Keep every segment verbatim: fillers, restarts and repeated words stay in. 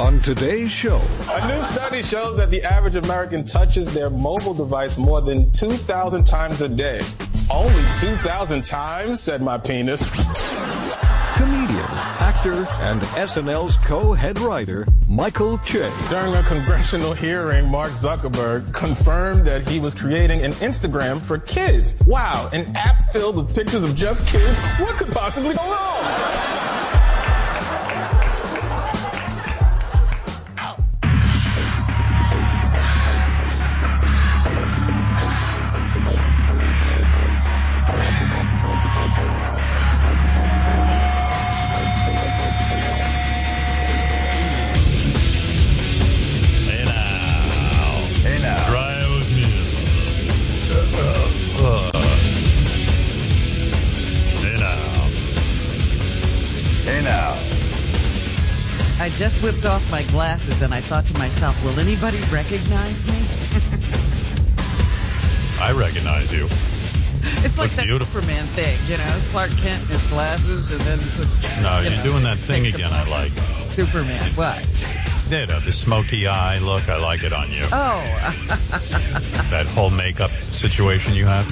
On today's show, a new study shows that the average American touches their mobile device more than two thousand times a day. Only two thousand times, said my penis. Comedian, actor, and S N L's co-head writer, Michael Che. During a congressional hearing, Mark Zuckerberg confirmed that he was creating an Instagram for kids. Wow, an app filled with pictures of just kids? What could possibly go wrong? I just whipped off my glasses and I thought to myself, will anybody recognize me? I recognize you. It's like that beautiful Superman thing, you know? Clark Kent and his glasses and then... Just, no, you you're know, doing that thing again I like. Superman, it, what? You know, the smoky eye look, I like it on you. Oh. That whole makeup situation you have.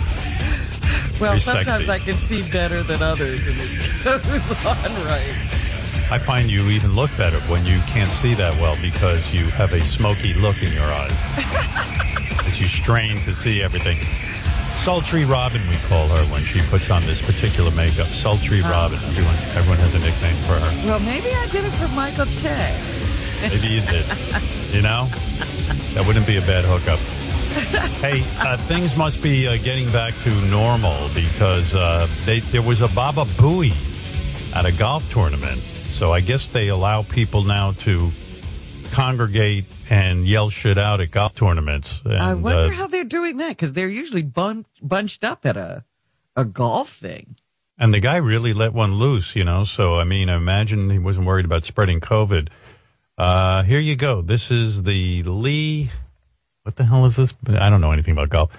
Well, respect sometimes me. I can see better than others and it goes on right. I find you even look better when you can't see that well because you have a smoky look in your eyes as you strain to see everything. Sultry Robin, we call her when she puts on this particular makeup. Sultry um, Robin. Everyone, everyone has a nickname for her. Well, maybe I did it for Michael Che. Maybe you did. You know? That wouldn't be a bad hookup. Hey, uh, things must be uh, getting back to normal because uh, they, there was a Baba Booey at a golf tournament. So I guess they allow people now to congregate and yell shit out at golf tournaments. And, I wonder uh, how they're doing that, because they're usually bun- bunched up at a a golf thing. And the guy really let one loose, you know. So, I mean, I imagine he wasn't worried about spreading COVID. Uh, here you go. This is the Lee. What the hell is this? I don't know anything about golf.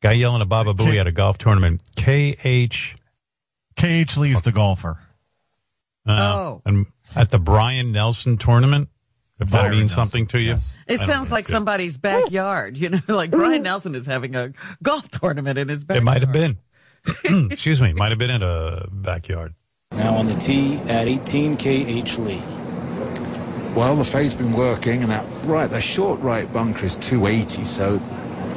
Guy yelling at Baba K- Booey at a golf tournament. K H. K H. Lee is the golfer. Uh, oh. And at the Brian Nelson tournament, if Byron that means Nelson. Something to you. Yes. It sounds like somebody's backyard, you know, like Brian Nelson is having a golf tournament in his backyard. It might have been. Excuse me, might have been in a backyard. Now on the tee at eighteen, K H. Lee. Well, the fade's been working, and that right, the short right bunker is two eighty, so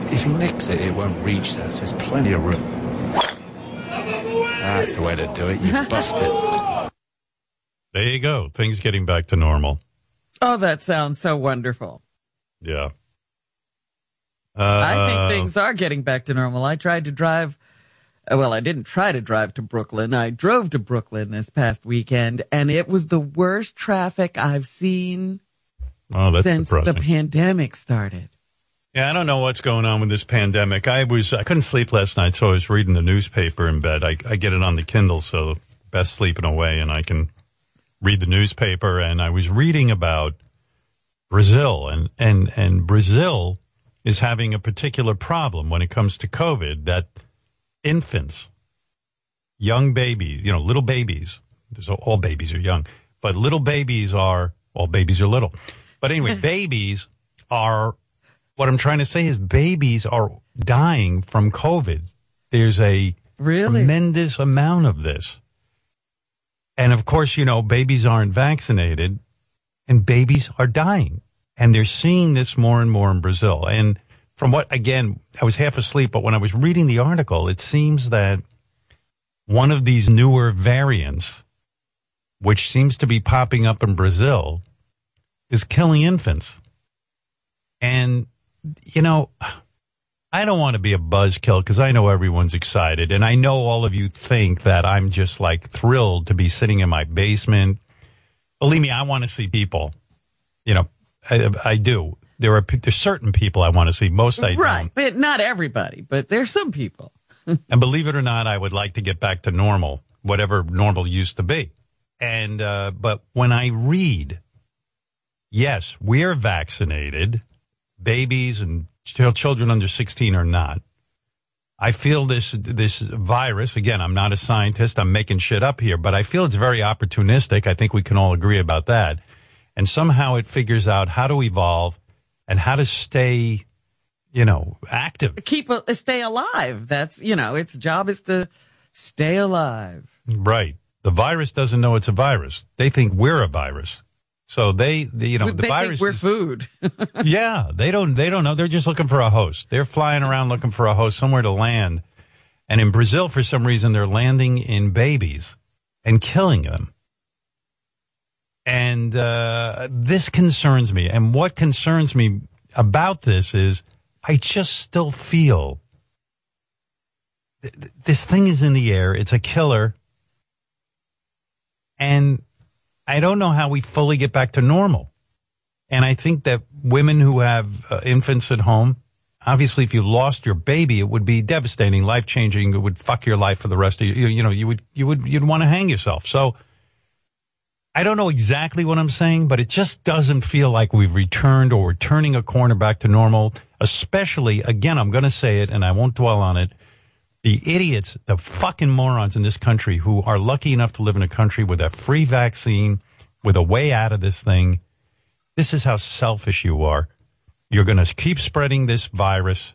if he nicks it, it won't reach that. So there's plenty of room. That's the way to do it. You bust it. There you go. Things getting back to normal. Oh, that sounds so wonderful. Yeah. Uh, I think things are getting back to normal. I tried to drive. Well, I didn't try to drive to Brooklyn. I drove to Brooklyn this past weekend, and it was the worst traffic I've seen oh, that's since depressing. The pandemic started. Yeah, I don't know what's going on with this pandemic. I was I couldn't sleep last night, so I was reading the newspaper in bed. I, I get it on the Kindle, so best sleeping away, and I can... read the newspaper, and I was reading about Brazil, and, and, and Brazil is having a particular problem when it comes to COVID, that infants, young babies, you know, little babies, so all babies are young, but little babies are, all babies are little. But anyway, babies are, what I'm trying to say is babies are dying from COVID. There's a really? Tremendous amount of this. And, of course, you know, babies aren't vaccinated, and babies are dying. And they're seeing this more and more in Brazil. And from what, again, I was half asleep, but when I was reading the article, it seems that one of these newer variants, which seems to be popping up in Brazil, is killing infants. And, you know, I don't want to be a buzzkill because I know everyone's excited. And I know all of you think that I'm just like thrilled to be sitting in my basement. Believe me, I want to see people. You know, I, I do. There are there's certain people I want to see. Most I don't. Right, but not everybody. But there's some people. And believe it or not, I would like to get back to normal, whatever normal used to be. And uh, but when I read, yes, we're vaccinated, babies and children under sixteen are not. I feel this this virus, again, I'm not a scientist, I'm making shit up here, but I feel it's very opportunistic. I think we can all agree about that. and somehow it figures out how to evolve and how to stay, you know, active. Keep a, stay alive. That's, you know, its job is to stay alive. Right. The virus doesn't know it's a virus. They think we're a virus. So they, the, you know, the they virus think we're is, food. Yeah, they don't. They don't know. They're just looking for a host. They're flying around looking for a host somewhere to land. And in Brazil, for some reason, they're landing in babies and killing them. And uh this concerns me. And what concerns me about this is I just still feel th- th- this thing is in the air. It's a killer. And I don't know how we fully get back to normal. And I think that women who have uh, infants at home, obviously, if you lost your baby, it would be devastating, life changing. It would fuck your life for the rest of you. You know, you would, you would, you'd want to hang yourself. So I don't know exactly what I'm saying, but it just doesn't feel like we've returned or we're turning a corner back to normal, especially, again, I'm going to say it and I won't dwell on it. The idiots, the fucking morons in this country who are lucky enough to live in a country with a free vaccine, with a way out of this thing. This is how selfish you are. You're going to keep spreading this virus.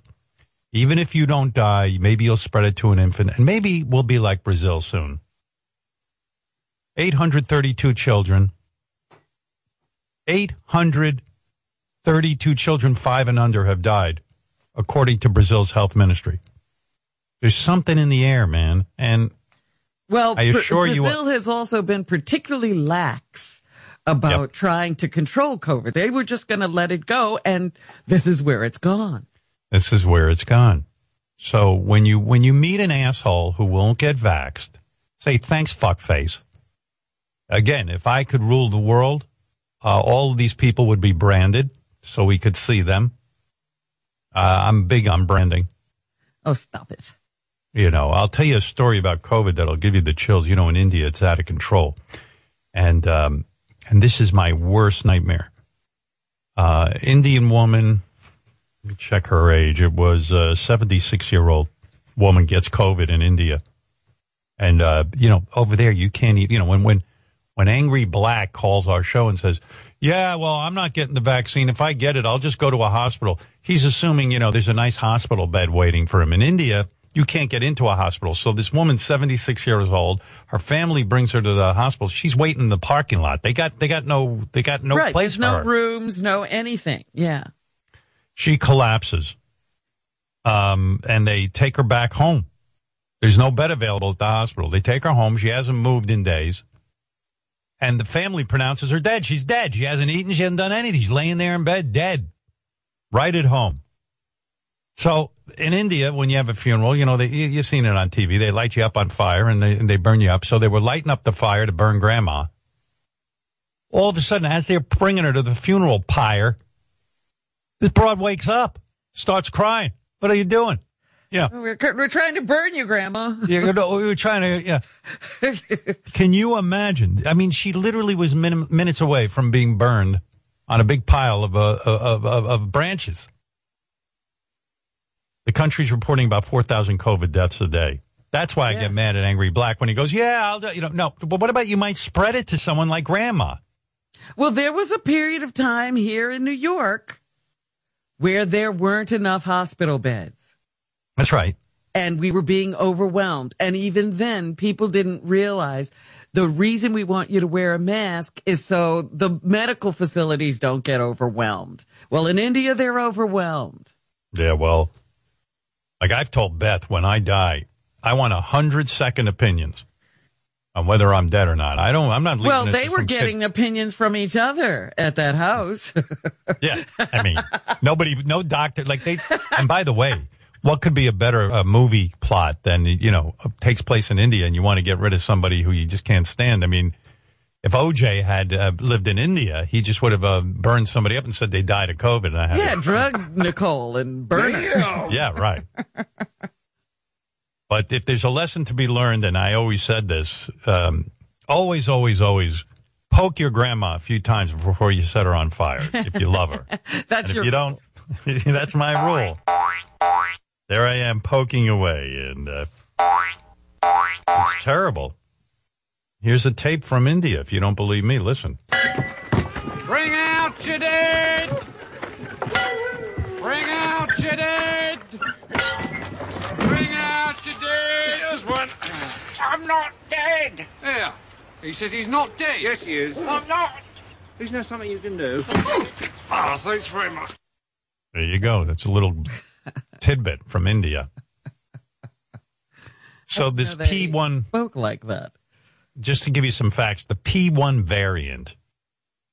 Even if you don't die, maybe you'll spread it to an infant. And maybe we'll be like Brazil soon. eight hundred thirty-two children. eight hundred thirty-two children, five and under, have died, according to Brazil's health ministry. There's something in the air, man. And well, I assure Brazil you, Brazil has also been particularly lax about yep. trying to control COVID. They were just going to let it go, and this is where it's gone. This is where it's gone. So when you when you meet an asshole who won't get vaxxed, say, thanks, fuckface. Again, if I could rule the world, uh, all of these people would be branded so we could see them. Uh, I'm big on branding. Oh, stop it. You know, I'll tell you a story about COVID that'll give you the chills. You know, in India, it's out of control. And um, and this is my worst nightmare. Uh, Indian woman, let me check her age. It was a seventy-six-year-old woman gets COVID in India. And, uh, you know, over there, you can't eat. You know, when, when, when Angry Black calls our show and says, yeah, well, I'm not getting the vaccine. If I get it, I'll just go to a hospital. He's assuming, you know, there's a nice hospital bed waiting for him. In India, you can't get into a hospital. So this woman's seventy-six years old. Her family brings her to the hospital. She's waiting in the parking lot. They got they got no they got no right, place for no her. No rooms, no anything. Yeah. She collapses. Um, and they take her back home. There's no bed available at the hospital. They take her home. She hasn't moved in days. And the family pronounces her dead. She's dead. She hasn't eaten. She hasn't done anything. She's laying there in bed, dead. Right at home. So in India, when you have a funeral, you know, they, you, you've seen it on T V. They light you up on fire and they, and they burn you up. So they were lighting up the fire to burn grandma. All of a sudden, as they're bringing her to the funeral pyre, this broad wakes up, starts crying. What are you doing? Yeah. We're, we're trying to burn you, grandma. Yeah, we were trying to, yeah. Can you imagine? I mean, she literally was min- minutes away from being burned on a big pile of, uh, of, of, of branches. The country's reporting about four thousand COVID deaths a day. That's why yeah. I get mad at Angry Black when he goes, yeah, I'll do, you know, no, but what about you might spread it to someone like grandma? Well, there was a period of time here in New York where there weren't enough hospital beds. That's right. And we were being overwhelmed. And even then, people didn't realize the reason we want you to wear a mask is so the medical facilities don't get overwhelmed. Well, in India, they're overwhelmed. Yeah, well, like I've told Beth, when I die, I want a hundred second opinions on whether I'm dead or not. I don't, I'm not leaving. Well, they were getting kid. opinions from each other at that house. Yeah, I mean, nobody, no doctor, like they, and by the way, what could be a better uh, movie plot than, you know, takes place in India and you want to get rid of somebody who you just can't stand? I mean, if O J had uh, lived in India, he just would have uh, burned somebody up and said they died of COVID. And I yeah, drug Nicole and burn her. Yeah, right. But if there's a lesson to be learned, and I always said this, um, always, always, always poke your grandma a few times before you set her on fire if you love her. That's and your if you don't. That's my rule. There I am poking away, and uh, it's terrible. Here's a tape from India. If you don't believe me, listen. Bring out your dead! Bring out your dead! Bring out your dead! Here's one. I'm not dead! There. He says he's not dead. Yes, he is. I'm not. Isn't there something you can do? Ah, oh, thanks very much. There you go. That's a little tidbit from India. So this P one... spoke like that. Just to give you some facts, the P one variant,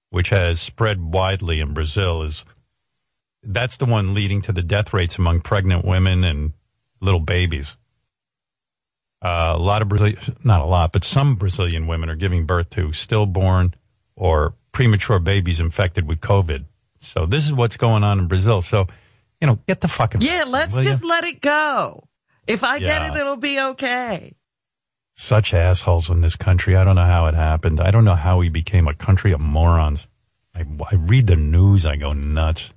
which has spread widely in Brazil, is that's the one leading to the death rates among pregnant women and little babies. Uh, a lot of Brazilian, not a lot, but some Brazilian women are giving birth to stillborn or premature babies infected with COVID. So this is what's going on in Brazil. So, you know, get the fucking... Yeah, let's just you? let it go. If I yeah. get it, it'll be okay. Such assholes in this country. I don't know how it happened. I don't know how we became a country of morons. I, I read the news. I go nuts.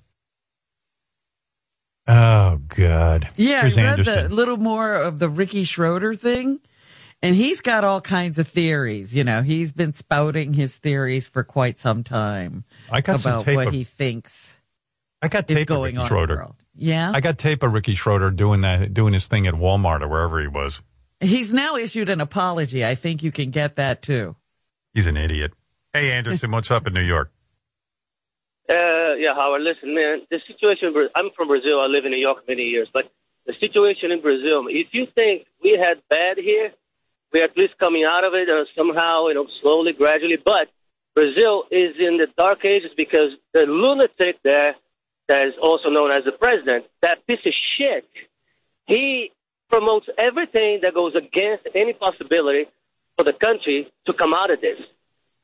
Oh, God. Yeah, Here's I read Anderson. the little more of the Ricky Schroeder thing, and he's got all kinds of theories. You know, he's been spouting his theories for quite some time I got about some tape what of, he thinks I got tape is going on Schroeder. in the world. Yeah? I got tape of Ricky Schroeder doing that, doing his thing at Walmart or wherever he was. He's now issued an apology. I think you can get that, too. He's an idiot. Hey, Anderson, what's up in New York? Uh, yeah, Howard, listen, man, the situation, I'm from Brazil. I live in New York many years, but the situation in Brazil, if you think we had bad here, we're at least coming out of it or somehow, you know, slowly, gradually. But Brazil is in the dark ages because the lunatic there, that is also known as the president, that piece of shit, he... promotes everything that goes against any possibility for the country to come out of this.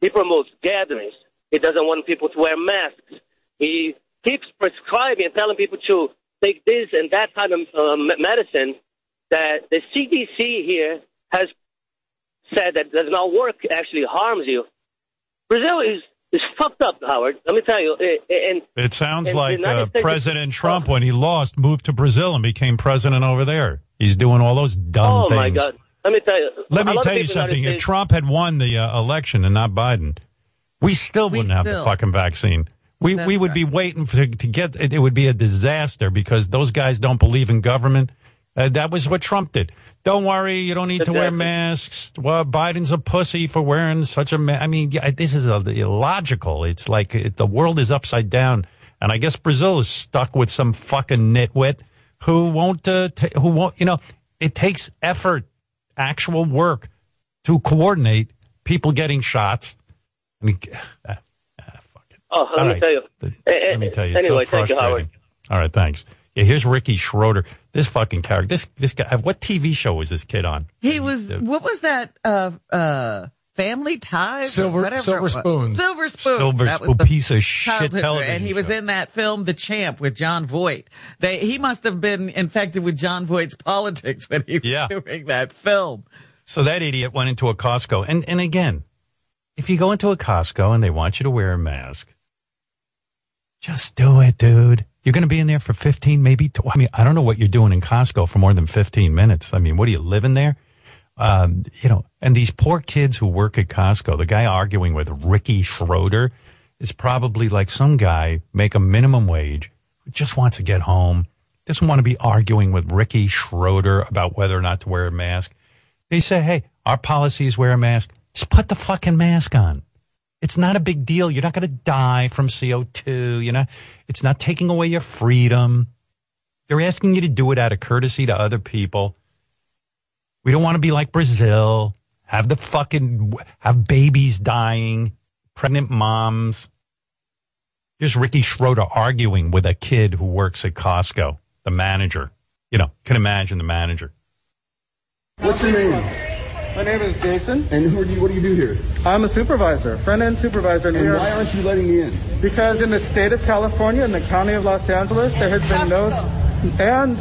He promotes gatherings. He doesn't want people to wear masks. He keeps prescribing and telling people to take this and that kind of uh, medicine that the C D C here has said that does not work, actually harms you. Brazil is, is fucked up, Howard. Let me tell you. And It sounds and like uh, President is, Trump, when he lost, moved to Brazil and became president over there. He's doing all those dumb things. Oh, my things. God. Let me tell you. Let me tell you something. If Trump had won the uh, election and not Biden, we still wouldn't we have still. the fucking vaccine. We That's we would right. be waiting for, to get it. It would be a disaster because those guys don't believe in government. Uh, that was what Trump did. Don't worry. You don't need exactly. to wear masks. Well, Biden's a pussy for wearing such a mask. I mean, yeah, this is a, illogical. It's like it, the world is upside down. And I guess Brazil is stuck with some fucking nitwit. Who won't, uh, t- who won't, you know, it takes effort, actual work to coordinate people getting shots. I mean, ah, ah, fuck it. Oh, let All me right. tell you. Let uh, me tell you. It's anyway, so frustrating. Thank you, Howard. All right, thanks. Yeah, here's Ricky Schroeder. This fucking character. This this guy. What T V show was this kid on? He was, what was that, uh, uh, Family Ties? Silver, Silver Spoon. Silver Spoon. Silver Spoon, piece of shit television. And he was in that film, The Champ, with John Voight. They, he must have been infected with John Voight's politics when he was yeah. doing that film. So that idiot went into a Costco. And, and again, if you go into a Costco and they want you to wear a mask, just do it, dude. You're going to be in there for fifteen, maybe twenty. I mean, I don't know what you're doing in Costco for more than fifteen minutes. I mean, what are you living there? Um, you know, and these poor kids who work at Costco, the guy arguing with Ricky Schroeder is probably like some guy make a minimum wage who just wants to get home, doesn't want to be arguing with Ricky Schroeder about whether or not to wear a mask. They say, hey, our policy is wear a mask. Just put the fucking mask on. It's not a big deal. You're not going to die from C O two. You know, it's not taking away your freedom. They're asking you to do it out of courtesy to other people. We don't want to be like Brazil, have the fucking, have babies dying, pregnant moms. Here's Ricky Schroeder arguing with a kid who works at Costco, the manager. You know, can imagine the manager. What's your name? My name is Jason. And who are you, what do you do here? I'm a supervisor, front-end supervisor. And, and why aren't you letting me in? Because in the state of California, in the county of Los Angeles, there has been no, and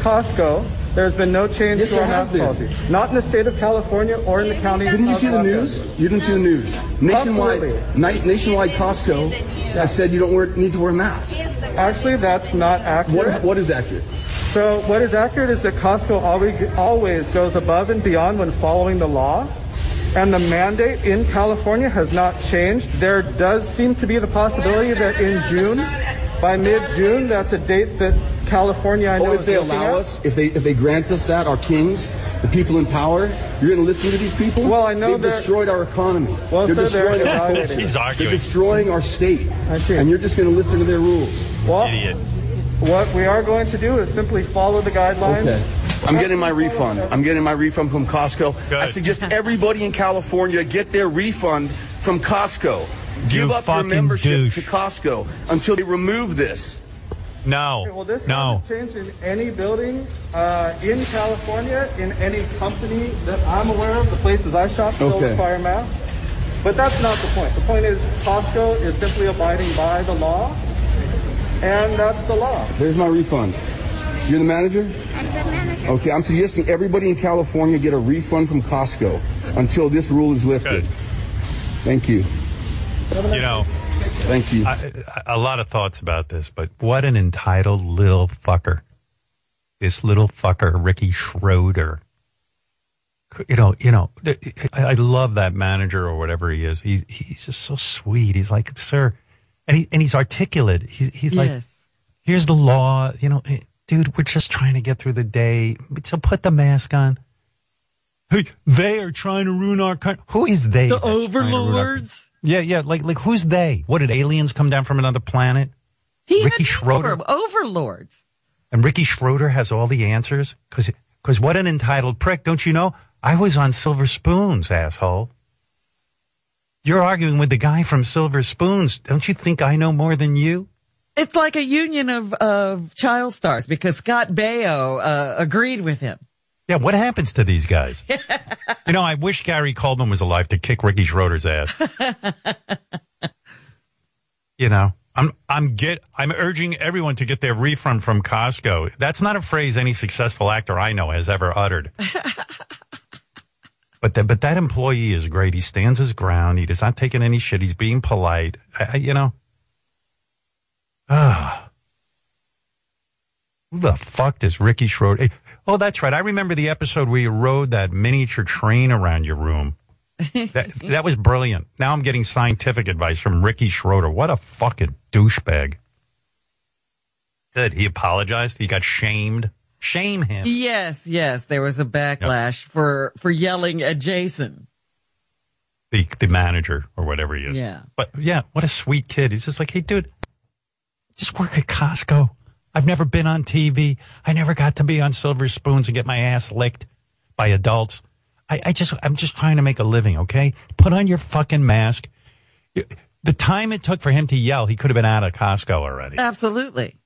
Costco, there's been no change yes, to our mask policy. Not in the state of California or in the county. Didn't you see the news? You didn't see the news. Nationwide, nationwide Costco that said you don't wear, need to wear masks. Actually, that's not accurate. What, what is accurate? So what is accurate is that Costco always, always goes above and beyond when following the law. and the mandate in California has not changed. There does seem to be the possibility that in June, by mid-June, that's a date that California, I know, oh, if they allow us, if they if they grant us that, our kings, the people in power, you're going to listen to these people? Well, I know they've destroyed our economy. Well, they're so destroying they're our economy. He's arguing. They're destroying our state. I see. And you're just going to listen to their rules. Well, idiot. What we are going to do is simply follow the guidelines. Okay. I'm getting my refund. I'm getting my refund from Costco. Good. I suggest everybody in California get their refund from Costco. Give you up your membership douche. to Costco until they remove this. No. Okay, well, this no. hasn't changed in any building uh, in California, in any company that I'm aware of. The places I shop still okay. require masks. But that's not the point. The point is Costco is simply abiding by the law, and that's the law. There's my refund. You're the manager? I'm the manager. Okay, I'm suggesting everybody in California get a refund from Costco until this rule is lifted. Good. Thank you. You know, thank you. I, a lot of thoughts about this, but what an entitled little fucker. This little fucker, Ricky Schroeder. You know, you know, I love that manager or whatever he is. He, he's just so sweet. He's like, sir. And, he, and he's articulate. He, he's like, yes. Here's the law. You know, dude, we're just trying to get through the day. So put the mask on. Hey, they are trying to ruin our country. Who is they? The overlords? Yeah, yeah. Like, like, who's they? What, did aliens come down from another planet? He Ricky Schroeder. Overlords. And Ricky Schroeder has all the answers? Because because what an entitled prick. Don't you know? I was on Silver Spoons, asshole. You're arguing with the guy from Silver Spoons. Don't you think I know more than you? It's like a union of, of child stars because Scott Baio uh, agreed with him. Yeah, what happens to these guys? You know, I wish Gary Coleman was alive to kick Ricky Schroeder's ass. You know, I'm I'm get I'm urging everyone to get their refund from Costco. That's not a phrase any successful actor I know has ever uttered. But that but that employee is great. He stands his ground. He does not take in any shit. He's being polite. I, you know, ah, who the fuck does Ricky Schroeder? Oh, that's right. I remember the episode where you rode that miniature train around your room. That, that was brilliant. Now I'm getting scientific advice from Ricky Schroeder. What a fucking douchebag. Good. He apologized. He got shamed. Shame him. Yes, yes. There was a backlash yep. for, for yelling at Jason. The, the manager or whatever he is. Yeah. But yeah, what a sweet kid. He's just like, hey, dude, just work at Costco. I've never been on T V. I never got to be on Silver Spoons and get my ass licked by adults. I, I just, I'm just trying to make a living, okay? Put on your fucking mask. The time it took for him to yell, he could have been out of Costco already. Absolutely.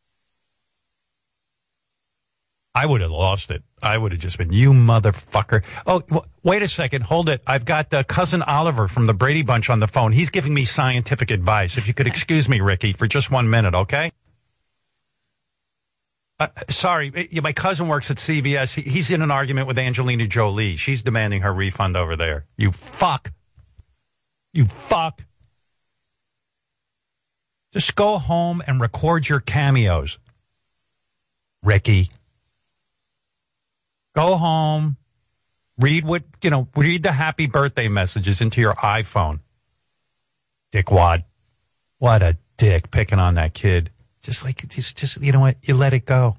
I would have lost it. I would have just been, you motherfucker. Oh, w- wait a second. Hold it. I've got uh, cousin Oliver from the Brady Bunch on the phone. He's giving me scientific advice. If you could excuse me, Ricky, for just one minute, okay? Uh, sorry, my cousin works at C V S. He, he's in an argument with Angelina Jolie. She's demanding her refund over there. You fuck. You fuck. Just go home and record your cameos, Ricky. Go home. Read what, you know, read the happy birthday messages into your iPhone. Dickwad. What a dick picking on that kid. Just like, just, just, you know what? You let it go.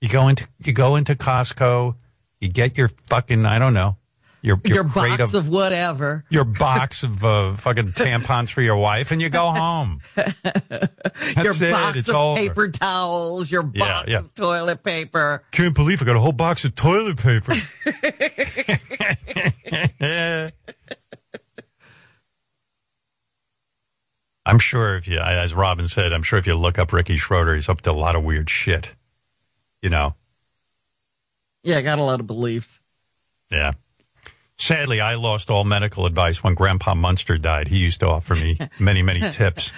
You go into, you go into Costco. You get your fucking, I don't know, your, your, your box of, of whatever, your box of uh, fucking tampons for your wife, and you go home. That's your it. box it's of over. paper towels, your box yeah, yeah. of toilet paper. Can't believe I got a whole box of toilet paper. I'm sure if you, as Robin said, I'm sure if you look up Ricky Schroeder, he's up to a lot of weird shit, you know. Yeah, I got a lot of beliefs. Yeah. Sadly, I lost all medical advice when Grandpa Munster died. He used to offer me many, many tips.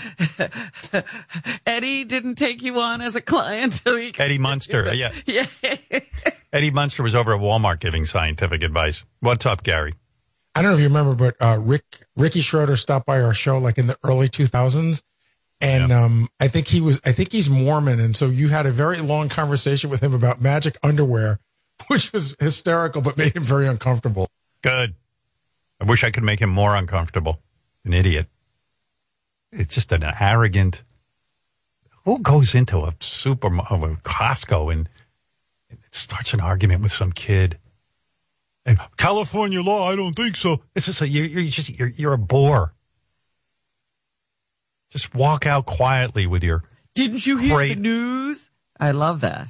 Eddie didn't take you on as a client. So he Eddie Munster, yeah. yeah. Eddie Munster was over at Walmart giving scientific advice. What's up, Gary? I don't know if you remember, but uh, Rick Ricky Schroeder stopped by our show like in the early two thousands, and yeah. um, I think he was I think he's Mormon, and so you had a very long conversation with him about magic underwear, which was hysterical but made him very uncomfortable. Good, I wish I could make him more uncomfortable. An idiot. It's just an arrogant. Who goes into a super of a Costco and starts an argument with some kid? And California law, I don't think so. This is a you're, you're just you're, you're a bore. Just walk out quietly with your. Didn't you hear great, the news? I love that.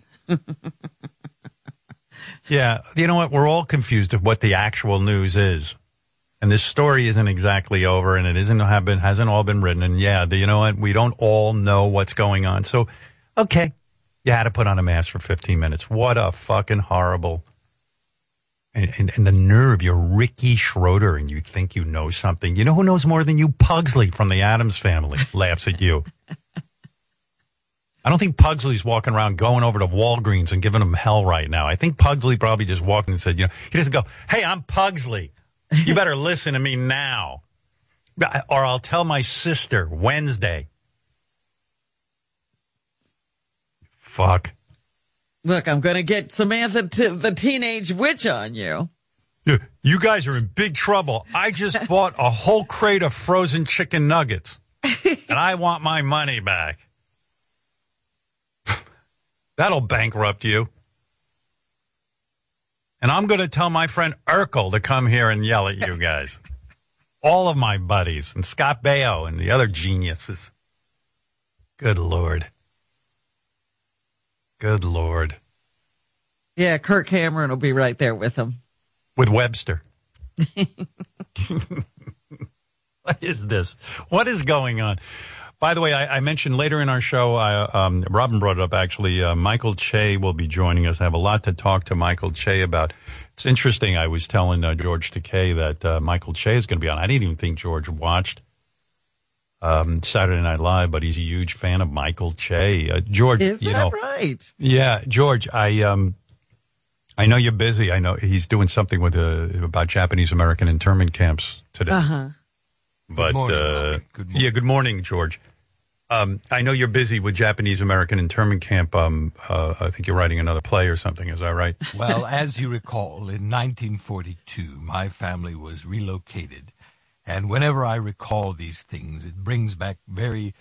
Yeah, you know what? We're all confused of what the actual news is. And this story isn't exactly over, and it isn't have been, hasn't all been written. And yeah, the, you know what? We don't all know what's going on. So, okay, you had to put on a mask for fifteen minutes. What a fucking horrible. And, and, and the nerve, you're Ricky Schroeder, and you think you know something. You know who knows more than you? Pugsley from the Addams Family laughs at you. I don't think Pugsley's walking around going over to Walgreens and giving them hell right now. I think Pugsley probably just walked in and said, you know, he doesn't go, hey, I'm Pugsley. You better listen to me now. Or I'll tell my sister Wednesday. Fuck. Look, I'm going to get Samantha t- the Teenage Witch on you. You guys are in big trouble. I just bought a whole crate of frozen chicken nuggets. And I want my money back. That'll bankrupt you. And I'm going to tell my friend Urkel to come here and yell at you guys. All of my buddies and Scott Baio and the other geniuses. Good Lord. Good Lord. Yeah, Kirk Cameron will be right there with him. With Webster. What is this? What is going on? By the way, I, I mentioned later in our show, I, um, Robin brought it up, actually, uh, Michael Che will be joining us. I have a lot to talk to Michael Che about. It's interesting. I was telling uh, George Takei that uh, Michael Che is going to be on. I didn't even think George watched um, Saturday Night Live, but he's a huge fan of Michael Che. Uh, George, is you that know, right? Yeah, George, I um, I know you're busy. I know he's doing something with uh, about Japanese-American internment camps today. Uh-huh. But, good morning, uh, good morning. Yeah, good morning, George. Um, I know you're busy with Japanese American internment camp. Um, uh, I think you're writing another play or something. Is that right? Well, as you recall, in nineteen forty-two, my family was relocated. And whenever I recall these things, it brings back very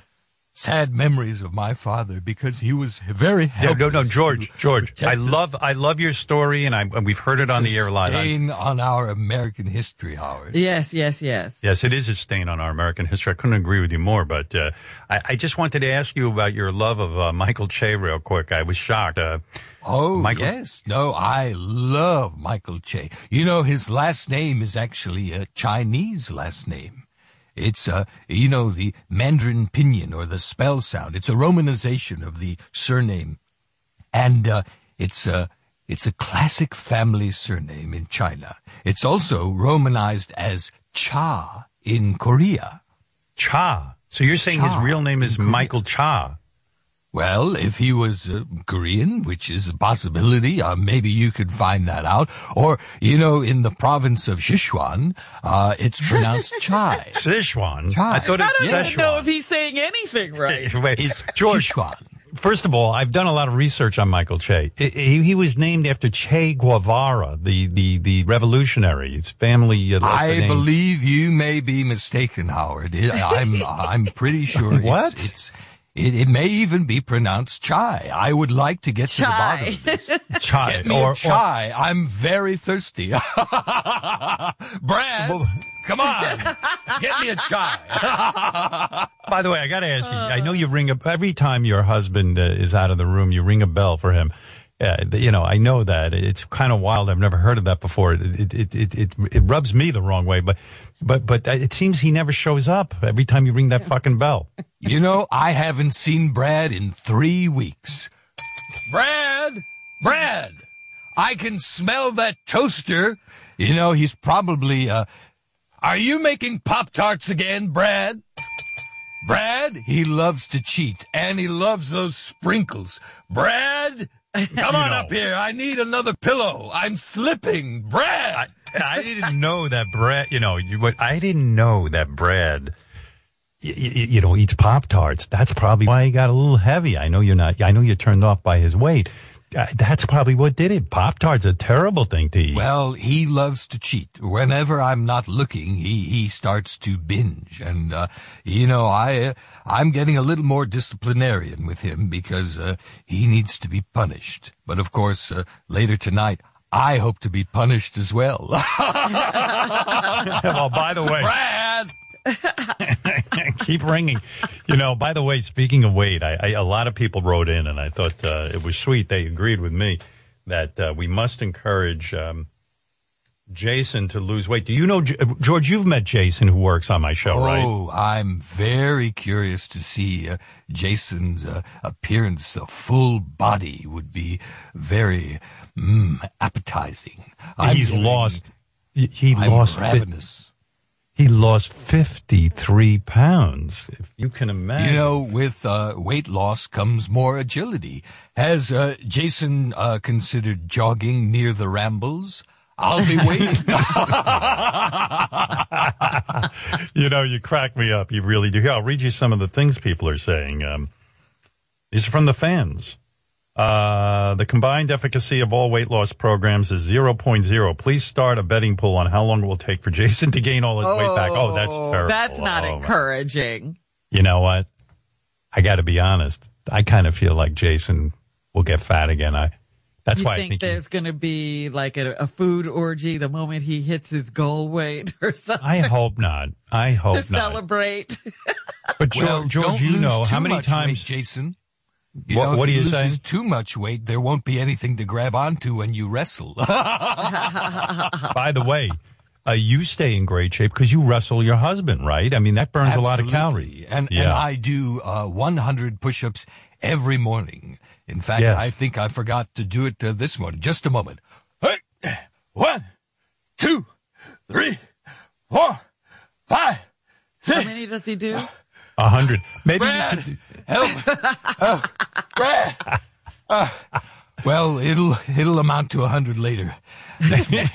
sad memories of my father because he was very helpless. No, no, no, George, George, I love, I love your story, and I and we've heard it on the air live. Stain on our American history, Howard. Yes, yes, yes. Yes, it is a stain on our American history. I couldn't agree with you more, but uh, I, I just wanted to ask you about your love of uh, Michael Che real quick. I was shocked. Uh, oh, Michael- yes. No, I love Michael Che. You know, his last name is actually a Chinese last name. It's, uh, you know, the Mandarin pinyin or the spell sound. It's a romanization of the surname. And uh, it's, uh, it's a classic family surname in China. It's also romanized as Cha in Korea. Cha. So you're saying Cha his real name is Michael Cha. Well, if he was uh, Korean, which is a possibility, uh, maybe you could find that out. Or, you know, in the province of Sichuan, uh, it's pronounced Chai. Sichuan? Chai. I, thought it, I don't yeah. even know if he's saying anything right. Wait, it's George, Sichuan. First of all, I've done a lot of research on Michael Che. He, he was named after Che Guevara, the, the, the revolutionary. His family. Uh, I name. believe you may be mistaken, Howard. I'm, I'm pretty sure what? it's... it's It, it may even be pronounced Chai. I would like to get Chai. to the bottom of this. Chai. Get me or, a chai. Or, I'm very thirsty. Brad, come on. Get me a chai. By the way, I got to ask you, I know you ring up every time your husband uh, is out of the room, you ring a bell for him. Uh, you know, I know that. It's kind of wild. I've never heard of that before. It, it, it, it, it rubs me the wrong way, but. But but it seems he never shows up every time you ring that fucking bell. You know, I haven't seen Brad in three weeks. Brad! Brad! I can smell that toaster. You know, he's probably, uh... Are you making Pop-Tarts again, Brad? Brad, he loves to cheat, and he loves those sprinkles. Brad, come on no. up here. I need another pillow. I'm slipping. Brad! I- I didn't know that Brad, you know, you, I didn't know that Brad, you, you, you know, eats Pop-Tarts. That's probably why he got a little heavy. I know you're not, I know you're turned off by his weight. that's probably what did it. Pop-Tart's a terrible thing to eat. Well, he loves to cheat. Whenever I'm not looking, he, he starts to binge. And, uh, you know, I, uh, I'm getting a little more disciplinarian with him because, uh, he needs to be punished. But of course, uh, later tonight, I hope to be punished as well. Well, by the way. Brad! Keep ringing. You know, by the way, speaking of weight, I, I, a lot of people wrote in, and I thought uh, it was sweet. They agreed with me that uh, we must encourage um, Jason to lose weight. Do you know, George, you've met Jason, who works on my show, oh, right? Oh, I'm very curious to see uh, Jason's uh, appearance. A full body would be very mm, appetizing. I'm He's feeling, lost. He I'm lost. Ravenous. Fit. He lost fifty-three pounds, if you can imagine. You know, with uh, weight loss comes more agility. Has uh, Jason uh, considered jogging near the Rambles? I'll be waiting. You know, you crack me up. You really do. Here, I'll read you some of the things people are saying. Um, these are from the fans. Uh, the combined efficacy of all weight loss programs is zero point zero. Please start a betting pool on how long it will take for Jason to gain all his oh, weight back. Oh, that's terrible. That's not oh, encouraging. You know what? I got to be honest. I kind of feel like Jason will get fat again. I. That's you why think I think there's going to be like a, a food orgy the moment he hits his goal weight or something. I hope not. I hope to not. Celebrate. But George, well, George don't you lose know too how many much times weight, Jason. You what, know, what if are you saying? Too much weight, there won't be anything to grab onto when you wrestle. By the way, uh, you stay in great shape because you wrestle your husband, right? I mean, that burns Absolutely. a lot of calories. And, yeah. and I do uh, one hundred push-ups every morning. In fact, yes. I think I forgot to do it uh, this morning. Just a moment. One, two, three, four, five, six. How many does he do? A hundred. Maybe Brad, you could help. Uh, Brad. Uh, well, it'll it'll amount to a hundred later. Yeah,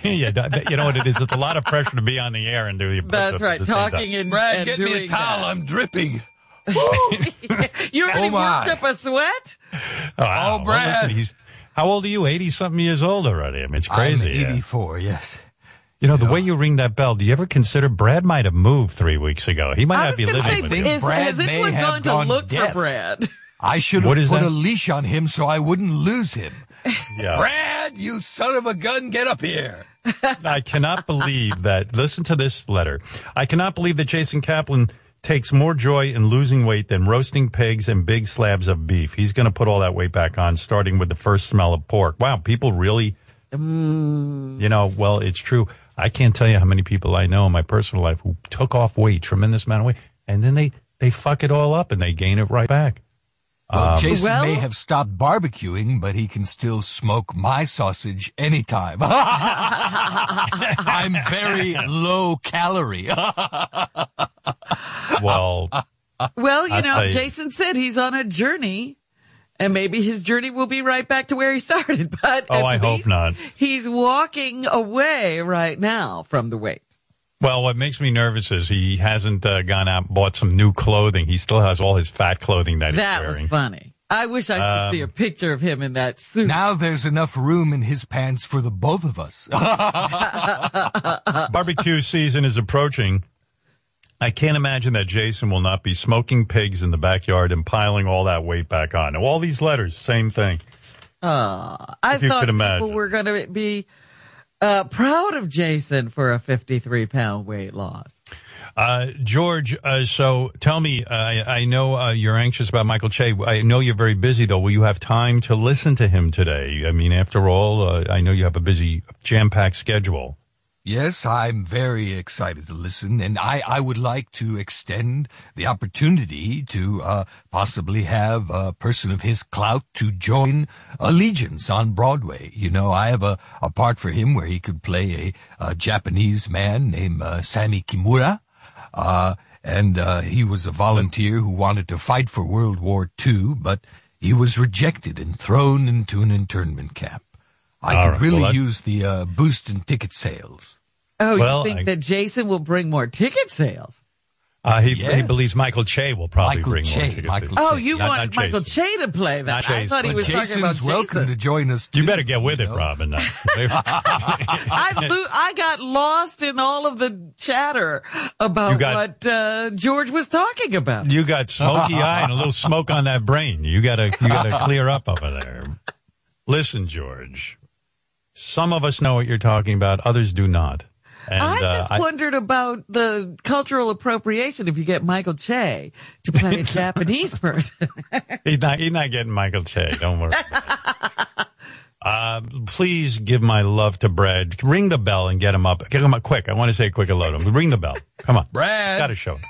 you know what it is. It's a lot of pressure to be on the air and do the. That's right. The talking and Brad, and get doing me a towel. That. I'm dripping. You already oh worked up a sweat. Oh, wow. Oh Brad, well, listen, he's, how old are you? Eighty something years old already. I mean, it's crazy. I'm eighty-four. Yeah. Yes. You know, the no. way you ring that bell, do you ever consider Brad might have moved three weeks ago? He might I not be living say, with you. Has anyone gone to look death. for Brad? I should have put that? a leash on him so I wouldn't lose him. Yeah. Brad, you son of a gun, get up here. I cannot believe that. Listen to this letter. I cannot believe that Jason Kaplan takes more joy in losing weight than roasting pigs and big slabs of beef. He's going to put all that weight back on, starting with the first smell of pork. Wow, people really, mm. you know, well, it's true. I can't tell you how many people I know in my personal life who took off weight, tremendous amount of weight, and then they, they fuck it all up and they gain it right back. Well, um, Jason well, may have stopped barbecuing, but he can still smoke my sausage anytime. I'm very low calorie. well, well, you know, I, Jason said he's on a journey. And maybe his journey will be right back to where he started. But oh, I hope not. He's walking away right now from the weight. Well, what makes me nervous is he hasn't uh, gone out and bought some new clothing. He still has all his fat clothing that he's wearing. That was funny. I wish I could um, see a picture of him in that suit. Now there's enough room in his pants for the both of us. Barbecue season is approaching. I can't imagine that Jason will not be smoking pigs in the backyard and piling all that weight back on. All these letters, same thing. Oh, I thought people were going to be uh, proud of Jason for a fifty-three pound weight loss. Uh, George, uh, so tell me, uh, I, I know uh, you're anxious about Michael Che. I know you're very busy, though. Will you have time to listen to him today? I mean, after all, uh, I know you have a busy, jam-packed schedule. Yes, I'm very excited to listen, and I, I would like to extend the opportunity to uh, possibly have a person of his clout to join Allegiance on Broadway. You know, I have a, a part for him where he could play a, a Japanese man named uh, Sammy Kimura, uh, and uh, he was a volunteer who wanted to fight for World War Two, but he was rejected and thrown into an internment camp. I All could right, really well, use the uh, boost in ticket sales. Oh, well, you think I... that Jason will bring more ticket sales? Uh, he, yes. he believes Michael Che will probably Michael bring Che, more tickets. Michael oh, you not, want not Michael Che to play that? I thought he was Jason's talking about Jason. Welcome to join us. Too, you better get with you know? it, Robin. I lo- I got lost in all of the chatter about got, what uh, George was talking about. You got smoky eye and a little smoke on that brain. You gotta you gotta clear up over there. Listen, George. Some of us know what you're talking about. Others do not. And, I just uh, wondered I, about the cultural appropriation if you get Michael Che to play a Japanese person. he's, not, he's not getting Michael Che. Don't worry. uh, please give my love to Brad. Ring the bell and get him up. Get him up quick. I want to say a quick hello to him. Ring the bell. Come on. Brad. Got to show him.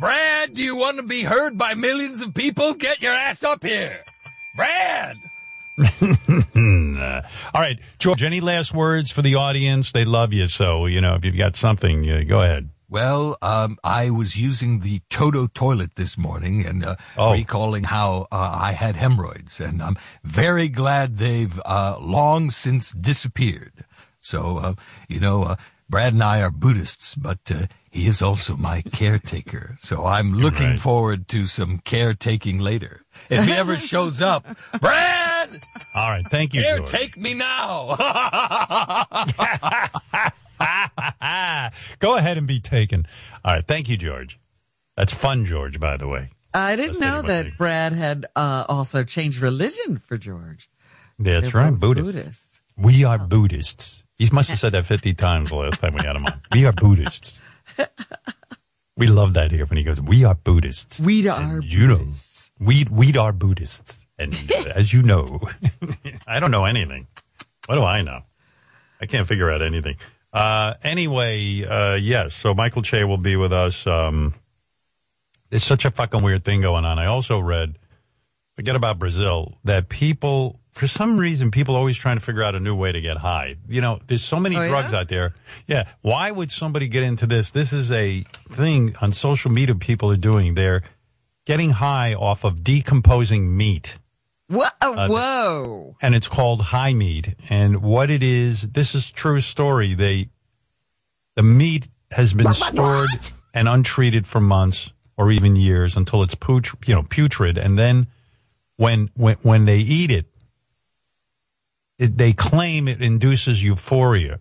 Brad, do you want to be heard by millions of people? Get your ass up here. Brad. All right, George, any last words for the audience? They love you, so, you know, if you've got something, uh, go ahead. Well, um, I was using the Toto toilet this morning and uh, oh. recalling how uh, I had hemorrhoids, and I'm very glad they've uh, long since disappeared. So, uh, you know, uh, Brad and I are Buddhists, but uh, he is also my caretaker, so I'm looking right. forward to some caretaking later. If he ever shows up, Brad! All right, thank you, Here, George. Take me now. Go ahead and be taken. All right, thank you, George. That's fun, George, by the way. I didn't That's know that thing. Brad had uh, also changed religion for George. That's They're right, Buddhist. Buddhists. We are oh. Buddhists. He must have said that fifty times the last time we had him on. We are Buddhists. We love that here when he goes, we are Buddhists. We are Buddhists. You know, We we are Buddhists, and uh, as you know, I don't know anything. What do I know? I can't figure out anything. Uh, anyway, uh, yes, so Michael Che will be with us. Um, there's such a fucking weird thing going on. I also read, forget about Brazil, that people, for some reason, people are always trying to figure out a new way to get high. You know, there's so many oh, drugs yeah? out there. Yeah, why would somebody get into this? This is a thing on social media people are doing. They're getting high off of decomposing meat. Whoa, uh, whoa. And it's called high meat. And what it is, this is true story. They, the meat has been what, stored what? and untreated for months or even years until it's putrid, you know, putrid. And then when, when, when they eat it, it, they claim it induces euphoria,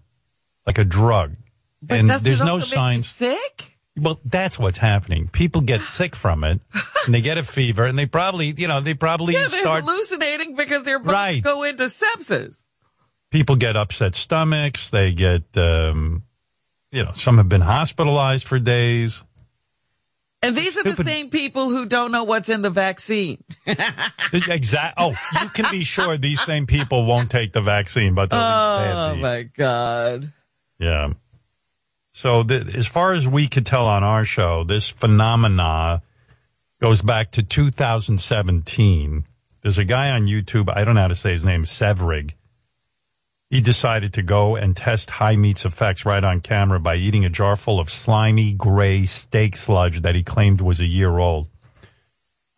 like a drug. But and there's no signs. Sick? Well, that's what's happening. People get sick from it, and they get a fever, and they probably, you know, they probably yeah, they're start hallucinating because they're about right. to go into sepsis. People get upset stomachs. They get, um, you know, some have been hospitalized for days. And these are Stupid. the same people who don't know what's in the vaccine. Exactly. Oh, you can be sure these same people won't take the vaccine, but they'll oh be my God, yeah. So the, as far as we could tell on our show, this phenomena goes back to two thousand seventeen. There's a guy on YouTube, I don't know how to say his name, Sevrig. He decided to go and test high meat's effects right on camera by eating a jar full of slimy gray steak sludge that he claimed was a year old.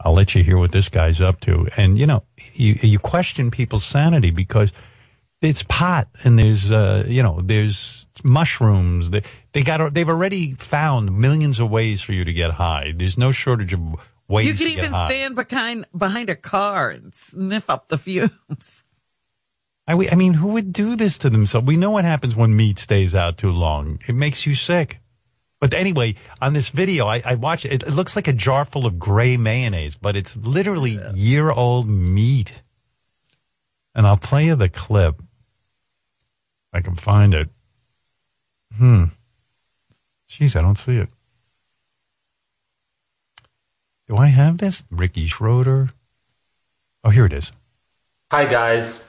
I'll let you hear what this guy's up to. And, you know, you, you question people's sanity because it's pot and there's, uh, you know, there's mushrooms. They, they got, they've already found millions of ways for you to get high. There's no shortage of ways to get high. You can even stand behind, behind a car and sniff up the fumes. I, I mean, who would do this to themselves? We know what happens when meat stays out too long. It makes you sick. But anyway, on this video, I, I watched it. It looks like a jar full of gray mayonnaise, but it's literally yeah. year-old meat. And I'll play you the clip. I can find it. Hmm. Jeez, I don't see it. Do I have this? Ricky Schroeder. Oh, here it is. Hi, guys.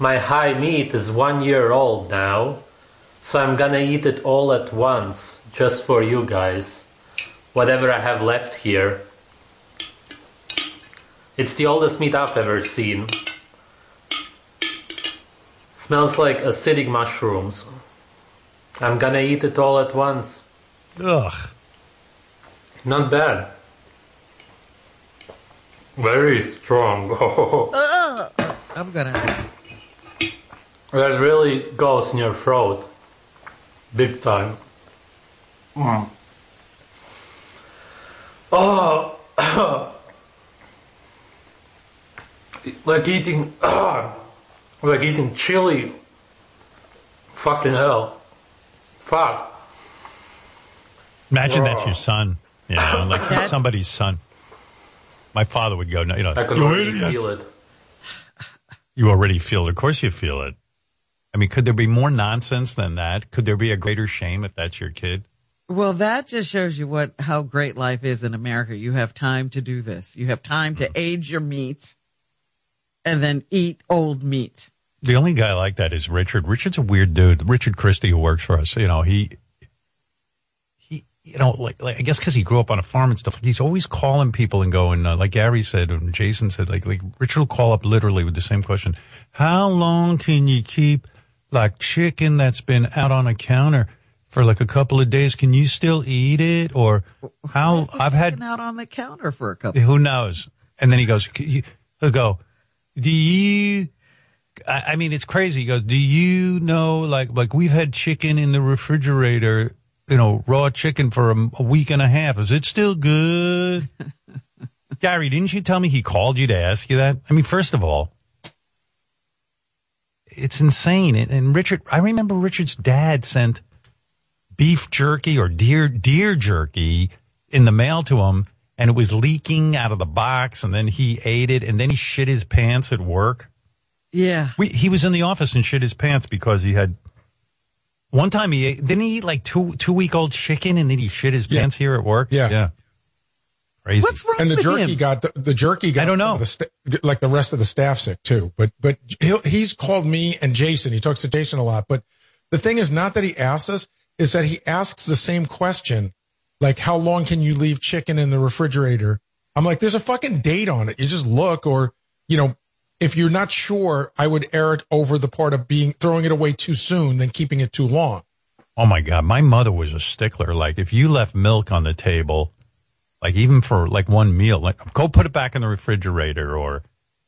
My high meat is one year old now, so I'm gonna eat it all at once, just for you guys. Whatever I have left here. It's the oldest meat I've ever seen. Smells like acidic mushrooms. I'm gonna eat it all at once. Ugh. Not bad. Very strong. uh, I'm gonna. That really goes in your throat. Big time. Mm. Oh, like eating, like eating chili. Fucking hell, fuck. Imagine Whoa. that's your son. You know, like that's somebody's son. My father would go, you know, I can already feel it. You already feel it. Of course you feel it. I mean, could there be more nonsense than that? Could there be a greater shame if that's your kid? Well, that just shows you what how great life is in America. You have time to do this. You have time to mm. age your meat and then eat old meat. The only guy like that is Richard. Richard's a weird dude. Richard Christie, who works for us, you know, he... You know, like, like I guess because he grew up on a farm and stuff, like he's always calling people and going, uh, like Gary said and Jason said, like, like Richard will call up literally with the same question. How long can you keep, like, chicken that's been out on a counter for, like, a couple of days? Can you still eat it? Or how I've had out on the counter for a couple who knows? And then he goes, he'll go, do you... I, I mean, it's crazy. He goes, do you know, like, like we've had chicken in the refrigerator, you know, raw chicken for a, a week and a half. Is it still good? Gary, didn't you tell me he called you to ask you that? I mean, first of all, it's insane. And, and Richard, I remember Richard's dad sent beef jerky or deer, deer jerky in the mail to him, and it was leaking out of the box, and then he ate it, and then he shit his pants at work. Yeah. We, he was in the office and shit his pants because he had... One time he ate, didn't he eat like two two week old chicken and then he shit his pants yeah. here at work. Yeah, yeah. Crazy. What's wrong? And the with jerky him? got the, the jerky got. I don't know. The st- like the rest of the staff sick too. But but he's called me and Jason. He talks to Jason a lot. But the thing is not that he asks us, is that he asks the same question, like how long can you leave chicken in the refrigerator? I'm like, there's a fucking date on it. You just look, or you know. If you're not sure, I would err it over the part of being throwing it away too soon than keeping it too long. Oh, my God. My mother was a stickler. Like, if you left milk on the table, like, even for, like, one meal, like, go put it back in the refrigerator. Or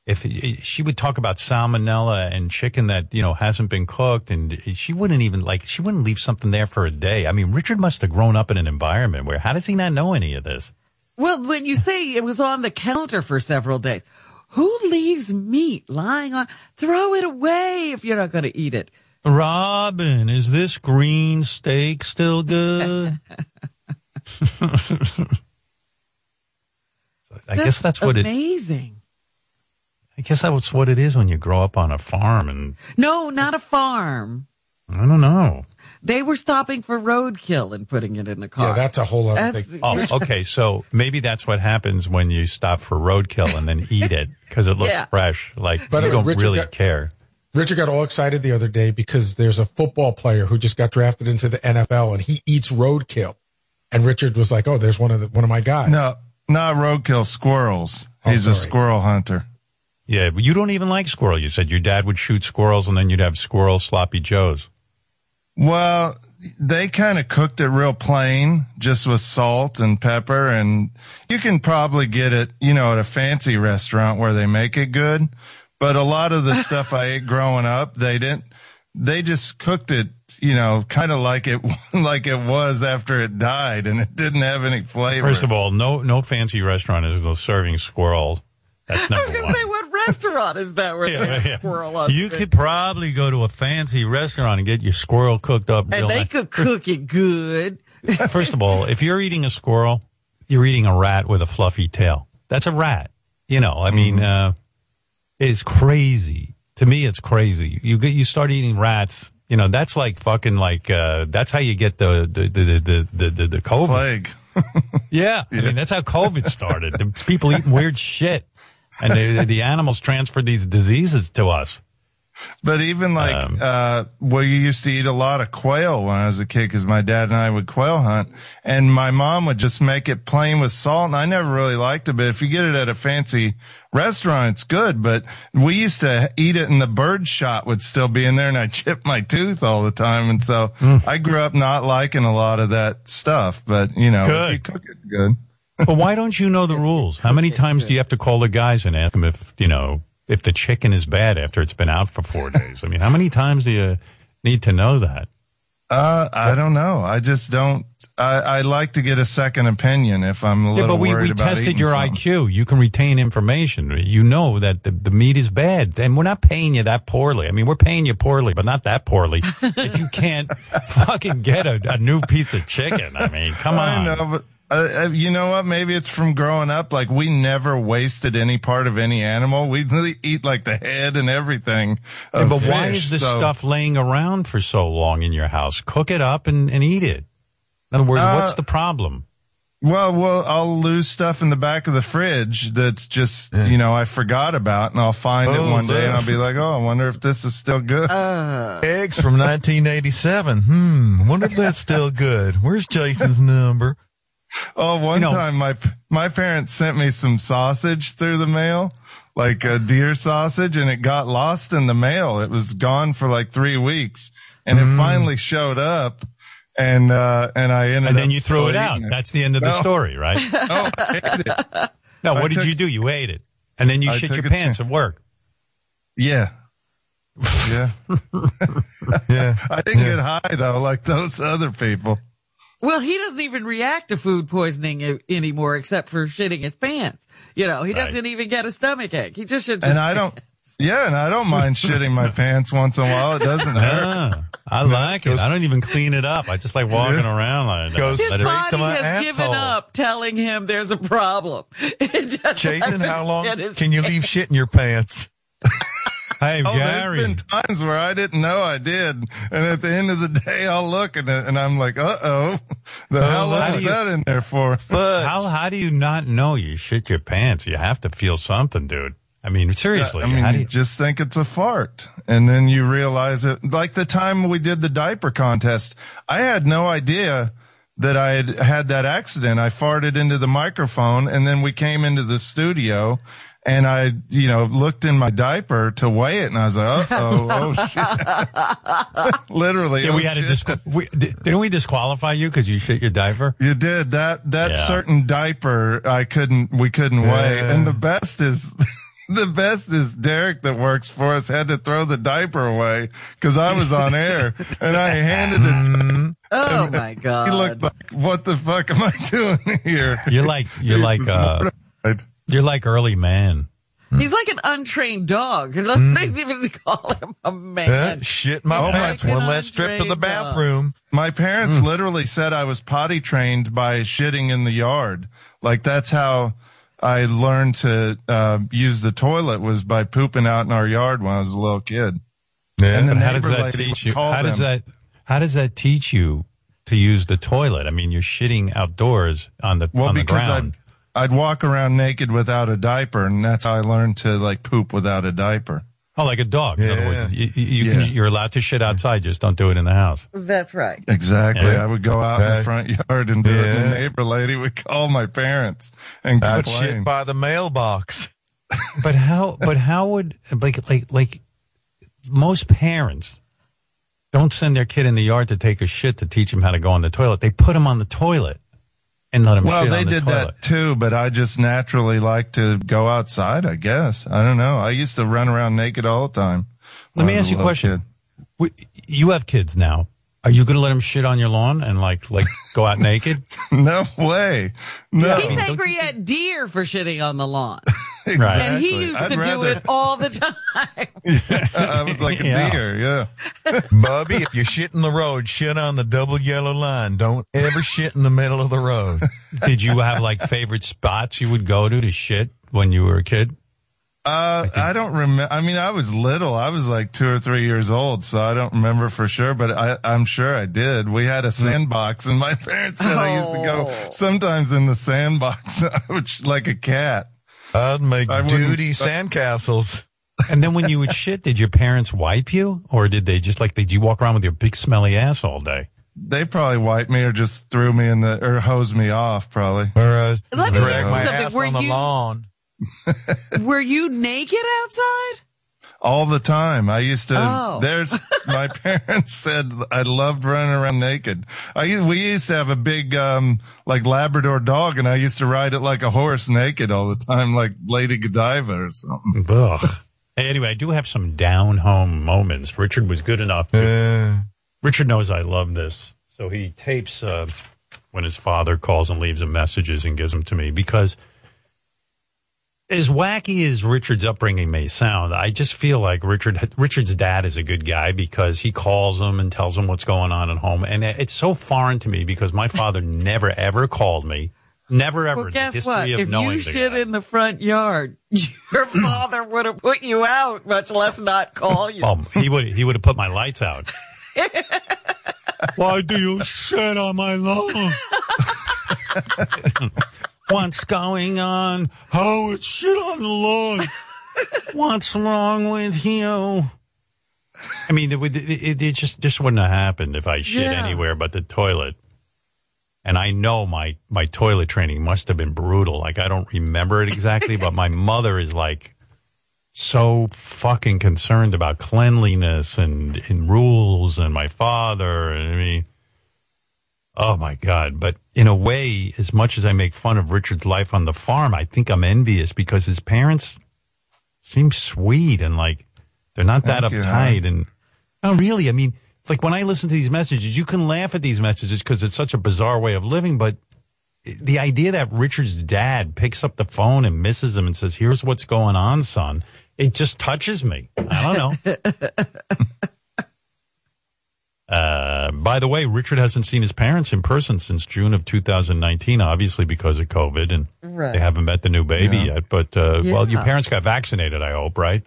if she would talk about salmonella and chicken that, you know, hasn't been cooked. And she wouldn't even, like, she wouldn't leave something there for a day. I mean, Richard must have grown up in an environment where, how does he not know any of this? Well, when you say it was on the counter for several days. Who leaves meat lying on? Throw it away if you're not going to eat it. Robin, is this green steak still good? I guess that's what amazing. It, I guess that's what it is when you grow up on a farm and. No, not a farm. I don't know. They were stopping for roadkill and putting it in the car. Yeah, that's a whole other that's, thing. Oh, okay. So maybe that's what happens when you stop for roadkill and then eat it because it looks yeah. fresh. Like, but you don't Richard really got, care. Richard got all excited the other day because there's a football player who just got drafted into the N F L and he eats roadkill. And Richard was like, oh, there's one of the, one of my guys. No, not roadkill, squirrels. Oh, He's sorry. a squirrel hunter. Yeah, but you don't even like squirrel. You said your dad would shoot squirrels and then you'd have squirrel sloppy joes. Well, they kind of cooked it real plain, just with salt and pepper, and you can probably get it, you know, at a fancy restaurant where they make it good. But a lot of the stuff I ate growing up, they didn't. They just cooked it, you know, kind of like it like it was after it died, and it didn't have any flavor. First of all, no no fancy restaurant is serving squirrel. That's number I was gonna one. Say, what restaurant is that where yeah, they yeah. squirrel up? You could probably go to a fancy restaurant and get your squirrel cooked up. And they nice. could cook it good. First of all, if you're eating a squirrel, you're eating a rat with a fluffy tail. That's a rat. You know, I mean, mm. uh, it's crazy. To me, it's crazy. You get, you start eating rats. You know, that's like fucking like, uh, that's how you get the, the, the, the, the, the COVID. Plague. yeah. yeah. I mean, that's how COVID started. It's people eating weird shit. And they, the animals transferred these diseases to us. But even like, um, uh, well, you used to eat a lot of quail when I was a kid because my dad and I would quail hunt. And my mom would just make it plain with salt. And I never really liked it. But if you get it at a fancy restaurant, it's good. But we used to eat it and the bird shot would still be in there. And I chipped my tooth all the time. And so mm. I grew up not liking a lot of that stuff. But, you know, good. If you cook it good. But why don't you know the rules? How many times do you have to call the guys and ask them if, you know, if the chicken is bad after it's been out for four days? I mean, how many times do you need to know that? Uh, I don't know. I just don't. I, I like to get a second opinion if I'm a little yeah, worried we, we about it. But we tested your something. I Q. You can retain information. You know that the, the meat is bad. And we're not paying you that poorly. I mean, we're paying you poorly, but not that poorly. If you can't fucking get a, a new piece of chicken. I mean, come on. I know, but uh, you know what? Maybe it's from growing up. Like, we never wasted any part of any animal. We eat, like, the head and everything. Yeah, but fish, why is this so. stuff laying around for so long in your house? Cook it up and, and eat it. In other words, uh, what's the problem? Well, well, I'll lose stuff in the back of the fridge that's just, yeah. you know, I forgot about, and I'll find oh, it one day, and I'll be like, oh, I wonder if this is still good. Uh, eggs from nineteen eighty-seven. Hmm, wonder if that's still good. Where's Jason's number? Oh, one you know, time my my parents sent me some sausage through the mail, like a deer sausage, and it got lost in the mail. It was gone for like three weeks, and mm. it finally showed up. And, uh, and I ended up. And then up you threw it out. It. That's the end of no. the story, right? No, I ate it. No, what I did took, you do? You ate it. And then you I shit your pants chance. at work. Yeah. Yeah. yeah. I didn't yeah. get high, though, like those other people. Well, he doesn't even react to food poisoning anymore except for shitting his pants. You know, he right. doesn't even get a stomach ache. He just shits his And I pants. don't. Yeah, and I don't mind shitting my pants once in a while. It doesn't hurt. No, I like it. I don't even clean it up. I just like walking yeah. around like that. His body has asshole. given up telling him there's a problem. Jason, how long can you leave shit in your pants? Hey, oh, Gary. There's been times where I didn't know I did. And at the end of the day, I'll look and, and I'm like, uh-oh. The hell was that in there for? How, how do you not know you shit your pants? You have to feel something, dude. I mean, seriously. I mean, how do you... you just think it's a fart, and then you realize it. Like the time we did the diaper contest, I had no idea that I had had that accident. I farted into the microphone, and then we came into the studio, and I, you know, looked in my diaper to weigh it, and I was like, uh-oh, oh, shit. Literally. Yeah, oh, we had a disqu- we, Didn't we disqualify you because you shit your diaper? You did. That, that yeah. certain diaper, I couldn't, we couldn't yeah. weigh. And the best is... The best is Derek that works for us had to throw the diaper away because I was on air and I handed it to him. Oh my God. He looked like, what the fuck am I doing here? You're like, you're he like, uh, mortified. You're like early man. He's like an untrained dog. I don't mm. even call him a man. Uh, shit, my He's pants. Like One last trip to the bathroom. Dog. My parents mm. literally said I was potty trained by shitting in the yard. Like that's how I learned to uh, use the toilet was by pooping out in our yard when I was a little kid. Yeah. And then how does that teach you? How does that, how does that teach you to use the toilet? I mean, you're shitting outdoors on the, well, on the ground. I'd, I'd walk around naked without a diaper, and that's how I learned to, like, poop without a diaper. Oh, like a dog. Yeah. In other words, you, you yeah. can, you're allowed to shit outside, just don't do it in the house. That's right. Exactly. Yeah. I would go out right. in the front yard and do yeah. it. And the neighbor lady would call my parents and I'd shit by the mailbox. But how? But how would like like like most parents don't send their kid in the yard to take a shit to teach him how to go on the toilet. They put him on the toilet and let him. Well, shit they on the did toilet. that too, but I just naturally like to go outside. I guess I don't know. I used to run around naked all the time. Let me ask you a question: we, you have kids now. Are you going to let them shit on your lawn and like like go out naked? No way. No. He's angry at deer for shitting on the lawn. Exactly. Right. And he used I'd to rather... do it all the time. Yeah, I was like a yeah. deer, yeah. Bubby, if you shit in the road, shit on the double yellow line. Don't ever shit in the middle of the road. Did you have, like, favorite spots you would go to to shit when you were a kid? Uh, like the... I don't remember. I mean, I was little. I was, like, two or three years old, so I don't remember for sure, but I, I'm sure I did. We had a sandbox, and my parents said oh. I used to go sometimes in the sandbox, which, like a cat. I'd make duty sandcastles. And then when you would shit, did your parents wipe you? Or did they just like, did you walk around with your big smelly ass all day? They probably wiped me or just threw me in the, or hosed me off probably. Or uh, Let me drag my ass were on the you, lawn. Were you naked outside? All the time. I used to, oh. there's, my parents said I loved running around naked. I, we used to have a big, um, like Labrador dog, and I used to ride it like a horse naked all the time, like Lady Godiva or something. Ugh. Hey, anyway, I do have some down home moments. Richard was good enough to uh, Richard knows I love this. So he tapes uh, when his father calls and leaves him messages and gives them to me, because as wacky as Richard's upbringing may sound, I just feel like Richard, Richard's dad is a good guy, because he calls him and tells him what's going on at home. And it's so foreign to me, because my father never, ever called me. Never, ever. Well, guess what? If you shit in the front yard, your father would have put you out, much less not call you. Well, he would he would have put my lights out. Why do you shit on my lawn? What's going on? Oh, it's shit on the lawn. What's wrong with you? I mean, it, it, it just just wouldn't have happened if I shit yeah. anywhere but the toilet. And I know my, my toilet training must have been brutal. Like, I don't remember it exactly, but my mother is, like, so fucking concerned about cleanliness and, and rules, and my father. And I mean, oh, my God. But in a way, as much as I make fun of Richard's life on the farm, I think I'm envious, because his parents seem sweet and, like, they're not that Thank uptight. You, and no, really, I mean... It's like when I listen to these messages, you can laugh at these messages because it's such a bizarre way of living. But the idea that Richard's dad picks up the phone and misses him and says, here's what's going on, son. It just touches me. I don't know. uh, by the way, Richard hasn't seen his parents in person since June of two thousand nineteen, obviously because of COVID. And right. they haven't met the new baby yeah. yet. But, uh, yeah. well, your parents got vaccinated, I hope, right?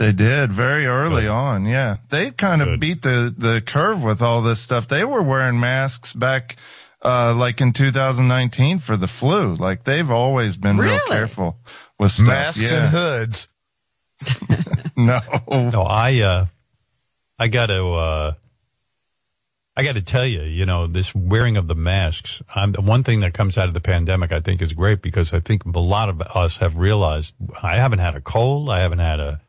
They did very early Good. on, yeah. They kind of Good. beat the, the curve with all this stuff. They were wearing masks back, uh, like in two thousand nineteen for the flu. Like they've always been really? real careful with stuff. Masks yeah. and hoods. no, no. I uh, I got to, uh, I got to tell you, you know, this wearing of the masks. I'm the one thing that comes out of the pandemic, I think, is great, because I think a lot of us have realized I haven't had a cold. I haven't had a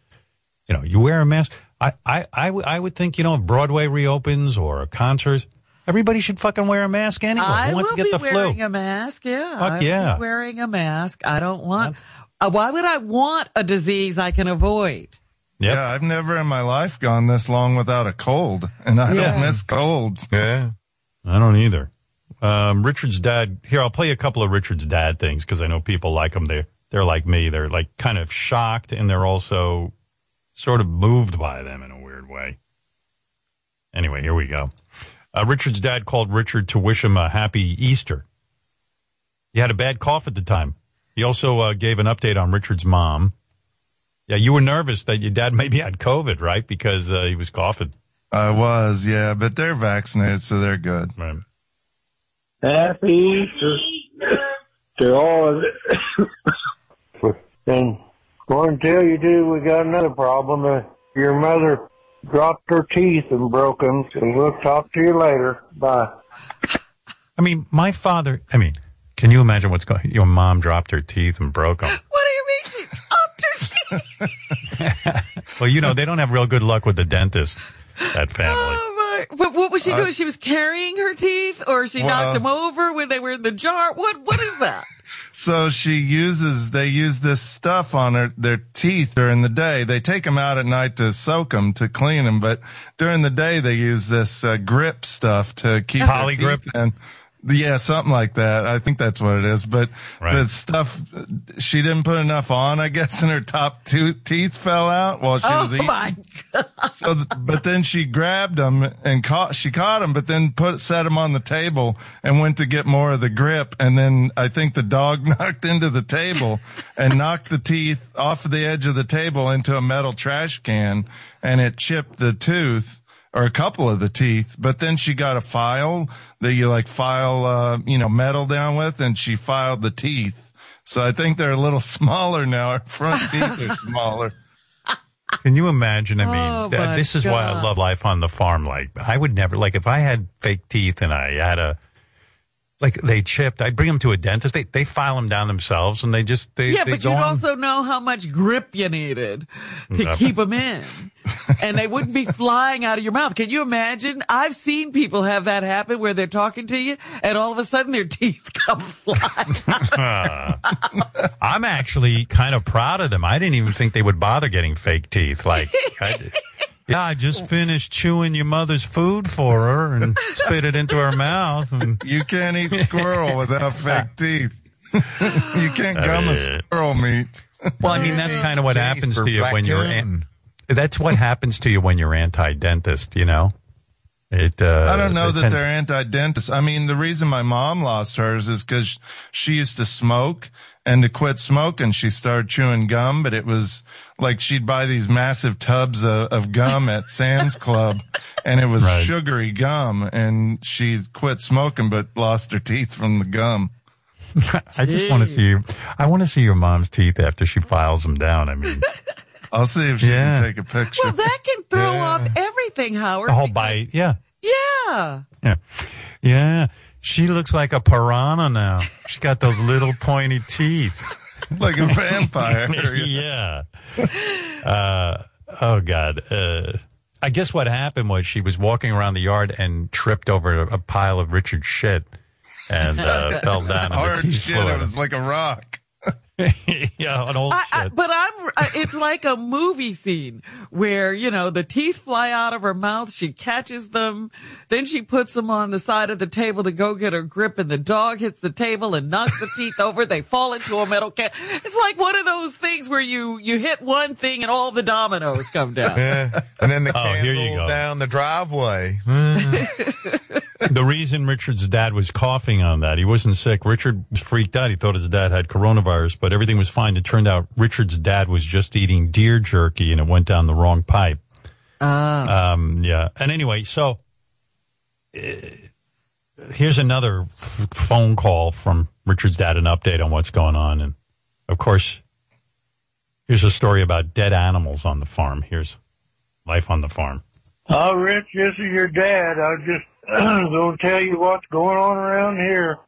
You know, you wear a mask. I, I, I, w- I would think, you know, if Broadway reopens or a concert, everybody should fucking wear a mask anyway. I Who wants will to get be the wearing flu? a mask, yeah. Fuck I yeah. Be wearing a mask. I don't want... Uh, why would I want a disease I can avoid? Yep. Yeah, I've never in my life gone this long without a cold, and I yeah. don't miss colds. Yeah, I don't either. Um, Richard's dad... Here, I'll play a couple of Richard's dad things, because I know people like him. They're, they're like me. They're, like, kind of shocked, and they're also... sort of moved by them in a weird way. Anyway, here we go. Uh, Richard's dad called Richard to wish him a happy Easter. He had a bad cough at the time. He also uh, gave an update on Richard's mom. Yeah, you were nervous that your dad maybe had COVID, right? Because uh, he was coughing. I was, yeah, but they're vaccinated, so they're good. Right. Happy Easter to all of it. And well, until you do, we got another problem. Uh, your mother dropped her teeth and broke them, so we'll talk to you later. Bye. I mean, my father, I mean, can you imagine what's going on? Your mom dropped her teeth and broke them. What do you mean she dropped her teeth? Well, you know, they don't have real good luck with the dentist, that family. Oh, my. But what was she doing? Uh, she was carrying her teeth, or she well, knocked them over when they were in the jar? What? What is that? So she uses, they use this stuff on her, their teeth during the day. They take them out at night to soak them, to clean them. But during the day, they use this uh, grip stuff to keep Poly grip. And yeah, something like that. I think that's what it is. But right. the stuff, she didn't put enough on, I guess, and her top two teeth fell out while she oh was eating. Oh, my God. So, but then she grabbed them and caught, she caught them, but then put, set them on the table and went to get more of the grip. And then I think the dog knocked into the table and knocked the teeth off the edge of the table into a metal trash can, and it chipped the tooth. Or a couple of the teeth, but then she got a file that you like file, uh, you know, metal down with, and she filed the teeth. So I think they're a little smaller now. Her front teeth are smaller. Can you imagine? I mean, oh this is God. why I love life on the farm. Like, I would never, like, if I had fake teeth and I had a, like, they chipped, I'd bring them to a dentist. They they file them down themselves, and they just, they Yeah, they but you'd on. also know how much grip you needed to keep them in. And they wouldn't be flying out of your mouth. Can you imagine? I've seen people have that happen where they're talking to you, and all of a sudden their teeth come flying out of your mouth. I'm actually kind of proud of them. I didn't even think they would bother getting fake teeth. Like, I, I just finished chewing your mother's food for her and spit it into her mouth. And you can't eat squirrel without fake teeth. You can't gum a squirrel meat. Well, I mean, that's kind of what happens to you when you're an- that's what happens to you when you're anti-dentist, you know? It, uh, I don't know it that tends- they're anti-dentists. I mean, the reason my mom lost hers is because she used to smoke, and to quit smoking, she started chewing gum, but it was like she'd buy these massive tubs of, of gum at Sam's Club, and it was right. sugary gum, and she quit smoking but lost her teeth from the gum. I just want to see you. I want to see your mom's teeth after she files them down. I mean... I'll see if she yeah. can take a picture. Well, that can throw yeah. off everything, Howard. The whole bite, yeah. Yeah. Yeah. Yeah. She looks like a piranha now. She's got those little pointy teeth. Like a vampire. yeah. Uh, oh, God. Uh, I guess what happened was she was walking around the yard and tripped over a pile of Richard's shit and uh, fell down. Hard shit. It was like a rock. yeah, an old I, shit. I, but I'm. Uh, it's like a movie scene where you know the teeth fly out of her mouth. She catches them, then she puts them on the side of the table to go get her grip, and the dog hits the table and knocks the teeth over. They fall into a metal can. It's like one of those things where you you hit one thing and all the dominoes come down. Yeah. And then the oh, can rolled down the driveway. Mm. The reason Richard's dad was coughing on that, he wasn't sick. Richard was freaked out. He thought his dad had coronavirus, but everything was fine. It turned out Richard's dad was just eating deer jerky, and it went down the wrong pipe. Oh. Um, yeah. And anyway, so uh, here's another f- phone call from Richard's dad, an update on what's going on. And, of course, here's a story about dead animals on the farm. Here's life on the farm. Oh, Rich, this is your dad. I just... I'm going to tell you what's going on around here.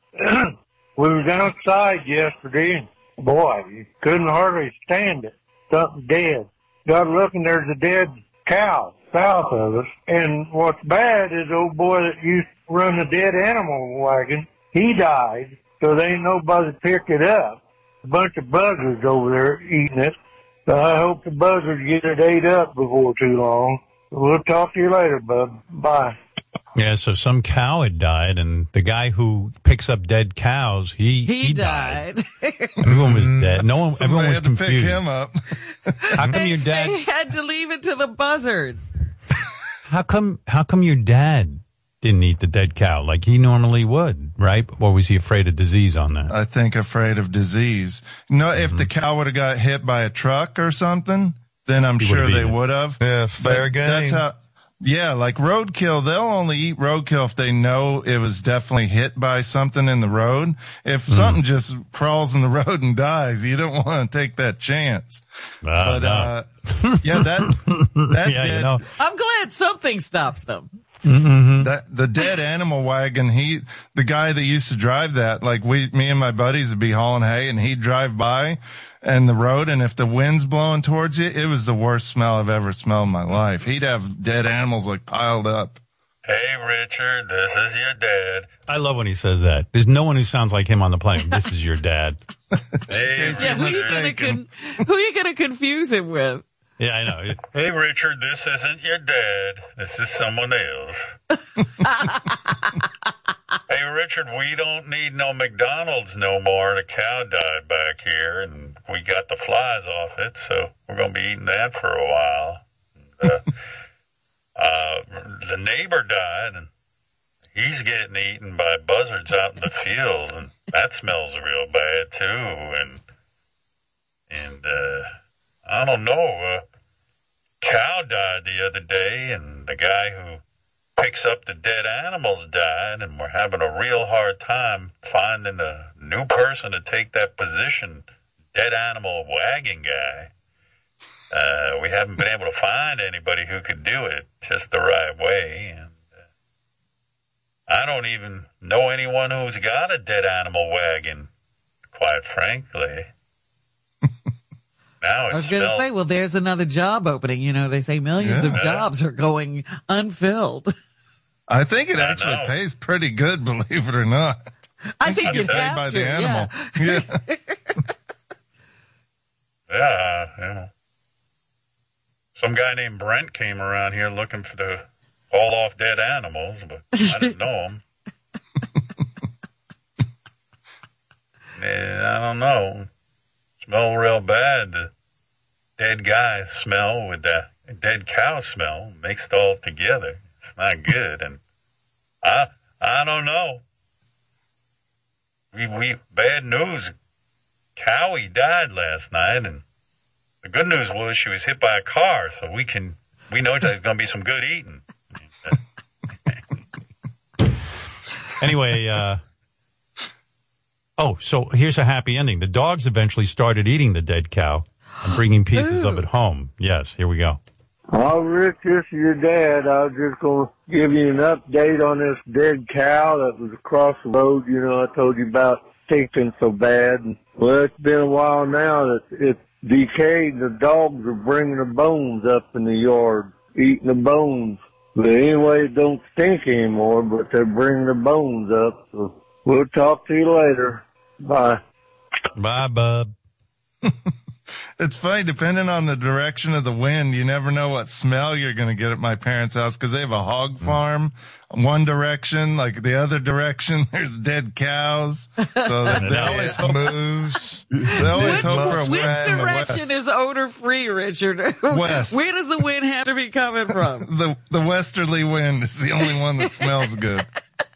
We was outside yesterday. Boy, you couldn't hardly stand it. Something dead. Got looking, there's a dead cow south of us. And what's bad is old boy that used to run the dead animal wagon, he died, so there ain't nobody to pick it up. A bunch of buzzards over there eating it. So I hope the buzzards get it ate up before too long. We'll talk to you later, bub. Bye. Yeah, so some cow had died, and the guy who picks up dead cows, he he, he died. died. Everyone was dead. No one. Somebody everyone was had to confused. Pick him up. How come your dad? They had to leave it to the buzzards. How come? How come your dad didn't eat the dead cow like he normally would, right? Or was he afraid of disease on that? I think afraid of disease. No, mm-hmm. If the cow would have got hit by a truck or something, then I'm he sure they would have. Yeah, fair game. That's how. Yeah, like roadkill, they'll only eat roadkill if they know it was definitely hit by something in the road. If mm. something just crawls in the road and dies, you don't want to take that chance. Uh, but, no. uh, yeah, that, that yeah, dead, you know. I'm glad something stops them. Mm-hmm. That, the dead animal wagon, he, the guy that used to drive that, like we, me and my buddies would be hauling hay and he'd drive by and the road. And if the wind's blowing towards you, it was the worst smell I've ever smelled in my life. He'd have dead animals like piled up. Hey, Richard, this is your dad. I love when he says that. There's no one who sounds like him on the planet. This is your dad. Hey, yeah, who you gonna con- who you going to confuse him with? Yeah, I know. Hey, Richard, this isn't your dad. This is someone else. Hey, Richard, we don't need no McDonald's no more. The cow died back here, and we got the flies off it, so we're going to be eating that for a while. And, uh, uh, the neighbor died, and he's getting eaten by buzzards out in the field, and that smells real bad, too. And, and uh, I don't know, uh, cow died the other day, and the guy who picks up the dead animals died, and we're having a real hard time finding a new person to take that position, dead animal wagon guy. Uh, we haven't been able to find anybody who could do it just the right way. And uh, I don't even know anyone who's got a dead animal wagon, quite frankly. Now I was going to say, well, there's another job opening. You know, they say millions yeah. of jobs are going unfilled. I think it I actually know. pays pretty good, believe it or not. I think you'd have by to. The animal. Yeah. Yeah. yeah, yeah. some guy named Brent came around here looking for the fall off dead animals, but I didn't know him. I don't know. Smell real bad. The dead guy smell with the dead cow smell mixed all together. It's not good. And I, I don't know. We, we, bad news. Cowie died last night, and the good news was she was hit by a car, so we can, we know there's going to be some good eating. Anyway, uh, oh, so here's a happy ending. The dogs eventually started eating the dead cow and bringing pieces of it home. Yes, here we go. Well, Rick, this is your dad. I was just going to give you an update on this dead cow that was across the road. You know, I told you about stinking so bad. Well, it's been a while now that it's decayed. The dogs are bringing the bones up in the yard, eating the bones. But anyway, it don't stink anymore, but they're bringing the bones up. So we'll talk to you later. Bye. Bye, bub. It's funny, depending on the direction of the wind, you never know what smell you're going to get at my parents' house, because they have a hog farm one direction, like the other direction, there's dead cows. So they, they always moves. They always which, hope for a which wind. Which direction west. Is odor-free, Richard? West. Where does the wind have to be coming from? the The westerly wind is the only one that smells good.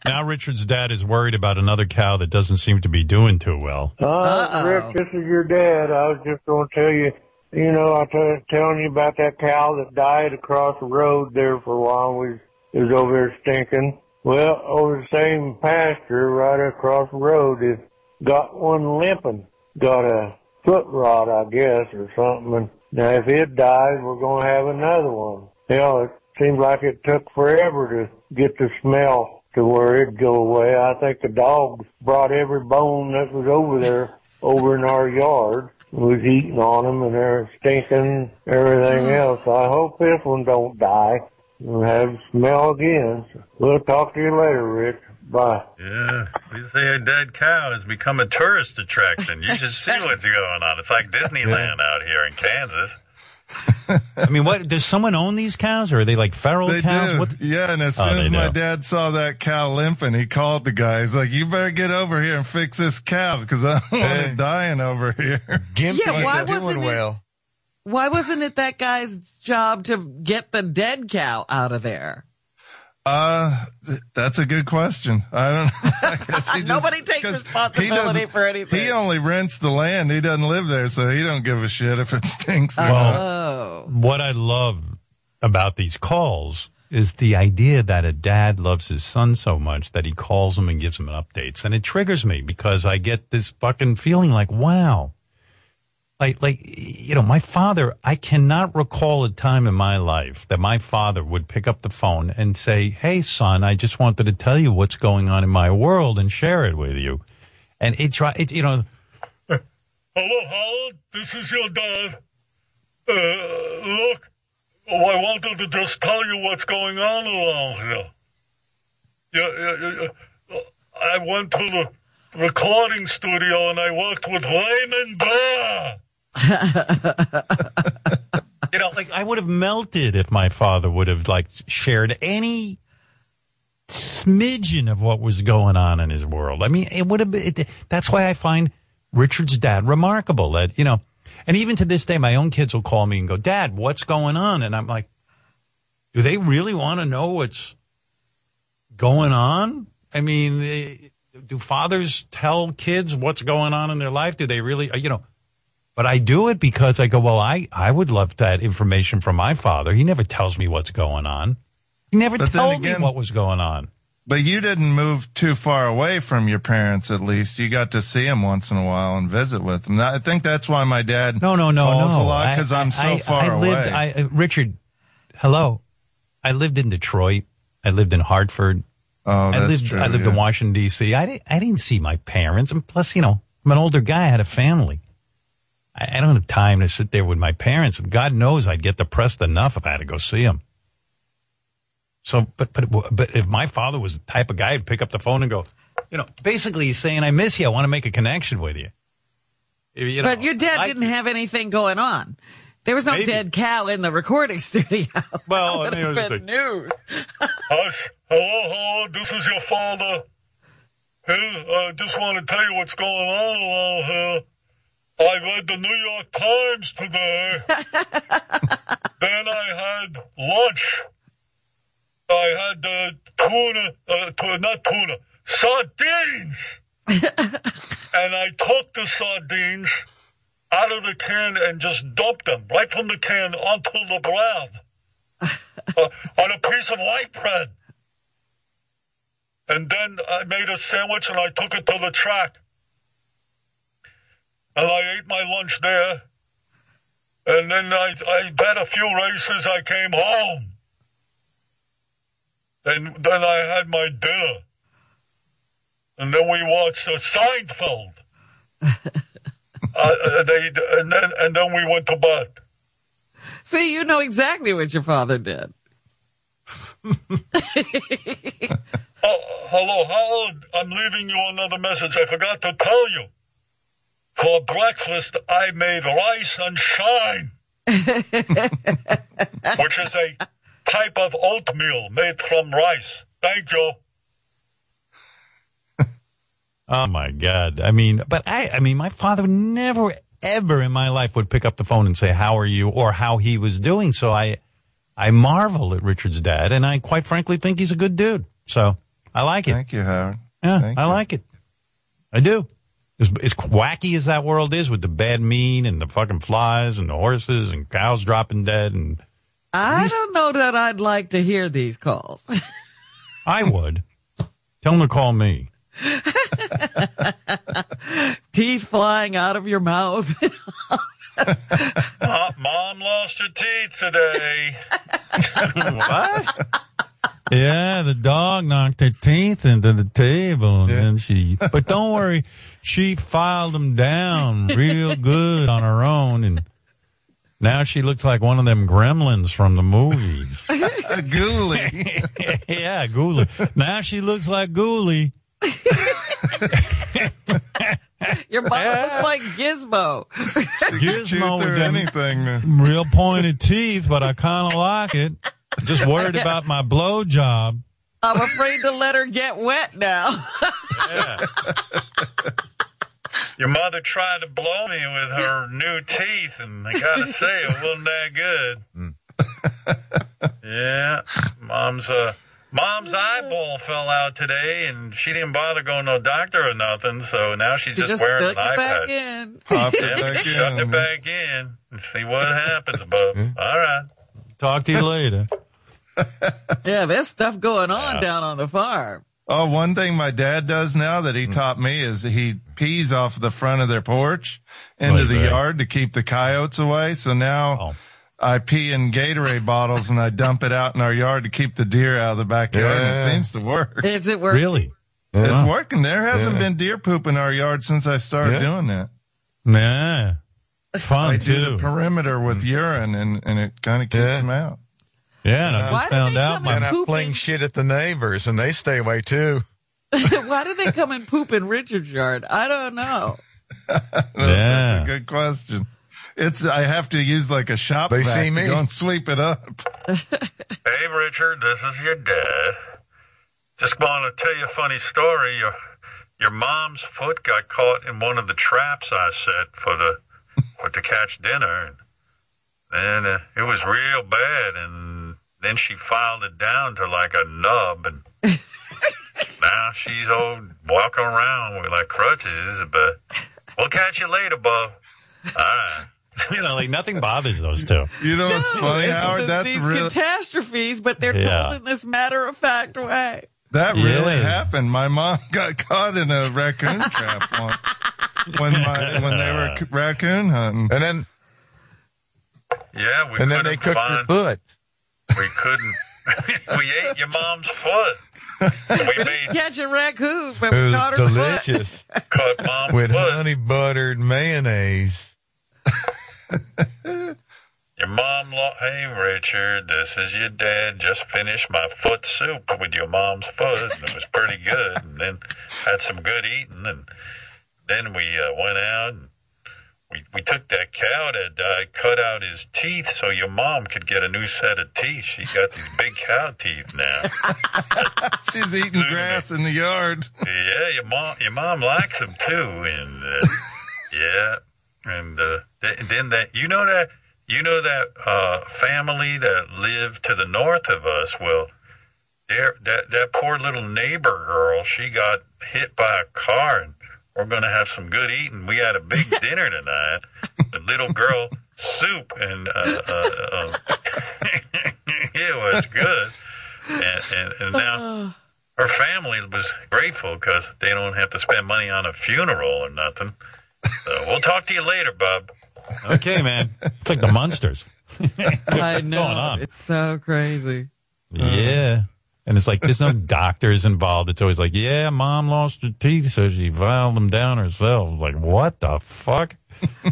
Now Richard's dad is worried about another cow that doesn't seem to be doing too well. Uh, Rick, this is your dad. I was just going to tell you, you know, I was t- telling you about that cow that died across the road there for a while. We was over there stinking. Well, over the same pasture right across the road, it got one limping. Got a foot rot, I guess, or something. And now, if it dies, we're going to have another one. You know, it seemed like it took forever to get the smell to where it'd go away. I think the dog brought every bone that was over there, over in our yard. It was eating on them, and they're stinking, everything else. I hope this one don't die. We'll have it smell again. We'll talk to you later, Rick. Bye. Yeah, we say a dead cow has become a tourist attraction. You should see what's going on. It's like Disneyland out here in Kansas. I mean, what does someone own these cows, or are they like feral they cows? Do. What? Yeah, and as soon oh, as my do. dad saw that cow limping, he called the guy. He's like, "You better get over here and fix this cow because I'm hey. dying over here." Gimpy, yeah, why wasn't it? Well. Why wasn't it that guy's job to get the dead cow out of there? Uh, th- that's a good question. I don't know. I guess he just, nobody takes responsibility for anything. He only rents the land. He doesn't live there, so he don't give a shit if it stinks. Well, what I love about these calls is the idea that a dad loves his son so much that he calls him and gives him updates. And it triggers me because I get this fucking feeling like, wow. Like, like, you know, my father, I cannot recall a time in my life that my father would pick up the phone and say, "Hey, son, I just wanted to tell you what's going on in my world and share it with you." And it try, it, you know, "Hello, Howard, this is your dad. Uh, look, oh, I wanted to just tell you what's going on around here. Yeah, yeah, yeah. I went to the recording studio and I worked with Raymond Burr." You know, like, I would have melted if my father would have, like, shared any smidgen of what was going on in his world. I mean, it would have been, it, that's why I find Richard's dad remarkable. That, you know, and even to this day, my own kids will call me and go, "Dad, what's going on?" And I'm like, do they really want to know what's going on? I mean, they, do fathers tell kids what's going on in their life? Do they really, you know? But I do it because I go, well, I, I would love that information from my father. He never tells me what's going on. He never but told again, me what was going on. But you didn't move too far away from your parents, at least. You got to see them once in a while and visit with them. I think that's why my dad no, no, no, calls no. a lot, because I'm so I, far I lived, away. I, Richard, hello. I lived in Detroit. I lived in Hartford. Oh, that's I lived, true, I lived yeah. in Washington, D C. I didn't, I didn't see my parents. And plus, you know, I'm an older guy. I had a family. I, I don't have time to sit there with my parents. God knows I'd get depressed enough if I had to go see them. So, but, but, but if my father was the type of guy who'd pick up the phone and go, you know, basically he's saying, "I miss you. I want to make a connection with you." You know, but your dad I, didn't have anything going on. There was no Maybe. dead cow in the recording studio. Well, that would have been news. Hello, hello, this is your father. I just want to tell you what's going on around here. I read the New York Times today. Then I had lunch. I had the tuna, uh, tuna, not tuna, sardines. And I took the sardines out of the can and just dumped them right from the can onto the bread, uh, on a piece of white bread. And then I made a sandwich and I took it to the track. And I ate my lunch there. And then I, I bet a few races I came home. And then I had my dinner. And then we watched uh, Seinfeld. uh, they, and, then, and then we went to bed. See, you know exactly what your father did. Oh, hello, Howard. I'm leaving you another message. I forgot to tell you. For breakfast, I made rice and shine, which is a type of oatmeal made from rice. Thank you. Oh, my God. I mean, but I, I mean, my father never, ever in my life would pick up the phone and say, how are you, or how he was doing. So I, I marvel at Richard's dad, and I quite frankly think he's a good dude. So I like it. Thank you, Howard. Yeah, Thank I you. like it. I do. As, as quacky as that world is with the bad mean and the fucking flies and the horses and cows dropping dead. and I least, don't know that I'd like to hear these calls. I would. Tell them to call me. Teeth flying out of your mouth. uh, Mom lost her teeth today. What? Yeah, the dog knocked her teeth into the table, yeah. and she. But don't worry, she filed them down real good on her own, and now she looks like one of them gremlins from the movies. Ghoulie. Yeah, Ghoulie. Now she looks like Ghoulie. Your mom yeah. looks like Gizmo. Gizmo with them anything, real pointed teeth, but I kind of like it. Just worried about my blowjob. I'm afraid to let her get wet now. Yeah. Your mother tried to blow me with her new teeth, and I gotta say, it wasn't that good. Yeah, mom's uh, mom's eyeball fell out today, and she didn't bother going to no doctor or nothing, so now she's just, just wearing an iPad. Back in. Pop it yeah, back in. Pop it back in and see what happens, bub. All right. Talk to you later. Yeah, there's stuff going on yeah. down on the farm. Oh, one thing my dad does now that he taught me is he pees off the front of their porch into Play the bag. yard to keep the coyotes away. So now oh. I pee in Gatorade bottles and I dump it out in our yard to keep the deer out of the backyard. Yeah. And it seems to work. Is it working? Really? Yeah. It's working. There hasn't yeah. been deer poop in our yard since I started yeah. doing that. Nah. Fun, they do too. The perimeter with urine, and, and it kind of keeps yeah. them out. Yeah, and I just found out. My and I fling shit at the neighbors, and they stay away, too. Why do they come and poop in Richard's yard? I don't know. I don't yeah. know. That's a good question. It's I have to use, like, a shop They see me. Go and sweep it up. Hey, Richard, this is your dad. Just want to tell you a funny story. Your, your mom's foot got caught in one of the traps I set for the... to catch dinner, and uh, it was real bad, and then she filed it down to like a nub, and now she's all walking around with like crutches, but we'll catch you later, bub. All right. You know, like nothing bothers those two. You know, no, it's funny, it's Howard. The, that's these real... catastrophes, but they're yeah. told in this matter-of-fact way. That really yeah. happened. My mom got caught in a raccoon trap once. When my, when they were c- raccoon hunting, and then yeah, we and then they cooked find, your foot. We couldn't. We ate your mom's foot. We made catch a raccoon, but we caught her delicious. Foot. Cut mom's with foot. Honey buttered mayonnaise. Your mom, lo- hey Richard, this is your dad. Just finished my foot soup with your mom's foot, and it was pretty good. And then had some good eating and. Then we uh, went out and we, we took that cow that died, cut out his teeth so your mom could get a new set of teeth. She got these big cow teeth now. She's eating grass in the yard. Yeah, your mom, your mom likes them too. And uh, yeah, and uh, then that, you know that, you know that uh, family that lived to the north of us. Well, there, that that poor little neighbor girl, she got hit by a car, and we're going to have some good eating. We had a big dinner tonight. The little girl soup, and uh, uh, uh, it was good. And, and, and now her family was grateful because they don't have to spend money on a funeral or nothing. So we'll talk to you later, Bob. Okay, man. It's like the Munsters. I know. Going on? It's so crazy. Yeah. Um. And it's like, there's no doctors involved. It's always like, yeah, mom lost her teeth, so she filed them down herself. Like, what the fuck?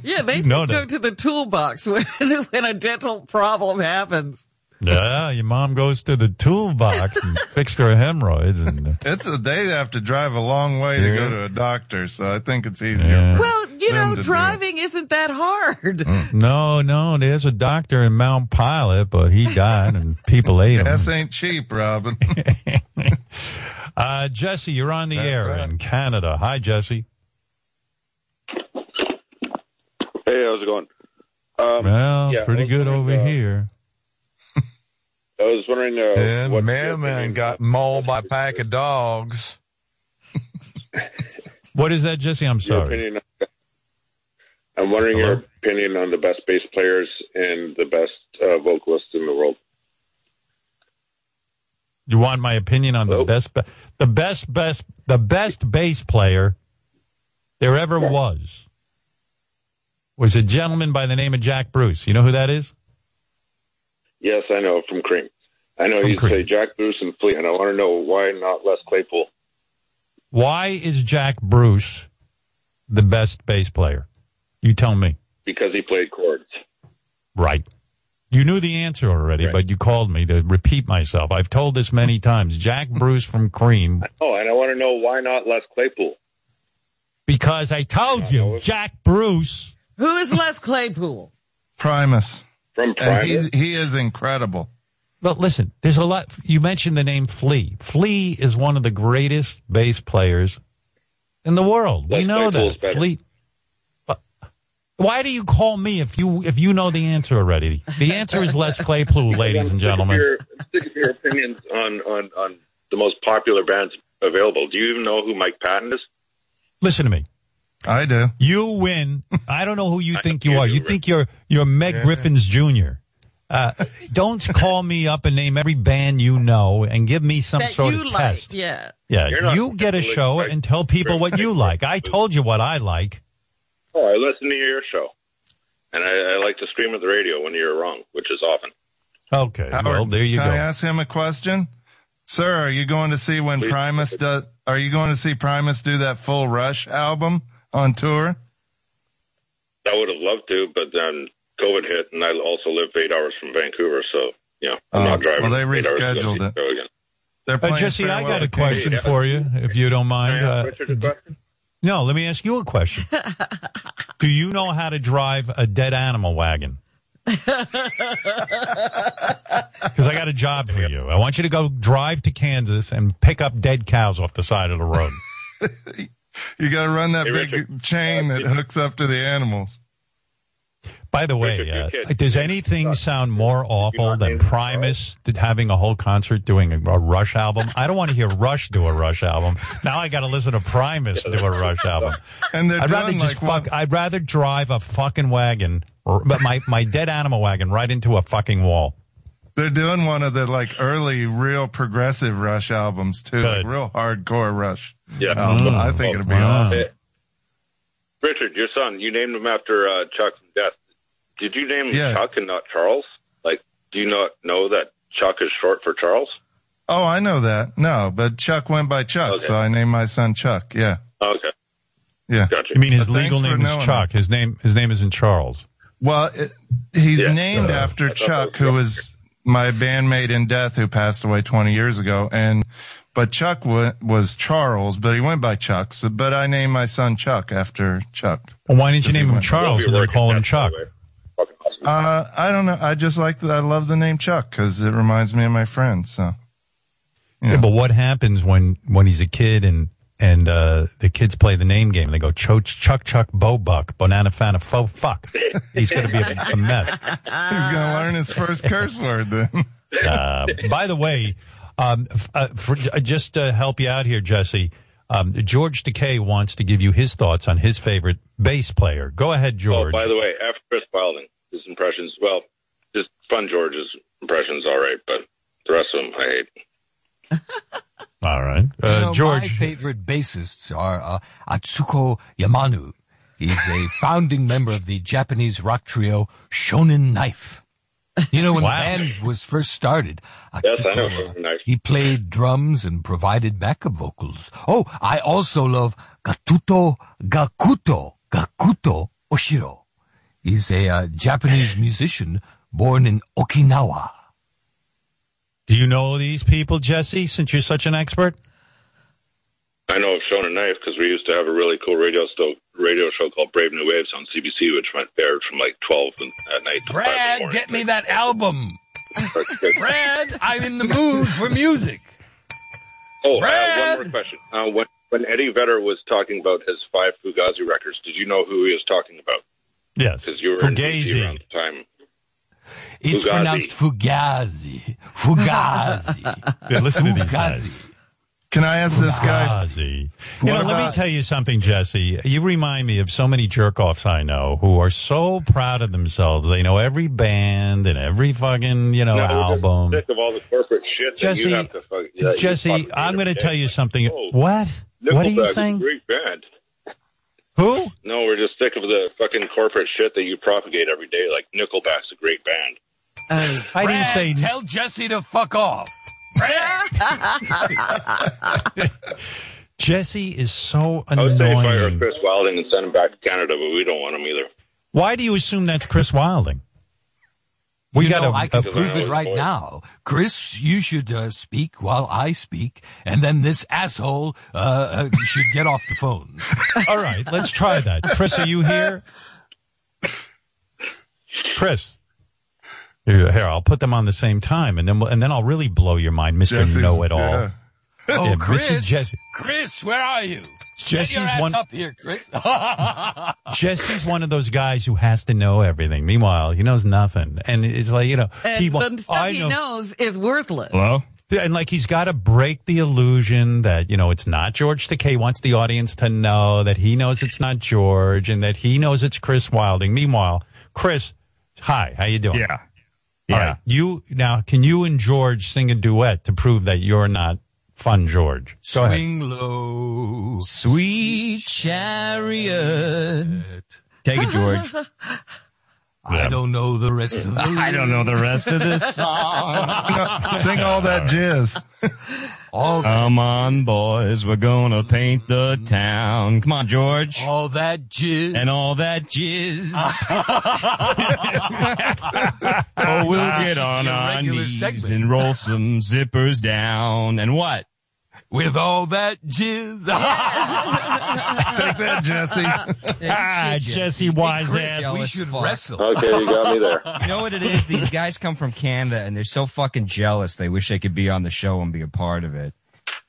Yeah, they you just go to the toolbox when, when a dental problem happens. Yeah, your mom goes to the toolbox and fixes her hemorrhoids. And it's a day they have to drive a long way yeah. to go to a doctor, so I think it's easier. Yeah. For well, you know, driving isn't that hard. Mm. No, no, there's a doctor in Mount Pilot, but he died and people ate him. Gas ain't cheap, Robin. uh, Jesse, you're on the That's air right. in Canada. Hi, Jesse. Hey, how's it going? Um, well, yeah, pretty good over uh, here. I was wondering. Uh, and what mailman got mauled by a pack of dogs. What is that, Jesse? I'm sorry. Your opinion, I'm wondering Hello? your opinion on the best bass players and the best uh, vocalists in the world. You want my opinion on Hello? the best, the best, best, the best bass player there ever was? Was a gentleman by the name of Jack Bruce. You know who that is? Yes, I know, from Cream. I know you say Jack Bruce and Flea, and I want to know why not Les Claypool. Why is Jack Bruce the best bass player? You tell me. Because he played chords. Right. You knew the answer already, right. but you called me to repeat myself. I've told this many times. Jack Bruce from Cream. Oh, and I want to know why not Les Claypool. Because I told I you, if- Jack Bruce. Who is Les Claypool? Primus. From he, he is incredible. Well, listen, there's a lot. You mentioned the name Flea. Flea is one of the greatest bass players in the world. That's we know that. Better. Flea. But why do you call me if you if you know the answer already? The answer is Les Claypool, ladies and gentlemen. I'm sick of your opinions on, on, on the most popular bands available. Do you even know who Mike Patton is? Listen to me. I do. You win. I don't know who you think you are. You think you're you're Meg yeah. Griffins Junior Uh, don't call me up and name every band you know and give me some that sort of like. test. Yeah, yeah. You get a show like, and tell people what you like. I told you what I like. Oh, I listen to your show, and I, I like to scream at the radio when you're wrong, which is often. Okay. Howard, well, there you can go. Can I ask him a question, sir? Are you going to see when Please. Primus does? Are you going to see Primus do that full Rush album? On tour? I would have loved to, but then COVID hit, and I also live eight hours from Vancouver, so, you know, I'm uh, not driving. Well, they rescheduled it. Again. They're uh, Jesse, I got a question for you, if you don't mind. Can I ask Richard a question? No, let me ask you a question. Do you know how to drive a dead animal wagon? Because I got a job for you. I want you to go drive to Kansas and pick up dead cows off the side of the road. You got to run that hey, big Richard. chain that hooks up to the animals. By the way, Richard, uh, does anything sound more awful than Primus having a whole concert doing a, a Rush album? I don't want to hear Rush do a Rush album. Now I got to listen to Primus do a Rush album. And I'd rather just like fuck. One. I'd rather drive a fucking wagon, or, but my my dead animal wagon, right into a fucking wall. They're doing one of the like early, real progressive Rush albums too, like real hardcore Rush. Yeah, um, mm, I think it'd be wow. awesome. Hey, Richard, your son, you named him after uh, Chuck's death. Did you name him yeah. Chuck and not Charles? Like, do you not know that Chuck is short for Charles? Oh, I know that. No, but Chuck went by Chuck, okay. so I named my son Chuck. Yeah. Oh, okay. Yeah. Gotcha. You mean his but legal name is Chuck? His name, his name isn't Charles. Well, it, he's yeah. named uh, after Chuck, was who was my bandmate in death, who passed away twenty years ago, and But Chuck w- was Charles, but he went by Chuck. So, but I named my son Chuck after Chuck. Well, why didn't you name him Charles and then call him Chuck? Uh, I don't know. I just like the, I love the name Chuck because it reminds me of my friend. So, you know. Yeah, but what happens when, when he's a kid and and uh, the kids play the name game? They go Chuck, Chuck, Chuck, Bo Buck, Banana Fana, Fo Fuck. He's going to be a, a mess. He's going to learn his first curse word then. Uh, by the way. Um, uh, for, uh, just to help you out here, Jesse, um, George Takei wants to give you his thoughts on his favorite bass player. Go ahead, George. Oh, by the way, after Chris Wilding, his impressions, well, just Fun George's impressions, all right, but the rest of them I hate. All right. Uh, you know, George. My favorite bassists are uh, Atsuko Yamano. He's a founding member of the Japanese rock trio Shonen Knife. You know, when wow. the band was first started, yes, I know. Nice. He played drums and provided backup vocals. Oh, I also love Gatuto Gakuto, Gakuto Oshiro. He's a uh, Japanese musician born in Okinawa. Do you know these people, Jesse, since you're such an expert? I know of Shonen Knife because we used to have a really cool radio show, radio show called Brave New Waves on C B C, which went aired from like twelve at night to Brad, five in the morning. Get me that album. Brad, I'm in the mood for music. Oh, uh, one more question. Uh, when, when Eddie Vedder was talking about his five Fugazi records, did you know who he was talking about? Yes. Because you were Fugazi. In around the time. It's Fugazi. Pronounced Fugazi. Fugazi. Yeah, listen Fugazi. To these guys. Can I ask this guy? You know, let me tell you something, Jesse. You remind me of so many jerk-offs I know who are so proud of themselves. They know every band and every fucking, you know, no, album. Sick of all the corporate shit, Jesse. That you have to fuck, yeah, Jesse, I'm going to tell you something. Oh, what? Nickelback, what are you saying? Great band. Who? No, we're just sick of the fucking corporate shit that you propagate every day. Like Nickelback's a great band. Uh, I didn't say. Tell Jesse to fuck off. Jesse is so annoying. I would say fire Chris Wilding and send him back to Canada, but we don't want him either. Why do you assume that's Chris Wilding? We got to prove it right now. Chris, you should uh, speak while I speak, and then this asshole uh, uh, should get off the phone. All right, let's try that. Chris, are you here? Chris. Here, I'll put them on the same time, and then and then I'll really blow your mind, Mister Jesse's, Know-It-All. Yeah. Oh, yeah, Chris, Jesse. Chris, where are you? Jesse's Get your ass one up here, Chris. Jesse's one of those guys who has to know everything. Meanwhile, he knows nothing, and it's like you know, and he, the stuff I know, he knows is worthless. Hello? And like he's got to break the illusion that you know it's not George Takei. Wants the audience to know that he knows it's not George, and that he knows it's Chris Wilding. Meanwhile, Chris, hi, how you doing? Yeah. Yeah. All right. You now can you and George sing a duet to prove that you're not Fun George? Go Swing ahead. Low, sweet chariot. Take it, George. I yeah. don't know the rest of the I don't know the rest of this song. No, sing all that jizz. All that Come on, boys, we're gonna paint the town. Come on, George. All that jizz. And all that jizz. Oh, we'll get on our knees segment. And roll some zippers down. And what? With all that jizz. Take that, Jesse. Ah, Jesse Wise-ass. We should wrestle. Okay, you got me there. You know what it is? These guys come from Canada, and they're so fucking jealous. They wish they could be on the show and be a part of it.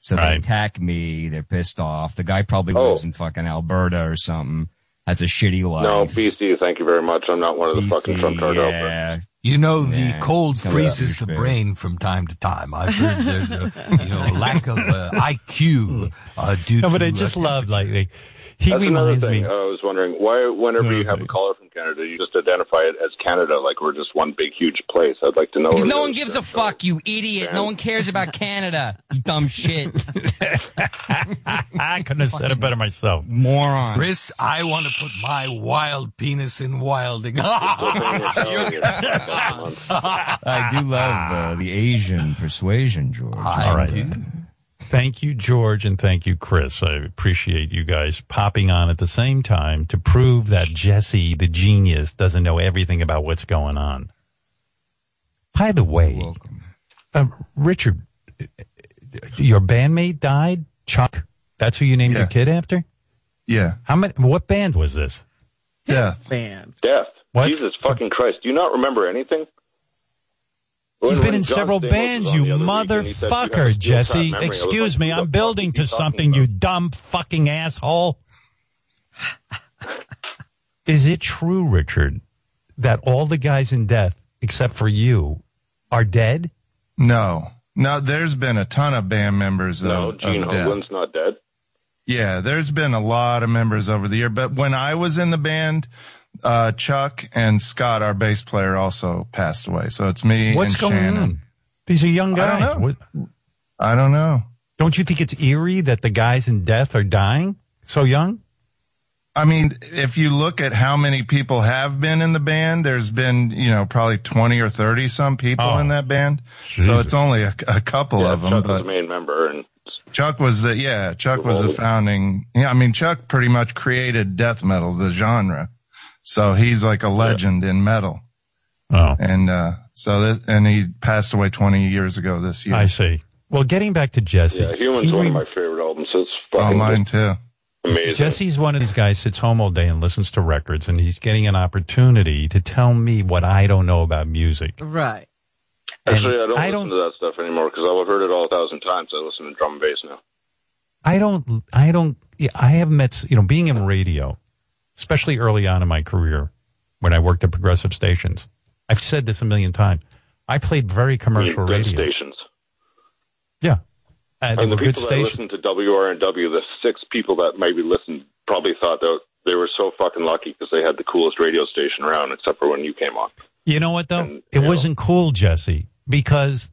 So right. They attack me. They're pissed off. The guy probably oh. lives in fucking Alberta or something. That's a shitty life. No, B C, thank you very much. I'm not one of the B C, fucking Trump card yeah. You know, yeah, the cold freezes the brain from time to time. I've heard there's a you know, lack of uh, I Q uh, due no, to... No, but I just uh, love, like, they, he that's reminds another thing. Me... I was wondering, why, whenever no, you have a caller from Canada, you just identify it as Canada, like we're just one big, huge place. I'd like to know... Because no one gives a fuck, you idiot. Damn. No one cares about Canada, you dumb shit. I couldn't have said it better myself. Moron. Chris, I want to put my wild penis in Wilding. I do love uh, the Asian persuasion, George. I All right. do. Thank you, George, and thank you, Chris. I appreciate you guys popping on at the same time to prove that Jesse, the genius, doesn't know everything about what's going on. By the way, uh, Richard... your bandmate died? Chuck? That's who you named yeah. your kid after? Yeah. How many? What band was this? Death. Band. Death. What? Jesus fucking Christ. Do you not remember anything? He's been in several bands, you motherfucker, Jesse. Excuse me, I'm building to something, you dumb fucking asshole. Is it true, Richard, that all the guys in Death, except for you, are dead? No. No, there's been a ton of band members of, no, Gene of Death. Hoagland's not dead. Yeah, there's been a lot of members over the year. But when I was in the band, uh, Chuck and Scott, our bass player, also passed away. So it's me What's and going Shannon. On? These are young guys. I don't know. I don't know. Don't you think it's eerie that the guys in Death are dying so young? I mean, if you look at how many people have been in the band, there's been, you know, probably twenty or thirty some people oh, in that band. Jesus. So it's only a, a couple yeah, of them. Chuck was the main member. And Chuck was the, yeah, Chuck was the founding. Yeah, I mean, Chuck pretty much created death metal, the genre. So he's like a legend yeah. in metal. Oh. And, uh, so this, and he passed away twenty years ago this year. I see. Well, getting back to Jesse. Yeah, Human's one re- of my favorite albums. It's fucking oh, mine cool. too. Amazing. Jesse's one of these guys sits home all day and listens to records, and he's getting an opportunity to tell me what I don't know about music. Right. And Actually, I don't I listen don't, to that stuff anymore because I've heard it all a thousand times. I listen to drum and bass now. I don't, I don't, I have met, you know, being in radio, especially early on in my career when I worked at progressive stations. I've said this a million times. I played very commercial radio. Stations. Yeah. And, and the people that listened to W R N W, the six people that maybe listened, probably thought that they were so fucking lucky because they had the coolest radio station around, except for when you came on. You know what, though? And, it wasn't know. cool, Jesse, because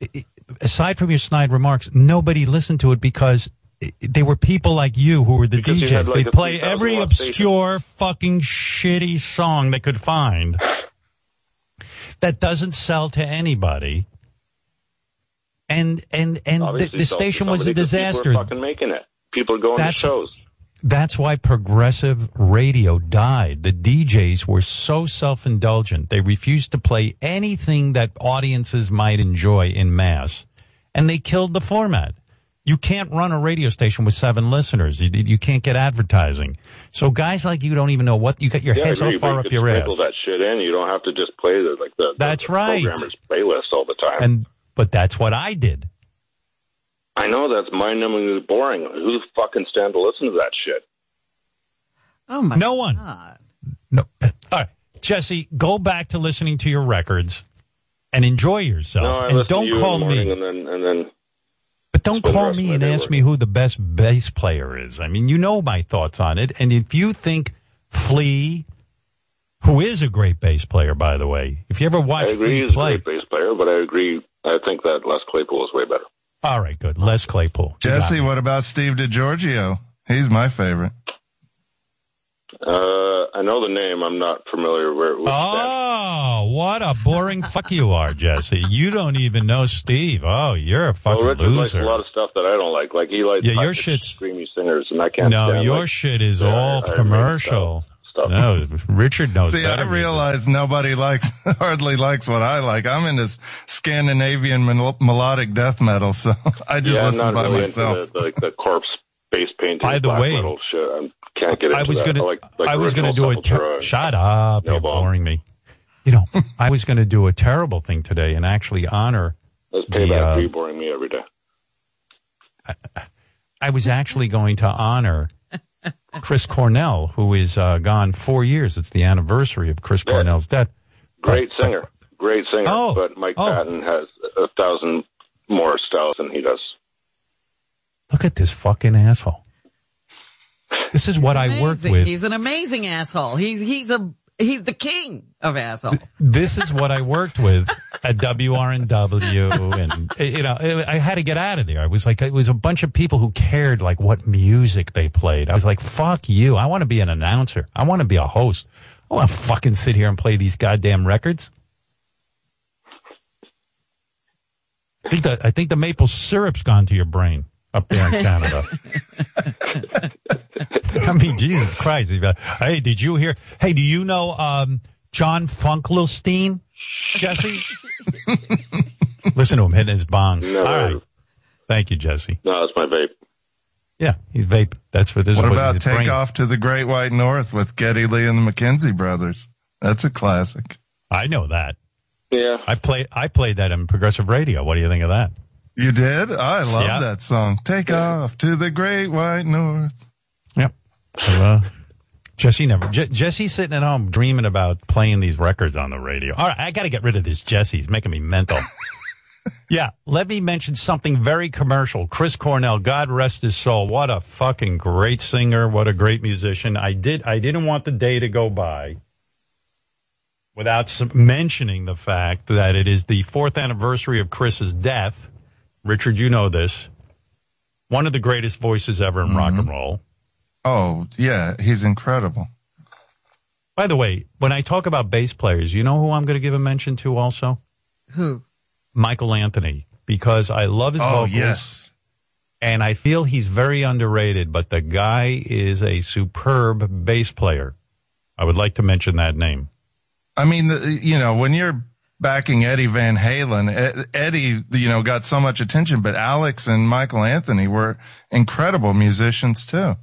it, aside from your snide remarks, nobody listened to it because it, they were people like you who were the because D Js. Like they the play every obscure station. fucking shitty song they could find that doesn't sell to anybody. And and and Obviously the, the station was a disaster. People are fucking making it. People are going that's, to shows. That's why progressive radio died. The D Js were so self-indulgent. They refused to play anything that audiences might enjoy in mass. And they killed the format. You can't run a radio station with seven listeners. You, you can't get advertising. So guys like you don't even know what you got your yeah, head so far up your ass. You that shit in. You don't have to just play the like the, that's the right. programmer's playlist all the time. And But that's what I did. I know that's mind-numbingly boring. Who fucking stand to listen to that shit? Oh my! No one. God. No. All right, Jesse, go back to listening to your records and enjoy yourself. No, I and don't to you call in the me. And then, and then but don't call me and ask working. me who the best bass player is. I mean, you know my thoughts on it. And if you think Flea, who is a great bass player, by the way, if you ever watch I agree Flea he's play, a great bass player, but I agree. I think that Les Claypool is way better. All right, good. Les Claypool. Jesse, what about Steve DiGiorgio? He's my favorite. Uh, I know the name. I'm not familiar where it was. Oh, that. What a boring fuck you are, Jesse. You don't even know Steve. Oh, you're a fucking well, loser. Likes a lot of stuff that I don't like. Like he likes yeah, your shit's screamy singers, and I can't. No, your like, shit is yeah, all I, commercial. I Stuff. No, Richard knows. See, I realize that. nobody likes, hardly likes what I like. I'm into Scandinavian mel- melodic death metal, so I just yeah, listen I'm not by really myself. Into the, like the corpse face painting, by the black way, metal shit. I can't get into I was that. Gonna, I, like, like I was going to do a ter- shut up. No you're bomb. boring me. You know, I was going to do a terrible thing today and actually honor. That's payback. Uh, you boring me every day. I, I was actually going to honor Chris Cornell, who is uh, gone four years. It's the anniversary of Chris yeah. Cornell's death. Great but, singer. Great singer. Oh, but Mike oh. Patton has a thousand more styles than he does. Look at this fucking asshole. This is what amazing. I work with. He's an amazing asshole. He's he's a he's the king of assholes. This is what I worked with at W R N W, and you know, I had to get out of there. I was like, it was a bunch of people who cared like what music they played. I was like, fuck you. I want to be an announcer. I want to be a host. I want to fucking sit here and play these goddamn records. I think the, I think the maple syrup's gone to your brain up there in Canada. I mean, Jesus Christ. Hey, did you hear? Hey, do you know um, John Funkelstein, Jesse? Listen to him hitting his bong. No. All right. Thank you, Jesse. No, that's my vape. Yeah, he vape. That's what this what is. What about Take brain. Off to the Great White North with Geddy Lee and the McKenzie Brothers? That's a classic. I know that. Yeah. I played I played that in progressive radio. What do you think of that? You did? I love yeah. that song. Take yeah. off to the Great White North. Yep. Yeah. Uh, Jesse never. Je- Jesse's sitting at home dreaming about playing these records on the radio. All right, I got to get rid of this Jesse. He's making me mental. Yeah, let me mention something very commercial. Chris Cornell, God rest his soul. What a fucking great singer. What a great musician. I did. I didn't want the day to go by without some mentioning the fact that it is the fourth anniversary of Chris's death. Richard, you know this. One of the greatest voices ever in mm-hmm. rock and roll. Oh, yeah, he's incredible. By the way, when I talk about bass players, you know who I'm going to give a mention to also? Who? Michael Anthony, because I love his oh, vocals. Yes. And I feel he's very underrated, but the guy is a superb bass player. I would like to mention that name. I mean, the, you know, when you're backing Eddie Van Halen, Eddie, you know, got so much attention, but Alex and Michael Anthony were incredible musicians, too.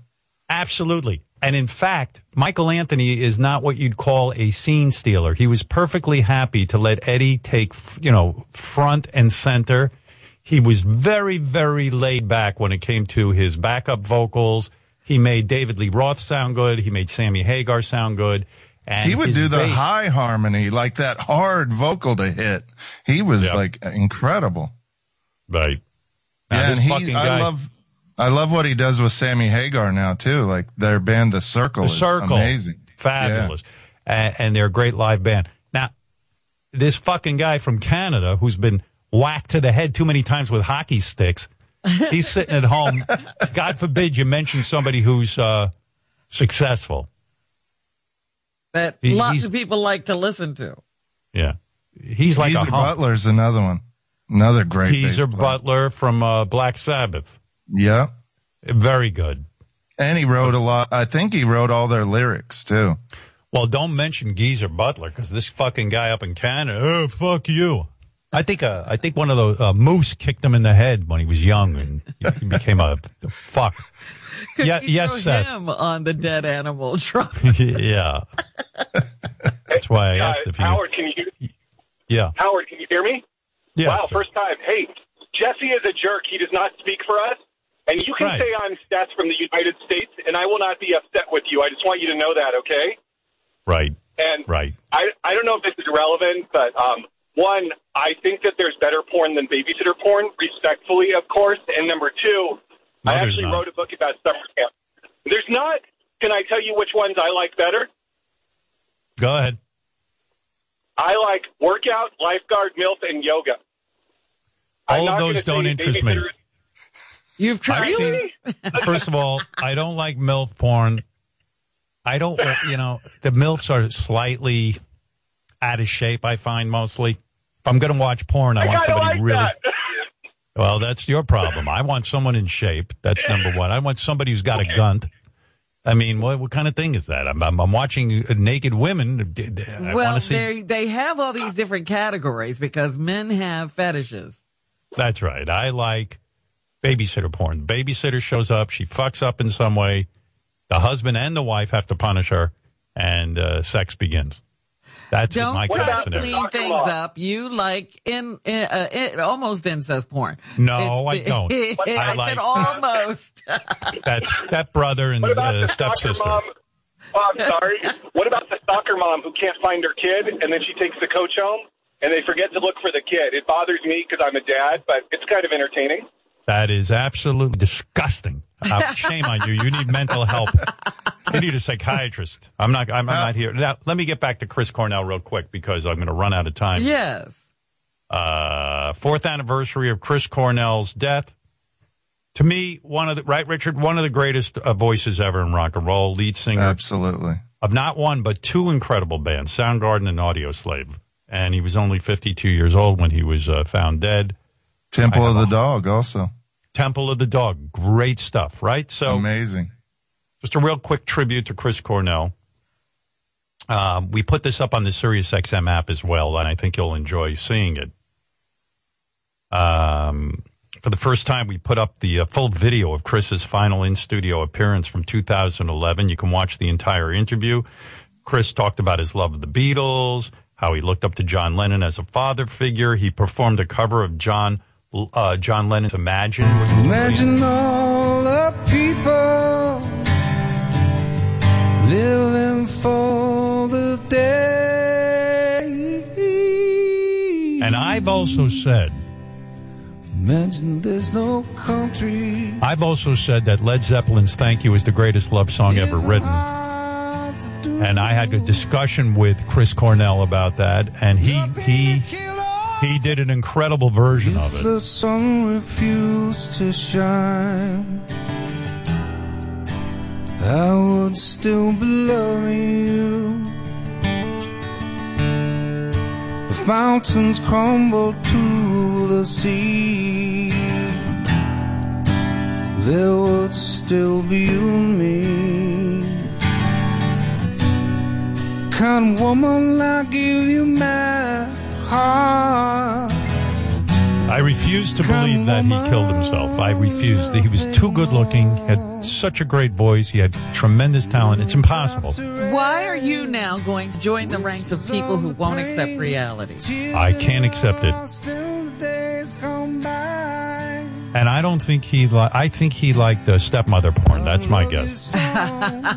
Absolutely. And in fact, Michael Anthony is not what you'd call a scene stealer. He was perfectly happy to let Eddie take, you know, front and center. He was very, very laid back when it came to his backup vocals. He made David Lee Roth sound good. He made Sammy Hagar sound good. And he would do the bass, high harmony, like that hard vocal to hit. He was yep. like incredible. Right. Now, yeah, this and fucking he, guy, I love... I love what he does with Sammy Hagar now, too. Like, their band, The Circle, the Circle. is amazing. Fabulous. Yeah. Uh, and they're a great live band. Now, this fucking guy from Canada, who's been whacked to the head too many times with hockey sticks, he's sitting at home. God forbid you mention somebody who's uh, successful. That he, lots of people like to listen to. Yeah. He's like Geezer a Butler's another one. Another great Geezer Butler from uh, Black Sabbath. Yeah. Very good. And he wrote a lot. I think he wrote all their lyrics, too. Well, don't mention Geezer Butler, because this fucking guy up in Canada, oh, fuck you. I think uh, I think one of those, uh, Moose kicked him in the head when he was young, and he became a fuck. Yeah, yes, throw him uh, on the dead animal truck. Yeah. That's why I asked uh, if you... Howard, can you... Yeah. Howard, can you hear me? Yeah, wow, sir. First time. Hey, Jesse is a jerk. He does not speak for us. And you can right. say I'm Seth from the United States, and I will not be upset with you. I just want you to know that, okay? Right. And right. I, I don't know if this is relevant, but, um, one, I think that there's better porn than babysitter porn, respectfully, of course. And number two, no, I actually not. wrote a book about summer camp. There's not. Can I tell you which ones I like better? Go ahead. I like workout, lifeguard, MILF, and yoga. All of those don't interest me. You've tried. Really? First of all, I don't like MILF porn. I don't, you know, the MILFs are slightly out of shape, I find, mostly. If I'm going to watch porn, I, I want somebody like really. That. Well, that's your problem. I want someone in shape. That's number one. I want somebody who's got okay. a gunt. I mean, what what kind of thing is that? I'm I'm, I'm watching naked women. I well, see... they have all these different categories because men have fetishes. That's right. I like babysitter porn. The babysitter shows up. She fucks up in some way. The husband and the wife have to punish her, and uh, sex begins. That's Don't my kind of scenario. Don't clean things up. You like in, in, uh, in almost incest porn. No, it's, I don't. It, it, I, I like, said almost. That's stepbrother and uh, stepsister. Mom? Oh, I'm sorry. What about the soccer mom who can't find her kid, and then she takes the coach home, and they forget to look for the kid? It bothers me because I'm a dad, but it's kind of entertaining. That is absolutely disgusting. Uh, shame on you. You need mental help. You need a psychiatrist. I'm not I'm, I'm not here. Now, let me get back to Chris Cornell real quick because I'm going to run out of time. Yes. Uh, fourth anniversary of Chris Cornell's death. To me, one of the, right, Richard, one of the greatest uh, voices ever in rock and roll, lead singer. Absolutely. Of not one, but two incredible bands, Soundgarden and Audioslave. And he was only fifty-two years old when he was uh, found dead. Temple of the Dog also. Temple of the Dog. Great stuff, right? So amazing. Just a real quick tribute to Chris Cornell. Um, we put this up on the SiriusXM app as well, and I think you'll enjoy seeing it. Um, For the first time, we put up the uh, full video of Chris's final in-studio appearance from two thousand eleven. You can watch the entire interview. Chris talked about his love of the Beatles, how he looked up to John Lennon as a father figure. He performed a cover of John uh, John Lennon's Imagine. Imagine all the people living for the day. And I've also said, imagine there's no country. I've also said that Led Zeppelin's Thank You is the greatest love song ever written. And I had a discussion with Chris Cornell about that, and he he he did an incredible version if of it. The sun refused to shine, I would still be loving you. The mountains crumbled to the sea, there would still be you and me. Kind woman, I give you my heart. I refuse to believe that he killed himself. I refuse. He was too good looking, had such a great voice, he had tremendous talent. It's impossible. Why are you now going to join the ranks of people who won't accept reality? I can't accept it. And I don't think he li- I think he liked uh, stepmother porn. That's my guess. uh,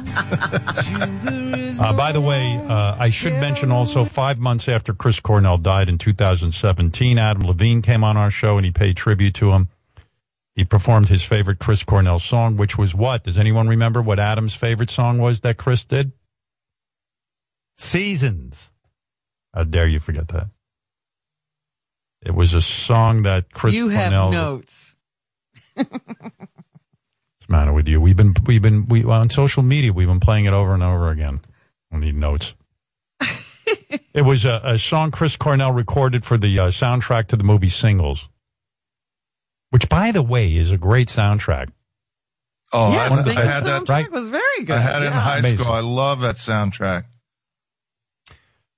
by the way, uh, I should mention also, five months after Chris Cornell died in two thousand seventeen, Adam Levine came on our show and he paid tribute to him. He performed his favorite Chris Cornell song, which was what? Does anyone remember what Adam's favorite song was that Chris did? Seasons. How dare you forget that? It was a song that Chris you Cornell... You have notes. What's the matter with you? We've been, we've been, we, on social media, we've been playing it over and over again. We need notes. It was a, a song Chris Cornell recorded for the uh, soundtrack to the movie Singles, which, by the way, is a great soundtrack. Oh, yeah, I, the I had that. Right? Was very good. I had it yeah. in high Amazing. school. I love that soundtrack.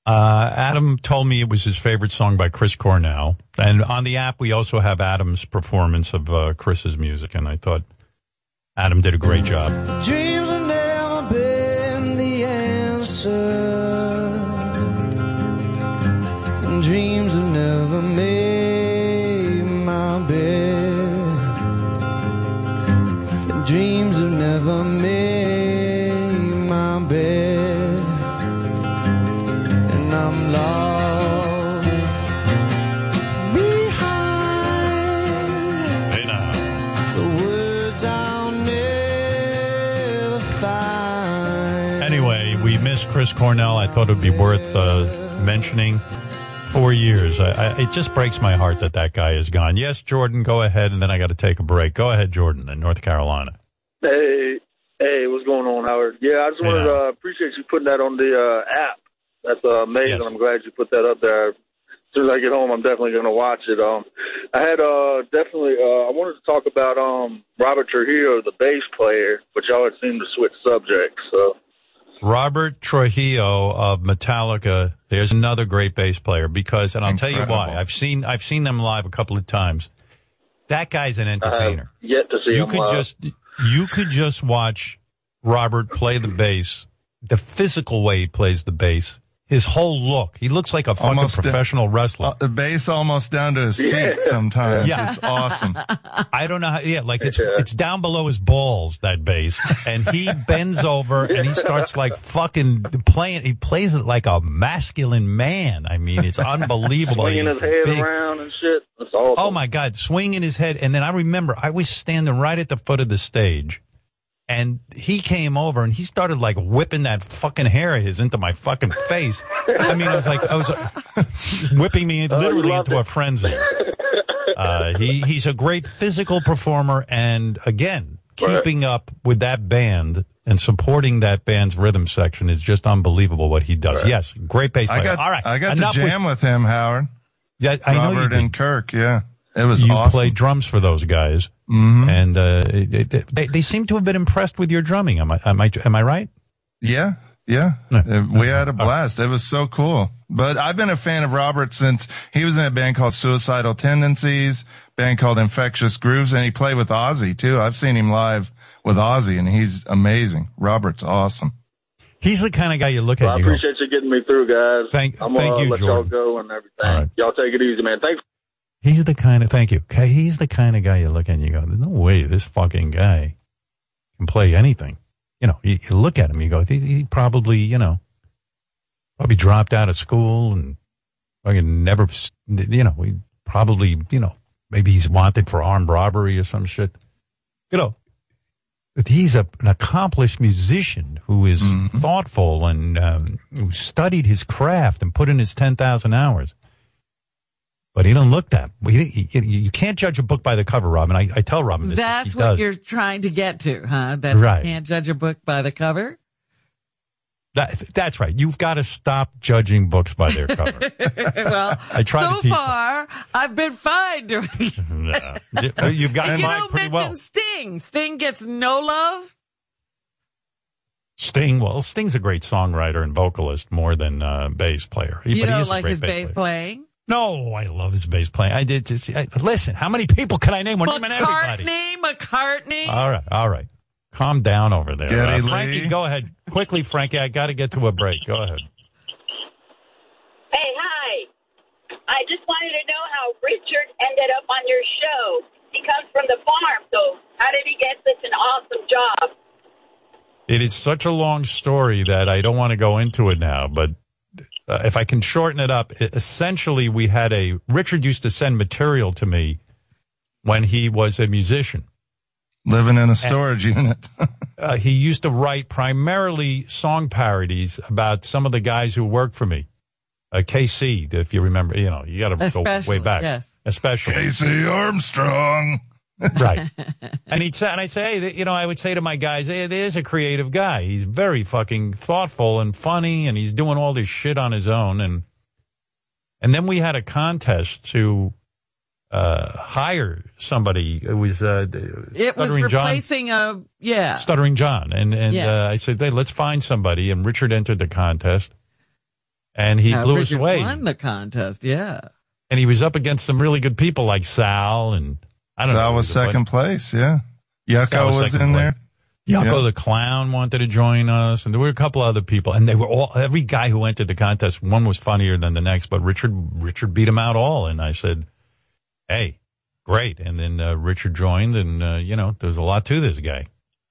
Uh, Adam told me it was his favorite song by Chris Cornell. And on the app, we also have Adam's performance of uh, Chris's music. And I thought Adam did a great job. Dreams have never been the answer. Dreams have never made my bed. Dreams have never made my bed. I'm lost behind hey now. The words I'll never find. Anyway, we miss Chris Cornell. I thought it would be worth uh, mentioning. Four years. I, I, it just breaks my heart that that guy is gone. Yes, Jordan, go ahead, and then I got to take a break. Go ahead, Jordan, in North Carolina. Hey, hey, what's going on, Howard? Yeah, I just wanted hey to uh, appreciate you putting that on the uh, app. That's uh, amazing. Yes. I'm glad you put that up there. As soon as I get home, I'm definitely going to watch it. Um, I had uh, definitely, uh, I wanted to talk about um, Robert Trujillo, the bass player, but y'all had seemed to switch subjects. So Robert Trujillo of Metallica, there's another great bass player because, and I'll Incredible. tell you why. I've seen I've seen them live a couple of times. That guy's an entertainer. I have yet to see you him could live. Just you could just watch Robert play the bass, the physical way he plays the bass. His whole look. He looks like a fucking almost professional down, wrestler. Uh, the bass almost down to his feet yeah. sometimes. Yeah. It's awesome. I don't know how, yeah, like it's, yeah. it's down below his balls, that bass. And he bends over and he starts like fucking playing. He plays it like a masculine man. I mean, it's unbelievable. Swinging his head big. around and shit. That's awesome. Oh my God. Swinging his head. And then I remember I was standing right at the foot of the stage. And he came over and he started like whipping that fucking hair of his into my fucking face. I mean, I was like, I was uh, whipping me literally oh, into it. a frenzy. Uh, he, he's a great physical performer. And again, right. keeping up with that band and supporting that band's rhythm section is just unbelievable what he does. Right. Yes. Great bass player. I got, All right. I got to jam with, with him, Howard. Yeah, I Robert know you did. and Kirk. Yeah. It was you awesome. play drums for those guys, mm-hmm. and uh, they, they they seem to have been impressed with your drumming. Am I am I am I right? Yeah, yeah. No, we no, had a blast. Okay. It was so cool. But I've been a fan of Robert since he was in a band called Suicidal Tendencies, band called Infectious Grooves, and he played with Ozzy, too. I've seen him live with Ozzy, and he's amazing. Robert's awesome. He's the kind of guy you look well, at. I you appreciate go. you getting me through, guys. Thank, I'm thank you, let Jordan. Y'all go and everything. Right. Y'all take it easy, man. Thanks. He's the kind of, thank you. Okay, he's the kind of guy you look at and you go, there's no way this fucking guy can play anything. You know, you, you look at him, you go, he, he probably, you know, probably dropped out of school and fucking never, you know, he probably, you know, maybe he's wanted for armed robbery or some shit. You know, but he's a, an accomplished musician who is mm-hmm. thoughtful and um, who studied his craft and put in his ten thousand hours. But he don't look that. He, he, you can't judge a book by the cover, Robin. I, I tell Robin this. That's what does. You're trying to get to, huh? That right. You can't judge a book by the cover? That, that's right. You've got to stop judging books by their cover. Well, I try so to teach far, them. I've been fine doing it. No. You've got you don't mention well. Sting. Sting gets no love? Sting, well, Sting's a great songwriter and vocalist more than uh, bass player. He, you but don't he is like his bass, bass playing? No, I love his bass playing. I did. Just, I, listen, how many people can I name? We're naming everybody. McCartney. All right, all right. Calm down over there. Uh, Frankie, go ahead. Quickly, Frankie, I got to get to a break. Go ahead. Hey, hi. I just wanted to know how Richard ended up on your show. He comes from the farm, so how did he get such an awesome job? It is such a long story that I don't want to go into it now, but uh, if I can shorten it up, it, essentially we had a... Richard used to send material to me when he was a musician. Living in a storage and, unit. uh, he used to write primarily song parodies about some of the guys who worked for me. Uh, K C, if you remember, you know, you got to go way back. Yes. Especially. K C Armstrong. Right. And he'd say, and I'd say, hey, you know, I would say to my guys, hey, there's a creative guy. He's very fucking thoughtful and funny, and he's doing all this shit on his own. And, and then we had a contest to... Uh, hire somebody. It was, uh, it was replacing John, a, yeah. Stuttering John. And, and, yeah. uh, I said, hey, let's find somebody. And Richard entered the contest and he uh, blew Richard us away. Richard won the contest, yeah. And he was up against some really good people like Sal and I don't Sal know. Sal was second place, yeah. Yucko was, was in place. there. Yucko yeah. the clown wanted to join us. And there were a couple other people. And they were all, every guy who entered the contest, one was funnier than the next, but Richard, Richard beat them out all. And I said, hey, great. And then uh, Richard joined, and, uh, you know, there's a lot to this guy.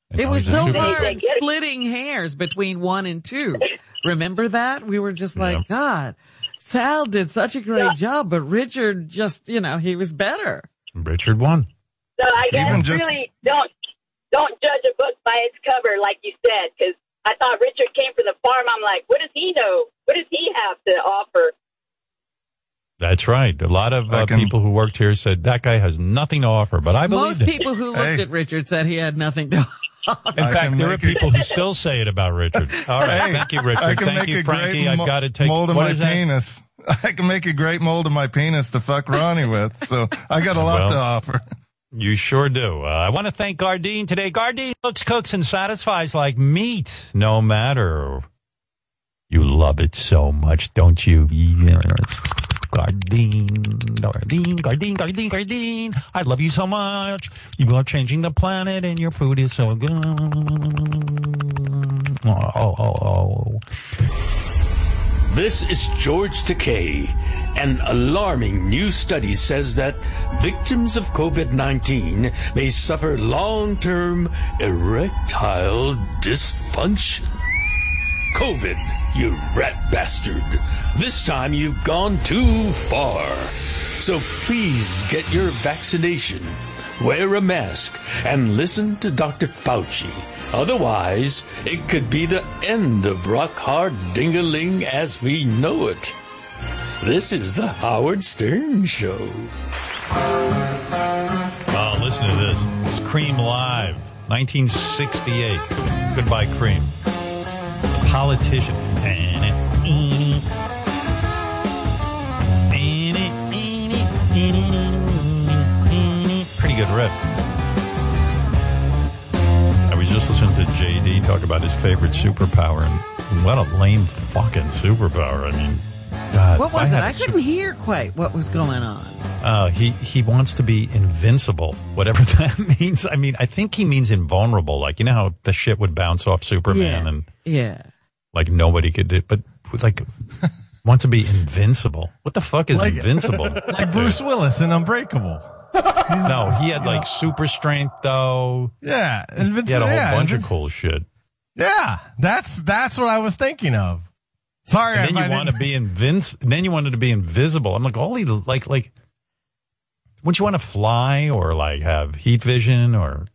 And it was so hard splitting hairs between one and two. Remember that? We were just like, yeah. God, Sal did such a great yeah. job, but Richard just, you know, he was better. Richard won. So I guess just- really don't, don't judge a book by its cover, like you said, because I thought Richard came from the farm. I'm like, what does he know? What does he have to offer? That's right. A lot of uh, can, people who worked here said, that guy has nothing to offer, but I believe Most people who looked hey. at Richard said he had nothing to offer. In I fact, there are people it. who still say it about Richard. All right. Hey, thank you, Richard. I can thank make you, a Frankie. Great I've mo- got to take mold of my penis. That? I can make a great mold of my penis to fuck Ronnie with, so I got a lot well, to offer. You sure do. Uh, I want to thank Gardein today. Gardein looks, cooks, and satisfies like meat, no matter. You love it so much, don't you? Yes. Gardein, Gardein, Gardein, Gardein, Gardein. I love you so much. You are changing the planet and your food is so good. Oh, oh, oh, oh. This is George Takei. An alarming new study says that victims of covid nineteen may suffer long-term erectile dysfunction. COVID, you rat bastard. This time you've gone too far. So please get your vaccination, wear a mask, and listen to Doctor Fauci. Otherwise, it could be the end of Rock Hard Dingaling as we know it. This is the Howard Stern Show. Oh, listen to this. It's Cream Live, nineteen sixty-eight. Goodbye, Cream. Politician. Pretty good riff. I was just listening to J D talk about his favorite superpower, and what a lame fucking superpower. I mean, God, what was I it? I couldn't hear quite what was going on. Uh, he, he wants to be invincible, whatever that means. I mean, I think he means invulnerable. Like, you know how the shit would bounce off Superman yeah, and yeah, like nobody could do it. But like, wants to be invincible. What the fuck is like, invincible? Like Bruce Willis in Unbreakable. He's, no, he had like know. super strength though. Yeah, invincible. He had a whole yeah, bunch of cool shit. Yeah, that's that's what I was thinking of. Sorry, and then I you want to be invinci- Then you wanted to be invisible. I'm like, all he like like. Wouldn't you want to fly or like have heat vision or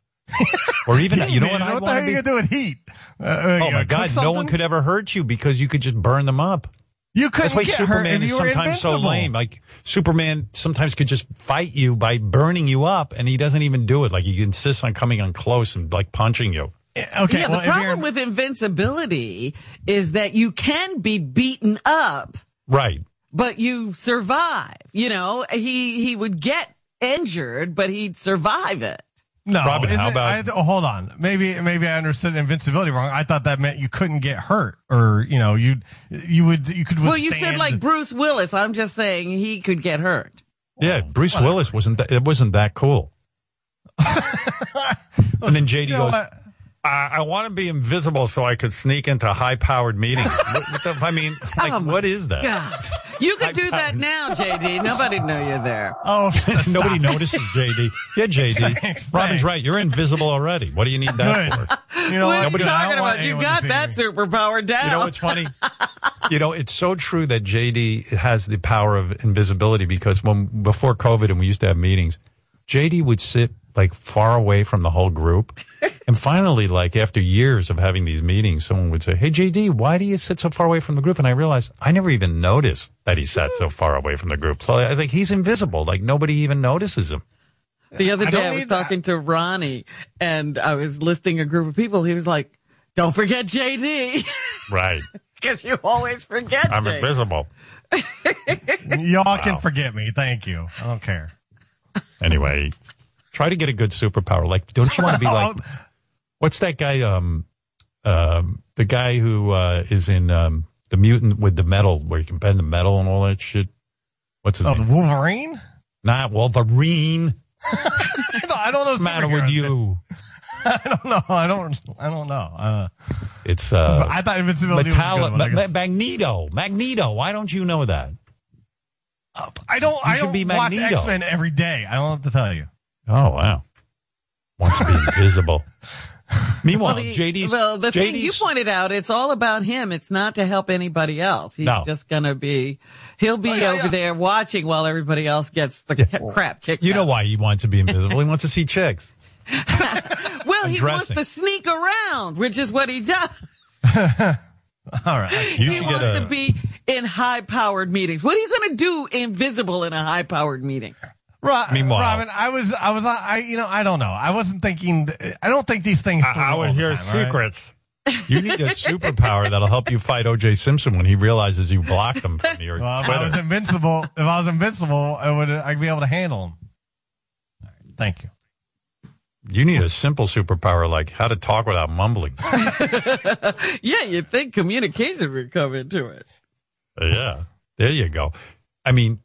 or even heat you know what I want to be? What the hell are you do with heat? Uh, oh my God! No one could ever hurt you because you could just burn them up. You couldn't. That's why get Superman hurt if is you were sometimes invincible. So lame. Like Superman sometimes could just fight you by burning you up, and he doesn't even do it. Like he insists on coming on close and like punching you. Okay. Yeah, well, the problem with invincibility is that you can be beaten up, right? But you survive. You know, he he would get injured, but he'd survive it. No, Robin, how about? I, oh, hold on. Maybe maybe I understood invincibility wrong. I thought that meant you couldn't get hurt, or you know, you you would you could. Withstand. Well, you said like Bruce Willis. I'm just saying he could get hurt. Yeah, Bruce Whatever. Willis wasn't. That, it wasn't that cool. And then J D you know, goes. I, I want to be invisible so I could sneak into high-powered meetings. What, what the, I mean, like, oh what is that? God. You could do that now, J D. Nobody'd know you're there. Oh, nobody notices, J D. Yeah, J D. Robin's right. You're invisible already. What do you need that for? You know, what nobody are you talking about? You got that superpower down. You know what's funny? You know, it's so true that J D has the power of invisibility because when before COVID and we used to have meetings, J D would sit like far away from the whole group. And finally, like after years of having these meetings, someone would say, hey, J D, why do you sit so far away from the group? And I realized I never even noticed that he sat so far away from the group. So I was like, he's invisible. Like nobody even notices him. The other day I, I was talking that. to Ronnie and I was listing a group of people. He was like, don't forget J D. Right. Because you always forget I'm J D. Invisible. Y'all wow. can forget me. Thank you. I don't care. Anyway. Try to get a good superpower. Like, don't you want to be like, what's that guy? Um, um, the guy who uh, is in um, The Mutant with the metal, where you can bend the metal and all that shit. What's his oh, name? Wolverine? Not Wolverine. I, don't, I don't know. What's the matter with you? I don't know. I don't. I don't know. Uh, it's. Uh, I thought invincibility Metallo- was a good one, Magneto. Magneto. Why don't you know that? Uh, I don't. You I don't be watch X-Men every day. I don't have to tell you. Oh, wow. Wants to be invisible. Meanwhile, well, the, J D's... Well, the J D's, thing you pointed out, it's all about him. It's not to help anybody else. He's no. just going to be... He'll be oh, yeah, over yeah. there watching while everybody else gets the yeah. crap kicked You out. Know why he wants to be invisible. He wants to see chicks. Well, he wants to sneak around, which is what he does. All right. You he wants a... to be in high-powered meetings. What are you going to do invisible in a high-powered meeting? Rob, Robin, I was, I was, I, you know, I don't know. I wasn't thinking, I don't think these things. I would hear secrets. Right? You need a superpower that'll help you fight O J Simpson when he realizes you blocked him from your well, Twitter. If I was invincible, if I was invincible, I would, I'd be able to handle him. All right, thank you. You need a simple superpower, like how to talk without mumbling. Yeah, you'd think communication would come into it. Yeah, there you go. I mean.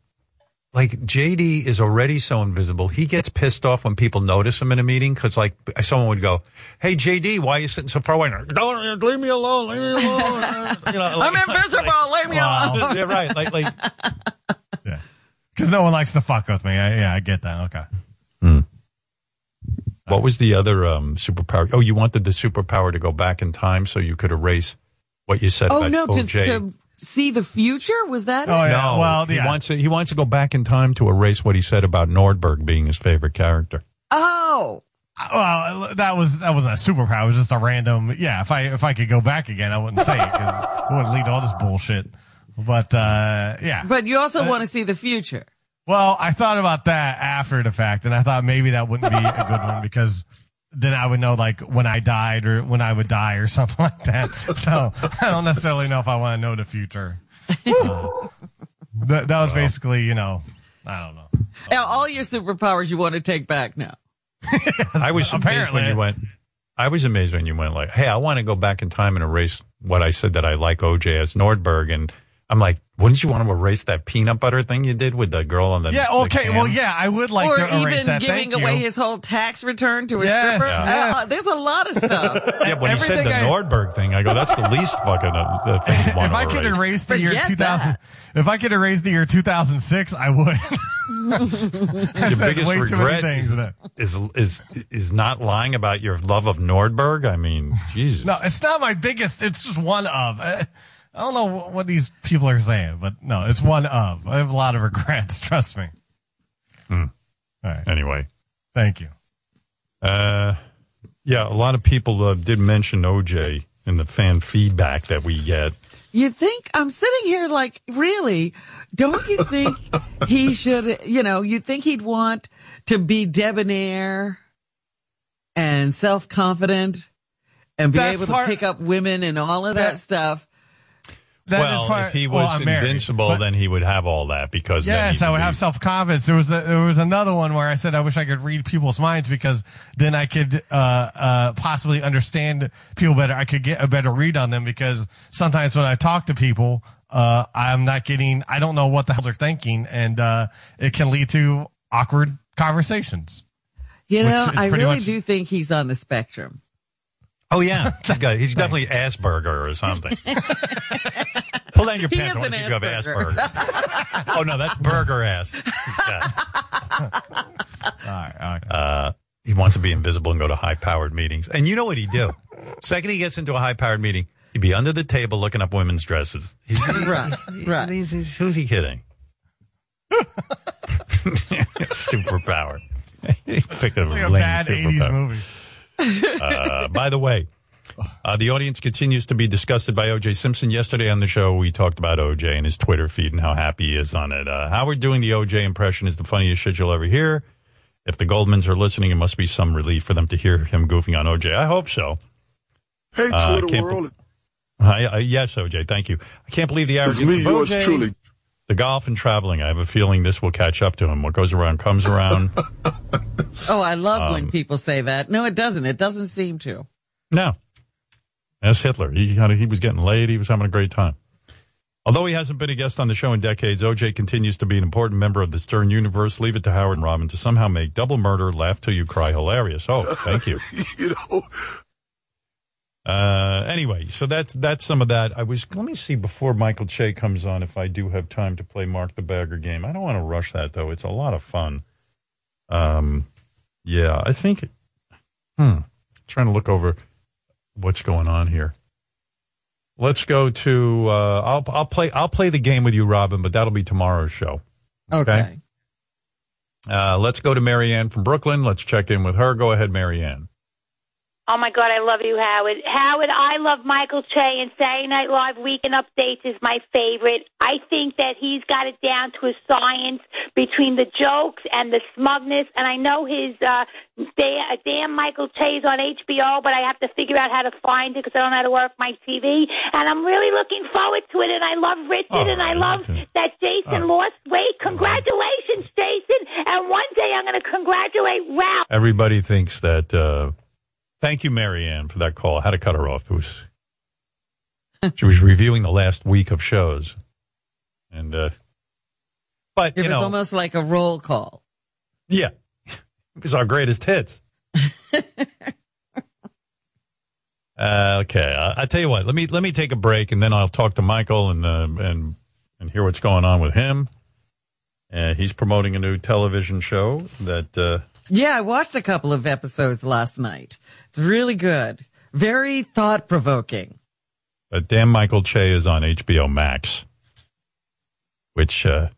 Like, J D is already so invisible. He gets pissed off when people notice him in a meeting because, like, someone would go, hey, J D, why are you sitting so far away? Don't leave me alone. Leave me alone. You know, like, I'm invisible. Like, leave me wow. alone. Yeah, right. Like, like, yeah. Because no one likes to fuck with me. I, yeah, I get that. Okay. Hmm. What was the other um, superpower? Oh, you wanted the superpower to go back in time so you could erase what you said oh, about no, O J. To, to- See the future? Was that it? Oh, yeah. No, well, yeah. He wants to, he wants to go back in time to erase what he said about Nordberg being his favorite character. Oh. Well, that was that was a superpower. It was just a random. Yeah, if I if I could go back again, I wouldn't say it because it would lead to all this bullshit. But uh, yeah. But you also uh, want to see the future. Well, I thought about that after the fact, and I thought maybe that wouldn't be a good one because. Then I would know, like, when I died or when I would die or something like that. So I don't necessarily know if I want to know the future. Uh, that, that was basically, you know, I don't know. Now, all your superpowers you want to take back now. I was amazed when you went, I was amazed when you went, like, hey, I want to go back in time and erase what I said that I like O J as Nordberg and I'm like, wouldn't you want to erase that peanut butter thing you did with the girl on the? Yeah, okay. The can? Well, yeah, I would like or to erase even that. Giving Thank away you. His whole tax return to a yes, stripper. Yes. Uh, there's a lot of stuff. Yeah, when Everything you said the I... Nordberg thing, I go, that's the least fucking uh, thing you want if to I erase. Could erase the Forget year two thousand, that. If I could erase the year two thousand six, I would. Your biggest regret is, is is is not lying about your love of Nordberg. I mean, Jesus. No, it's not my biggest. It's just one of. I, I don't know what these people are saying, but no, it's one of. I have a lot of regrets. Trust me. Mm. All right. Anyway, thank you. Uh, yeah, a lot of people uh, did mention O J in the fan feedback that we get. You think I'm sitting here like, really? Don't you think he should, you know, you think he'd want to be debonair and self-confident and be That's able part, to pick up women and all of that, that stuff? That well, part, if he was well, invincible, married, then he would have all that because yes, then I would be, have self-confidence. There was a, there was another one where I said I wish I could read people's minds because then I could uh, uh, possibly understand people better. I could get a better read on them because sometimes when I talk to people, uh, I'm not getting. I don't know what the hell they're thinking, and uh, it can lead to awkward conversations. You know, I really much, do think he's on the spectrum. Oh yeah, he's, got, he's definitely Asperger or something. Pull down your pants once you have Asperger. Oh, no, that's burger ass. Yeah. uh, he wants to be invisible and go to high-powered meetings. And you know what he'd do. Second he gets into a high-powered meeting, he'd be under the table looking up women's dresses. He's, right, right. He's, he's, who's he kidding? Superpower. Pick up like a bad eighties movie. Uh, by the way, Uh, the audience continues to be disgusted by O J Simpson. Yesterday on the show, we talked about O J and his Twitter feed and how happy he is on it. Uh, Howard doing the O J impression is the funniest shit you'll ever hear. If the Goldmans are listening, it must be some relief for them to hear him goofing on O J. I hope so. Hey, Twitter uh, world. Be- I, I, yes, O J, thank you. I can't believe the arrogance me, of yours O J. Truly. The golf and traveling, I have a feeling this will catch up to him. What goes around comes around. Oh, I love um, when people say that. No, it doesn't. It doesn't seem to. No. That's Hitler. He, he was getting laid. He was having a great time. Although he hasn't been a guest on the show in decades, O J continues to be an important member of the Stern universe. Leave it to Howard and Robin to somehow make double murder, laugh till you cry, hilarious. Oh, thank you. You know. Uh, anyway, so that's that's some of that. I was. Let me see before Michael Che comes on if I do have time to play Mark the Bagger game. I don't want to rush that though. It's a lot of fun. Um, yeah, I think. Hmm. Trying to look over. What's going on here? Let's go to. Uh, I'll I'll play I'll play the game with you, Robin, but that'll be tomorrow's show. Okay. okay. Uh, let's go to Marianne from Brooklyn. Let's check in with her. Go ahead, Marianne. Oh my God, I love you, Howard. Howard, I love Michael Che, and Saturday Night Live Weekend Updates is my favorite. I think that he's got it down to a science between the jokes and the smugness. And I know his uh, damn Michael Che is on H B O, but I have to figure out how to find it because I don't know how to work my T V. And I'm really looking forward to it. And I love Richard, oh, and I love okay. that Jason oh. lost weight. Congratulations, Jason! And one day I'm going to congratulate Ralph. Everybody thinks that. Uh Thank you, Marianne, for that call. I had to cut her off. It was, she was reviewing the last week of shows, and uh, but it you was know, almost like a roll call. Yeah, it was our greatest hits. uh, okay, I, I tell you what. Let me let me take a break, and then I'll talk to Michael and uh, and and hear what's going on with him. Uh, he's promoting a new television show that. Uh, Yeah, I watched a couple of episodes last night. It's really good. Very thought-provoking. But damn Michael Che is on H B O Max, which, uh,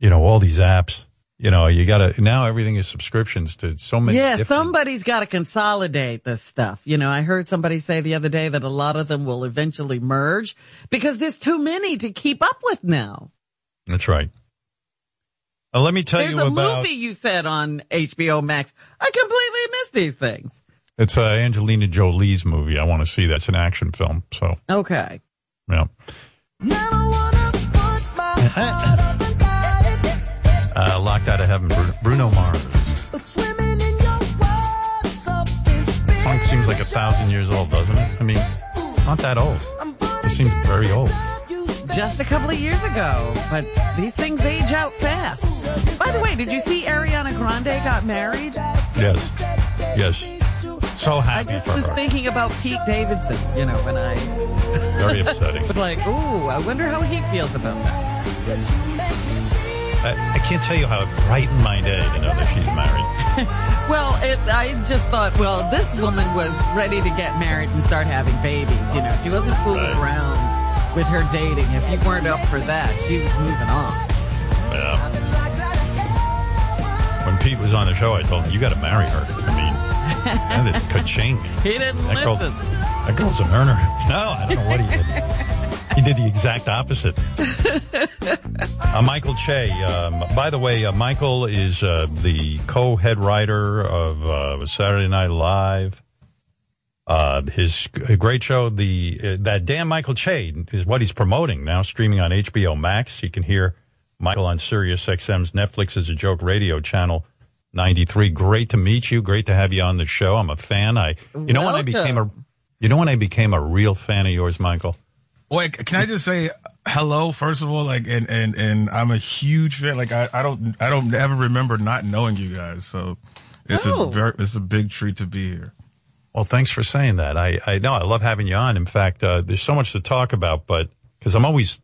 you know, all these apps, you know, you got to, now everything is subscriptions to so many. Yeah, different... somebody's got to consolidate this stuff. You know, I heard somebody say the other day that a lot of them will eventually merge because there's too many to keep up with now. That's right. Uh, let me tell There's you about... There's a movie you said on H B O Max. I completely missed these things. It's uh, Angelina Jolie's movie. I want to see that. It's an action film, so... Okay. Yeah. Uh, Locked Out of Heaven, Bruno Mars. Funk seems like a thousand years old, doesn't it? I mean, not that old. It seems very old. just a couple of years ago. But these things age out fast. By the way, did you see Ariana Grande got married? Yes. Yes. So happy I just for was her. Thinking about Pete Davidson, you know, when I... Very upsetting. It's like, ooh, I wonder how he feels about that. I, I can't tell you how it brightened my day to know that she's married. Well, it, I just thought, well, this woman was ready to get married and start having babies. You know, she wasn't fooling right. around with her dating. If you weren't up for that, she was moving on. Yeah. When Pete was on the show, I told him, you got to marry her. I mean, that didn't ka-ching. He didn't that listen. Girl, that girl's a murderer. No, I don't know what he did. He did the exact opposite. Uh, Michael Che. Um, by the way, uh, Michael is uh, the co-head writer of uh, Saturday Night Live. Uh, his great show, the uh, that damn Michael Che, is what he's promoting now, streaming on H B O Max. You can hear Michael on Sirius X M's Netflix Is a Joke radio channel ninety-three. Great to meet you. Great to have you on the show. I'm a fan. I you know Welcome. when I became a you know when I became a real fan of yours, Michael. Wait, can I just say hello first of all? Like, and and and I'm a huge fan. Like, I, I don't I don't ever remember not knowing you guys. So it's oh. a very, it's a big treat to be here. Well, thanks for saying that. I I know I love having you on. In fact, uh, there's so much to talk about, but because I'm always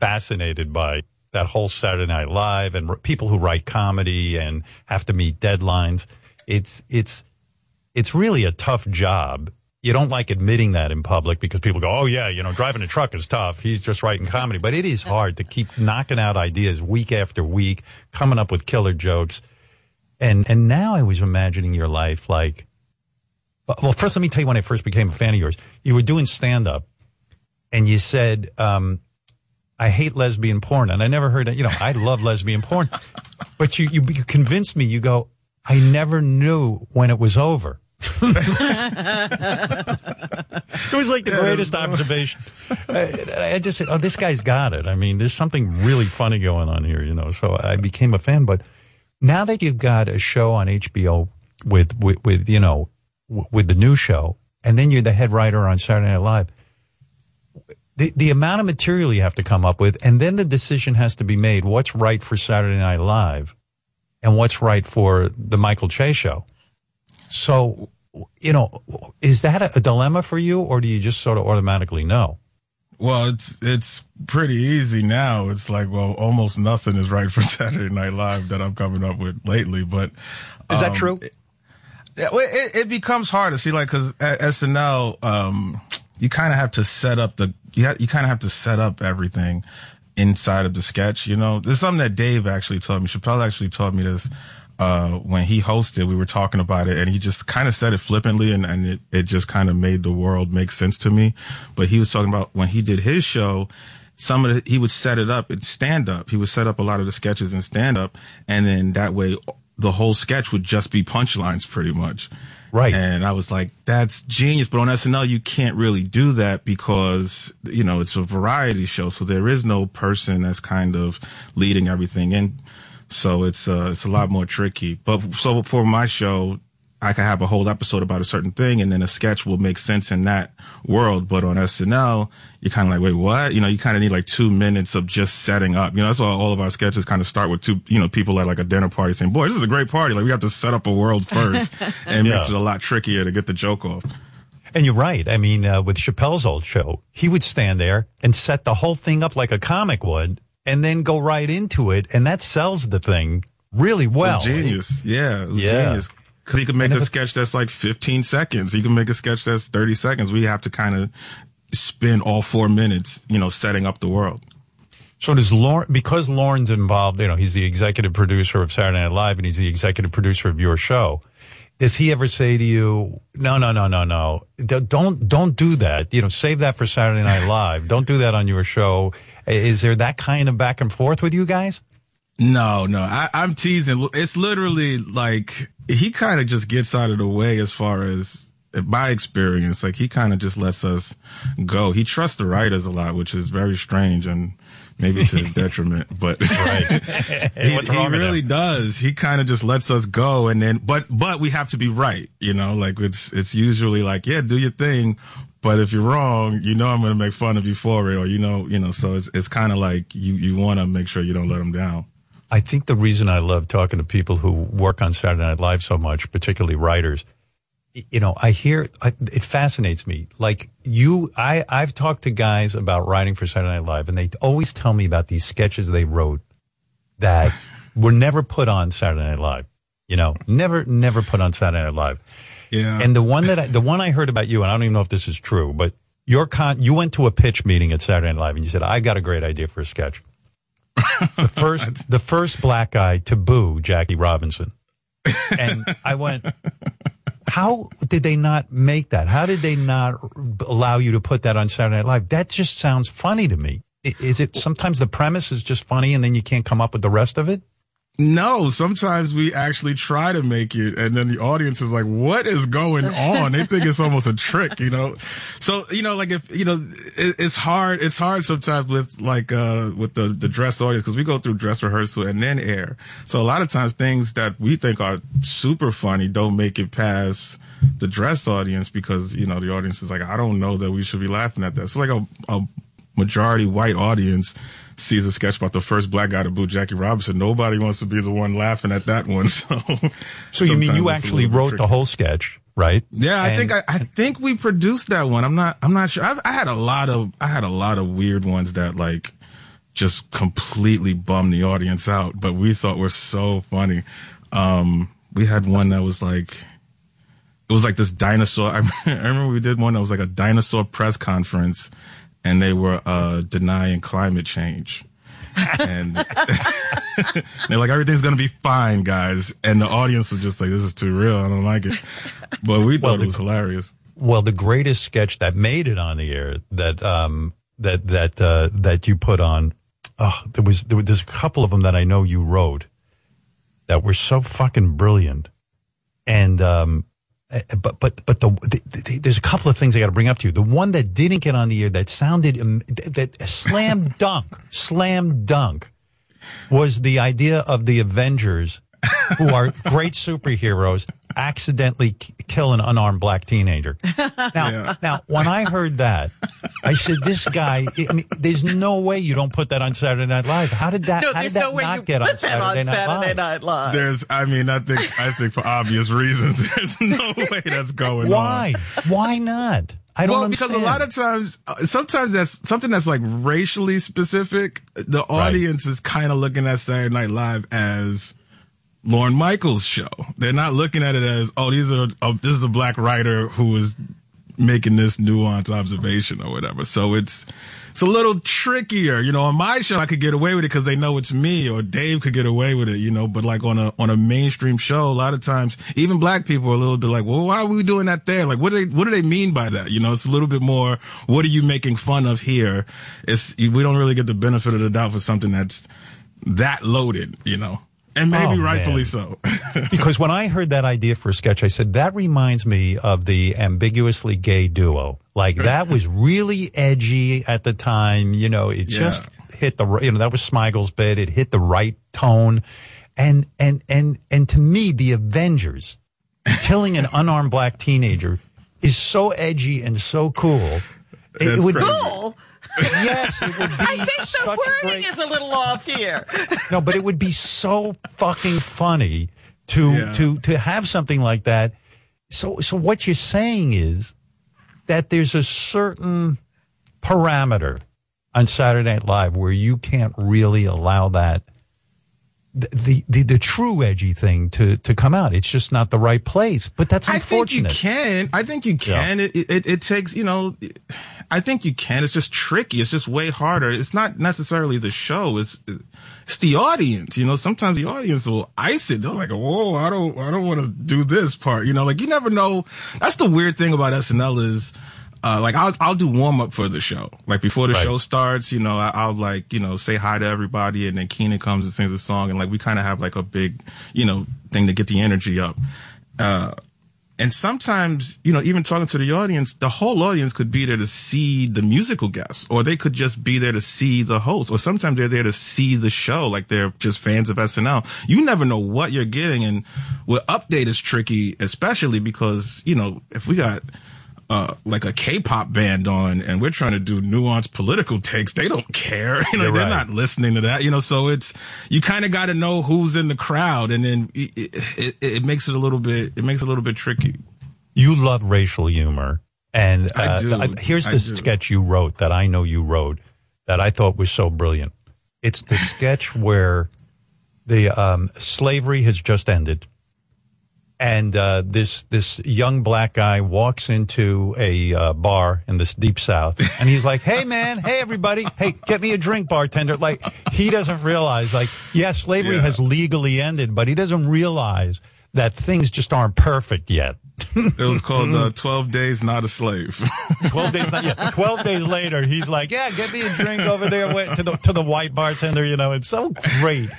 fascinated by that whole Saturday Night Live and r- people who write comedy and have to meet deadlines. It's it's it's really a tough job. You don't like admitting that in public because people go, oh, yeah, you know, driving a truck is tough. He's just writing comedy. But it is hard to keep knocking out ideas week after week, coming up with killer jokes. And and now I was imagining your life like, well, first, let me tell you when I first became a fan of yours. You were doing stand up and you said, um, I hate lesbian porn. And I never heard that. You know, I love lesbian porn. But you, you, you convinced me. You go, I never knew when it was over. It was like the greatest observation. I, I just said, oh, this guy's got it. I mean, there's something really funny going on here, you know. So I became a fan. But now that you've got a show on H B O with, with, with you know, w- with the new show, and then you're the head writer on Saturday Night Live, the, the amount of material you have to come up with, and then the decision has to be made, what's right for Saturday Night Live and what's right for the Michael Che show. So, you know, is that a, a dilemma for you, or do you just sort of automatically know? Well, it's it's pretty easy now. It's like, well, almost nothing is right for Saturday Night Live that I'm coming up with lately. But um, is that true? It, it, it becomes hard to see, like, because at S N L, um, you kind of have to set up the you ha- you kind of have to set up everything inside of the sketch. You know, there's something that Dave actually told me. Chappelle actually told me this. Uh, when he hosted, we were talking about it and he just kind of said it flippantly and, and it, it just kind of made the world make sense to me. But he was talking about when he did his show, some of the, he would set it up in stand up. He would set up a lot of the sketches in stand up. And then that way the whole sketch would just be punchlines pretty much. Right. And I was like, that's genius. But on S N L, you can't really do that because, you know, it's a variety show. So there is no person that's kind of leading everything. And so it's uh, it's a lot more tricky. But so for my show, I could have a whole episode about a certain thing, and then a sketch will make sense in that world. But on S N L, you're kind of like, wait, what? You know, you kind of need like two minutes of just setting up. You know, that's why all of our sketches kind of start with two, you know, people at like a dinner party saying, boy, this is a great party. Like, we have to set up a world first. And it yeah. makes it a lot trickier to get the joke off. And you're right. I mean, uh, with Chappelle's old show, he would stand there and set the whole thing up like a comic would. And then go right into it, and that sells the thing really well. It was genius, yeah, it was yeah. genius. Because you can make a sketch that's like fifteen seconds. You can make a sketch that's thirty seconds. We have to kind of spend all four minutes, you know, setting up the world. So does Lauren? Because Lauren's involved, you know, he's the executive producer of Saturday Night Live, and he's the executive producer of your show. Does he ever say to you, no, no, no, no, no, don't, don't do that. You know, save that for Saturday Night Live. Don't do that on your show. Is there that kind of back and forth with you guys? No, no, I, I'm teasing. It's literally like he kind of just gets out of the way as far as my experience. Like he kind of just lets us go. He trusts the writers a lot, which is very strange and maybe to his detriment, but right. he, he really does. He kind of just lets us go. And then, but, but we have to be right. You know, like it's, it's usually like, yeah, do your thing. But if you're wrong, you know I'm going to make fun of you for it, or you know, you know. So it's it's kind of like you you want to make sure you don't let them down. I think the reason I love talking to people who work on Saturday Night Live so much, particularly writers, you know, I hear I, it fascinates me. Like you, I I've talked to guys about writing for Saturday Night Live, and they always tell me about these sketches they wrote that were never put on Saturday Night Live. You know, never never put on Saturday Night Live. Yeah. And the one that I, the one I heard about you, and I don't even know if this is true, but your con, you went to a pitch meeting at Saturday Night Live and you said, I got a great idea for a sketch. The first, the first black guy to boo Jackie Robinson. And I went, how did they not make that? How did they not allow you to put that on Saturday Night Live? That just sounds funny to me. Is it sometimes the premise is just funny and then you can't come up with the rest of it? No, sometimes we actually try to make it, and then the audience is like, what is going on? They think it's almost a trick, you know? So, you know, like if, you know, it, it's hard, it's hard sometimes with like, uh, with the, the dress audience, cause we go through dress rehearsal and then air. So a lot of times things that we think are super funny don't make it past the dress audience because, you know, the audience is like, I don't know that we should be laughing at that. So like a, a majority white audience sees a sketch about the first black guy to boo Jackie Robinson. Nobody wants to be the one laughing at that one. So, so you mean you actually wrote tricky. The whole sketch, right? Yeah, I and, think I, I think we produced that one. I'm not I'm not sure. I've, I had a lot of I had a lot of weird ones that like just completely bummed the audience out, but we thought were so funny. Um, we had one that was like it was like this dinosaur. I remember we did one that was like a dinosaur press conference. And they were uh denying climate change. And they're like, everything's going to be fine, guys. And the audience was just like, this is too real. I don't like it. But we thought well, the, it was hilarious. Well, the greatest sketch that made it on the air that um that that uh, that you put on, oh, there was there was there's a couple of them that I know you wrote that were so fucking brilliant. And um But but but the, the, the there's a couple of things I got to bring up to you. The one that didn't get on the air that sounded that, that slam dunk slam dunk was the idea of the Avengers, who are great superheroes, accidentally k- kill an unarmed black teenager. Now yeah. now when I heard that, I said, this guy. I mean, there's no way you don't put that on Saturday Night Live. How did that? No, how did that no not get on Saturday, on Saturday Night, Night, Night, Night Live? There's. I mean, I think. I think for obvious reasons, there's no way that's going Why? on. Why? Why not? I don't well, understand. Because a lot of times, sometimes that's something that's like racially specific. The audience right. is kind of looking at Saturday Night Live as Lorne Michaels' show. They're not looking at it as, oh, these are uh, this is a black writer who is making this nuanced observation or whatever. So it's it's a little trickier, you know. On my show, I could get away with it because they know it's me, or Dave could get away with it, you know. But like on a on a mainstream show, a lot of times, even black people are a little bit like, well, why are we doing that there? Like, what do they what do they mean by that? You know, it's a little bit more. What are you making fun of here? It's we don't really get the benefit of the doubt for something that's that loaded, you know. And maybe oh, rightfully man. so. Because when I heard that idea for a sketch, I said, that reminds me of the ambiguously gay duo. Like, that was really edgy at the time. You know, it yeah. just hit the, you know, that was Smigel's bit. It hit the right tone. And, and, and, and to me, the Avengers killing an unarmed black teenager is so edgy and so cool. It, it would crazy. Cool. Yes, it would be. I think the such wording great... is a little off here. No, but it would be so fucking funny to yeah. to to have something like that. So so what you're saying is that there's a certain parameter on Saturday Night Live where you can't really allow that the the, the true edgy thing to to come out. It's just not the right place. But that's unfortunate. I think you can. I think you can. Yeah. It, it it takes, you know. It, I think you can. It's just tricky. It's just way harder. It's not necessarily the show. It's it's the audience. You know, sometimes the audience will ice it. They're like, "Whoa, I don't, I don't want to do this part." You know, like you never know. That's the weird thing about S N L is, uh, like I'll I'll do warm up for the show. Like before the right. show starts, you know, I, I'll like you know say hi to everybody, and then Keenan comes and sings a song, and like we kind of have like a big you know thing to get the energy up. Uh, And sometimes, you know, even talking to the audience, the whole audience could be there to see the musical guest, or they could just be there to see the host, or sometimes they're there to see the show, like they're just fans of S N L. You never know what you're getting, and with update is tricky, especially because, you know, if we got uh, like a K-pop band on and we're trying to do nuanced political takes. They don't care. You know, You're they're right. not listening to that, you know, so it's, you kind of got to know who's in the crowd. And then it, it, it makes it a little bit, it makes it a little bit tricky. You love racial humor. And uh, I do. I, here's the I do. sketch you wrote that I know you wrote that I thought was so brilliant. It's the sketch where the um, slavery has just ended, and uh, this this young black guy walks into a uh, bar in this deep South, and he's like, "Hey man, hey everybody, hey, get me a drink, bartender." Like he doesn't realize, like, yeah, slavery yeah. has legally ended, but he doesn't realize that things just aren't perfect yet. It was called uh, twelve Days Not a Slave. twelve Days Not yeah. twelve days later, he's like, yeah, get me a drink over there to the, to the white bartender. You know, it's so great.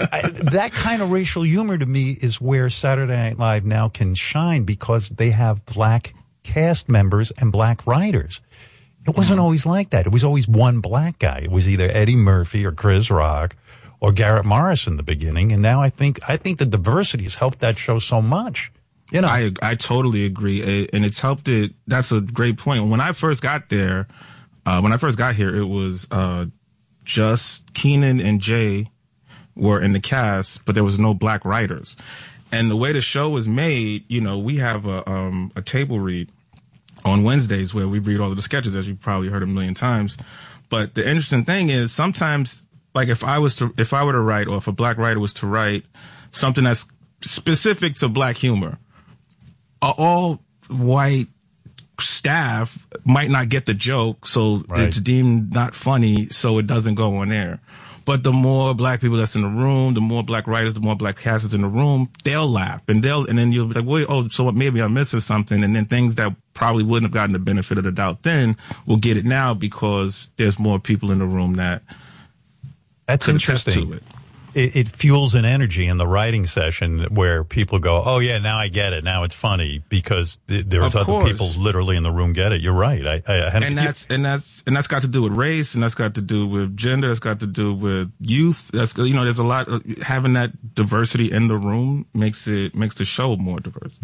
I, that kind of racial humor to me is where Saturday Night Live now can shine because they have black cast members and black writers. It wasn't always like that. It was always one black guy. It was either Eddie Murphy or Chris Rock or Garrett Morris in the beginning. And now I think, I think the diversity has helped that show so much. You know, I I totally agree, and it's helped it. That's a great point. When I first got there, uh, when I first got here, it was uh, just Kenan and Jay were in the cast, but there was no black writers. And the way the show was made, you know, we have a um, a table read on Wednesdays where we read all of the sketches, as you probably heard a million times. But the interesting thing is, sometimes, like if I was to if I were to write, or if a black writer was to write something that's specific to black humor, all white staff might not get the joke, so right. it's deemed not funny, so it doesn't go on air. But the more black people that's in the room, the more black writers, the more black cast is in the room, they'll laugh. And they'll, and then you'll be like, well, oh, so maybe I'm missing something. And then things that probably wouldn't have gotten the benefit of the doubt then will get it now because there's more people in the room that that's interesting to it. It, it fuels an energy in the writing session where people go, oh, yeah, now I get it. Now it's funny because th- there's other people literally in the room get it. You're right. I, I, I and, and that's and that's and that's got to do with race. And that's got to do with gender. That's got to do with youth. That's, you know, there's a lot of, having that diversity in the room makes it makes the show more diverse.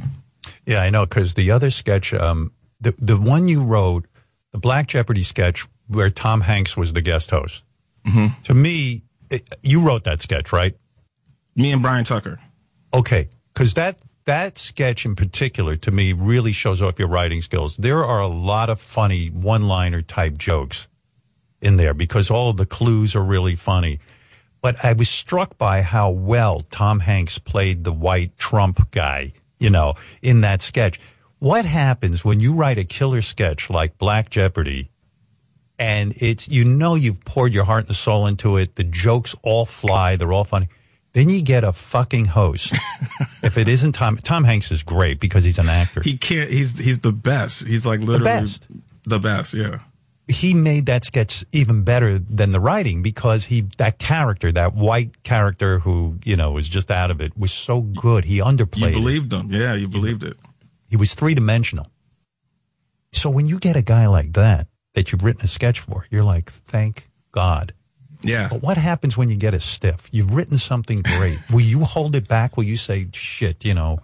Yeah, I know, because the other sketch, um, the, the one you wrote, the Black Jeopardy sketch where Tom Hanks was the guest host. Mm-hmm. To me, you wrote that sketch, right? Me and Brian Tucker. Okay, because that that sketch in particular, to me, really shows off your writing skills. There are a lot of funny one-liner type jokes in there because all of the clues are really funny. But I was struck by how well Tom Hanks played the white Trump guy, you know, in that sketch. What happens when you write a killer sketch like Black Jeopardy? And it's, you know, you've poured your heart and soul into it. The jokes all fly. They're all funny. Then you get a fucking host. If it isn't Tom, Tom Hanks is great because he's an actor. He can't, he's, he's the best. He's like literally the best. The best. Yeah. He made that sketch even better than the writing because he, that character, that white character who, you know, was just out of it was so good. He underplayed. You believed him. Yeah. You believed it. He was three dimensional. So when you get a guy like that, that you've written a sketch for, you're like, thank God. Yeah. But what happens when you get a stiff? You've written something great. Will you hold it back? Will you say, shit, you know,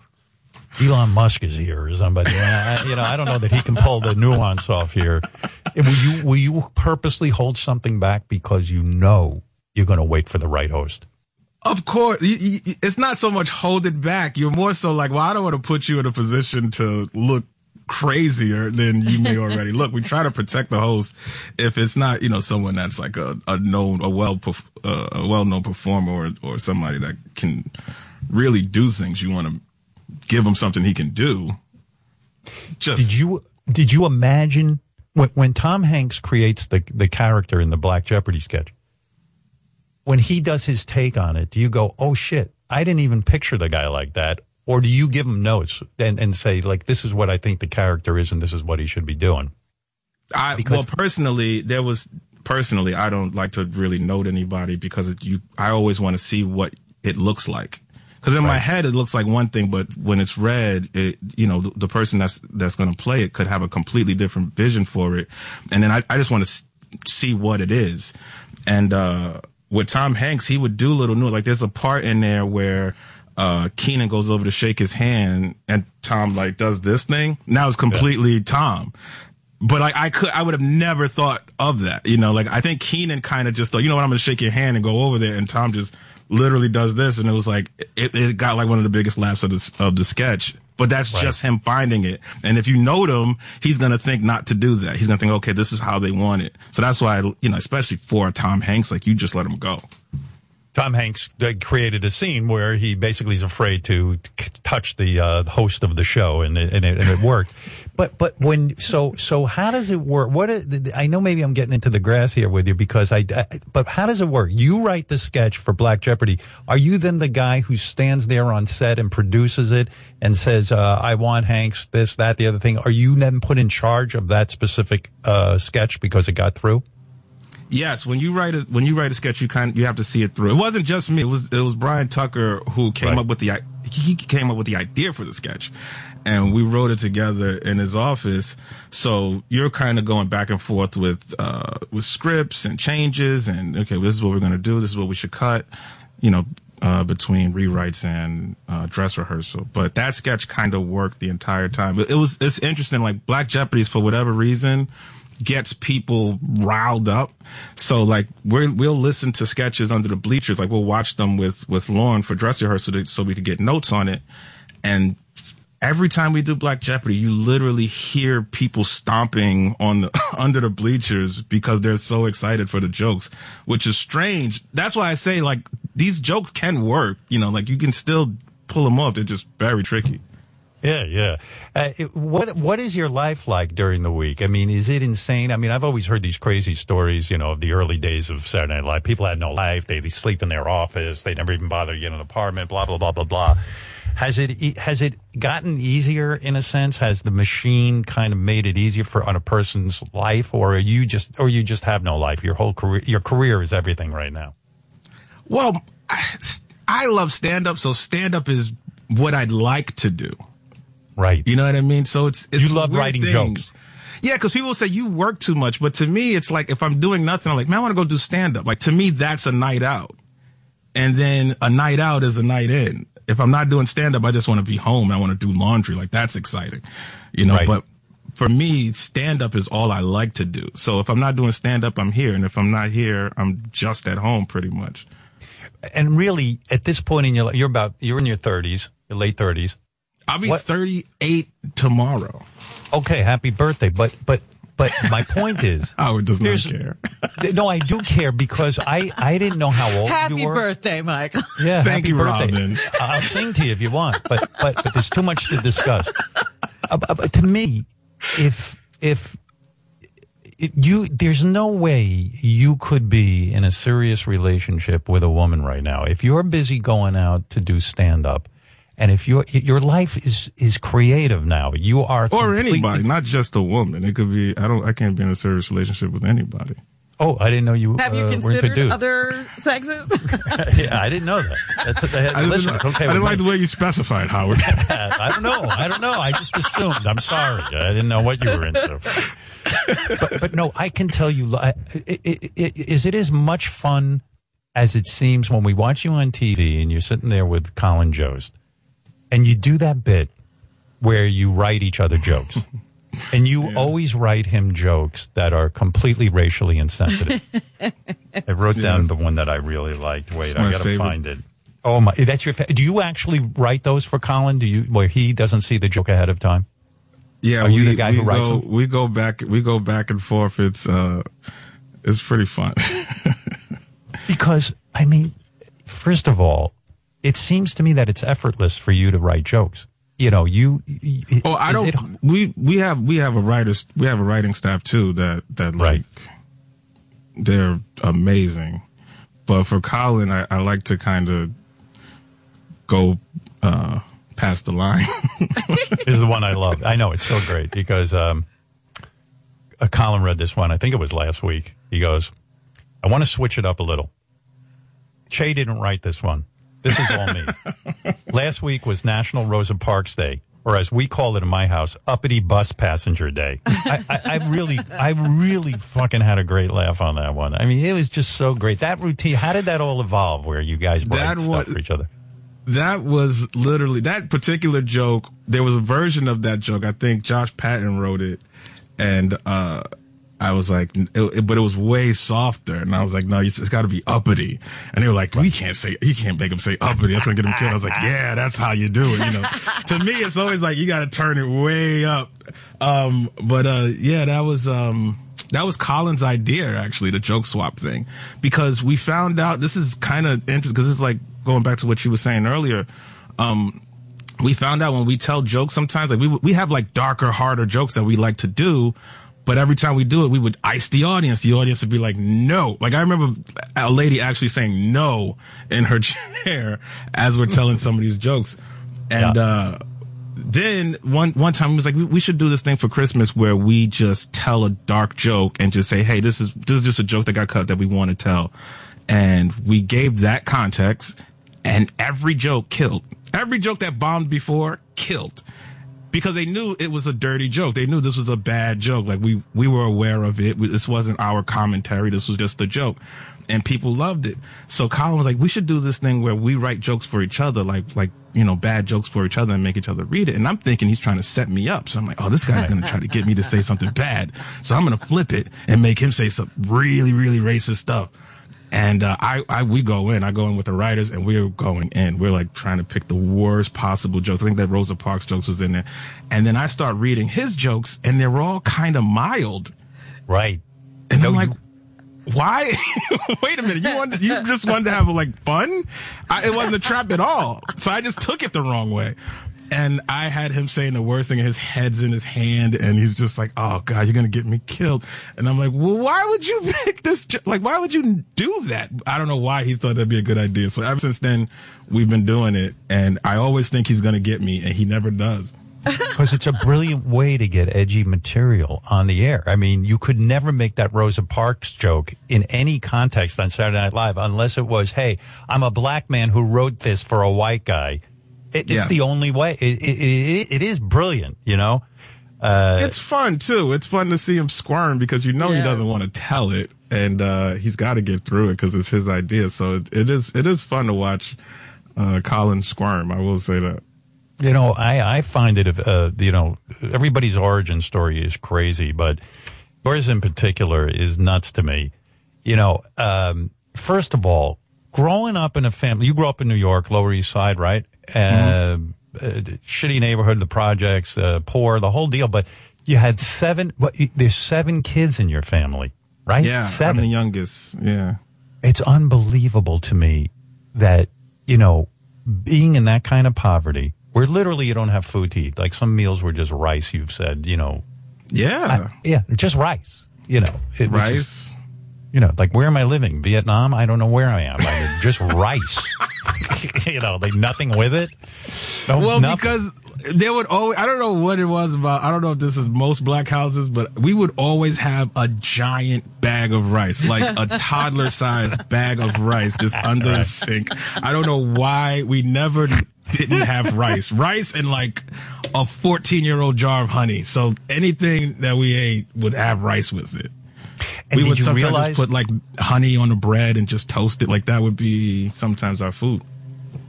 Elon Musk is here or somebody? I, you know, I don't know that he can pull the nuance off here. Will you, will you purposely hold something back because you know you're going to wait for the right host? Of course. You, you, it's not so much hold it back. You're more so like, well, I don't want to put you in a position to look crazier than you may already look. We try to protect the host if it's not, you know, someone that's like a, a known, a well, uh, a well-known performer, or, or somebody that can really do things. You want to give him something he can do. Just did you did you imagine when, when Tom Hanks creates the the character in the Black Jeopardy sketch? When he does his take on it, do you go, "Oh shit, I didn't even picture the guy like that"? Or do you give him notes and, and say, like, this is what I think the character is and this is what he should be doing? I, because- well, personally, there was personally, I don't like to really note anybody because it, you, I always want to see what it looks like. Because in right. my head, it looks like one thing, but when it's read, it, you know, the, the person that's that's going to play it could have a completely different vision for it. And then I, I just want to s- see what it is. And uh, with Tom Hanks, he would do little notes. Like, there's a part in there where uh, Kenan goes over to shake his hand and Tom like does this thing. Now it's completely yeah. Tom. But like I could, I would have never thought of that. You know, like I think Kenan kind of just thought, you know what, I'm going to shake your hand and go over there. And Tom just literally does this. And it was like, it, it got like one of the biggest laughs of the, of the sketch. But that's right. just him finding it. And if you note him, he's going to think not to do that. He's going to think, okay, this is how they want it. So that's why, you know, especially for Tom Hanks, like you just let him go. Tom Hanks created a scene where he basically is afraid to touch the uh, host of the show, and it, and it, and it worked. But but when so so how does it work? What is, I know maybe I'm getting into the grass here with you because I, I but how does it work? You write the sketch for Black Jeopardy. Are you then the guy who stands there on set and produces it and says uh, I want Hanks this that the other thing? Are you then put in charge of that specific uh, sketch because it got through? Yes, when you write a when you write a sketch, you kind of, you have to see it through. It wasn't just me; it was it was Brian Tucker who came right. up with the he came up with the idea for the sketch, and we wrote it together in his office. So you're kind of going back and forth with uh, with scripts and changes, and okay, well, this is what we're going to do. This is what we should cut. You know, uh, between rewrites and uh, dress rehearsal. But that sketch kind of worked the entire time. It was it's interesting. Like Black Jeopardy's for whatever reason. Gets people riled up. So like we're, we'll listen to sketches under the bleachers. Like we'll watch them with, with Lauren for dress rehearsal so we could get notes on it. And every time we do Black Jeopardy, you literally hear people stomping on the, under the bleachers because they're so excited for the jokes, which is strange. That's why I say like these jokes can work, you know, like you can still pull them off. They're just very tricky. Yeah, yeah. Uh, it, what what is your life like during the week? I mean, is it insane? I mean, I've always heard these crazy stories, you know, of the early days of Saturday Night Live. People had no life. They, they sleep in their office. They never even bother to get an apartment, blah, blah, blah, blah, blah. Has it has it gotten easier in a sense? Has the machine kind of made it easier for on a person's life, or are you just or you just have no life? Your whole career, your career is everything right now. Well, I love stand-up, so stand-up is what I'd like to do. Right. You know what I mean? So it's, it's, you love writing thing. Jokes. Yeah. Cause people say you work too much, but to me, it's like, if I'm doing nothing, I'm like, man, I want to go do stand up. Like to me, that's a night out. And then a night out is a night in. If I'm not doing stand up, I just want to be home. I want to do laundry. Like that's exciting, you know, right. But for me, stand up is all I like to do. So if I'm not doing stand up, I'm here. And if I'm not here, I'm just at home pretty much. And really at this point in your life, you're about, you're in your thirties, your late thirties. I'll be what? thirty-eight tomorrow. Okay, happy birthday. But but but my point is... Howard does not care. No, I do care because I, I didn't know how old happy you were. Happy birthday, Michael. Yeah, thank happy you, birthday. Robin. I'll sing to you if you want, but but, but there's too much to discuss. Uh, uh, to me, if if it, you there's no way you could be in a serious relationship with a woman right now. If you're busy going out to do stand-up, and if your your life is is creative now, you are or anybody, not just a woman. It could be I don't I can't be in a serious relationship with anybody. Oh, I didn't know you have uh, you considered other sexes. Yeah, I didn't know that. That's what they had. I Listen, didn't, okay, I didn't like me. The way you specified, Howard. I don't know. I don't know. I just assumed. I'm sorry. I didn't know what you were into. But but no, I can tell you, it, it, it, is it is much fun as it seems when we watch you on T V and you're sitting there with Colin Jost. And you do that bit where you write each other jokes. And you yeah. always write him jokes that are completely racially insensitive. I wrote down yeah. the one that I really liked. Wait, it's I got to find it. Oh, my. That's your fa- do you actually write those for Colin? Do you where he doesn't see the joke ahead of time? Yeah. Are we, you the guy who go, writes them? We go back. We go back and forth. It's uh, it's pretty fun. Because, I mean, first of all, it seems to me that it's effortless for you to write jokes. You know, you. It, oh, I don't. It, we we have we have a writers we have a writing staff too that that like right. they're amazing, but for Colin, I, I like to kind of go uh, past the line. Is the one I love. I know it's so great because um, uh, Colin read this one. I think it was last week. He goes, "I want to switch it up a little." Che didn't write this one. This is all me. Last week was National Rosa Parks Day, or as we call it in my house, Uppity Bus Passenger Day. I, I, I really, I really fucking had a great laugh on that one. I mean, it was just so great. That routine, how did that all evolve where you guys write stuff was, for each other? That was literally, that particular joke, there was a version of that joke. I think Josh Patton wrote it. And uh, I was like, it, it, but it was way softer. And I was like, no, it's, it's got to be uppity. And they were like, we can't say, you can't make him say uppity. That's going to get him killed. I was like, yeah, that's how you do it. You know, to me, it's always like, you got to turn it way up. Um, but uh, yeah, that was... Um, That was Colin's idea, actually, the joke swap thing, because we found out, this is kind of interesting because it's like going back to what you were saying earlier. Um, we found out when we tell jokes sometimes, like we we have like darker, harder jokes that we like to do. But every time we do it, we would ice the audience. The audience would be like, no. Like, I remember a lady actually saying no in her chair as we're telling some of these jokes. And yeah. uh Then one one time he was like, we, we should do this thing for Christmas where we just tell a dark joke and just say, hey, this is this is just a joke that got cut that we want to tell. And we gave that context, and every joke killed. Every joke that bombed before killed. Because they knew it was a dirty joke. They knew this was a bad joke. Like, we, we were aware of it. We, this wasn't our commentary. This was just a joke. And people loved it. So Colin was like, we should do this thing where we write jokes for each other, like, like you know, bad jokes for each other and make each other read it. And I'm thinking he's trying to set me up. So I'm like, oh, this guy's going to try to get me to say something bad. So I'm going to flip it and make him say some really, really racist stuff. And uh, I, I, we go in. I go in with the writers, and we're going in. We're like trying to pick the worst possible jokes. I think that Rosa Parks jokes was in there. And then I start reading his jokes, and they were all kind of mild. Right. And no, I'm like, why? Wait a minute. You wanted, you just wanted to have like fun? I, it wasn't a trap at all. So I just took it the wrong way. And I had him saying the worst thing, and his head's in his hand, and he's just like, oh, God, you're going to get me killed. And I'm like, well, why would you pick this? Jo- like, why would you do that? I don't know why he thought that'd be a good idea. So ever since then, we've been doing it, and I always think he's going to get me, and he never does. Because it's a brilliant way to get edgy material on the air. I mean, you could never make that Rosa Parks joke in any context on Saturday Night Live unless it was, hey, I'm a black man who wrote this for a white guy. It's yeah. the only way. It, it, it, it is brilliant, you know? Uh, it's fun, too. It's fun to see him squirm because you know yeah. he doesn't want to tell it, and uh, he's got to get through it because it's his idea. So it, it is it is fun to watch uh, Colin squirm. I will say that. You know, I, I find it, uh, you know, everybody's origin story is crazy, but yours in particular is nuts to me. You know, um, first of all, growing up in a family, you grew up in New York, Lower East Side, right? Uh, mm-hmm. uh, shitty neighborhood, the projects, uh, poor, the whole deal. But you had seven. What, there's seven kids in your family, right? Yeah, seven. I'm the youngest. Yeah, it's unbelievable to me that you know being in that kind of poverty, where literally you don't have food to eat. Like some meals were just rice. You've said, you know. Yeah, I, yeah, just rice. You know, it, rice. Just, you know, like where am I living? Vietnam? I don't know where I am. I just rice. You know, like nothing with it. No, well, nothing. Because they would always, I don't know what it was about. I don't know if this is most black houses, but we would always have a giant bag of rice, like a toddler sized bag of rice just under right. the sink. I don't know why we never didn't have rice. Rice and like a fourteen year old jar of honey. So anything that we ate would have rice with it. And we would sometimes realize- just put like honey on the bread and just toast it. Like that would be sometimes our food.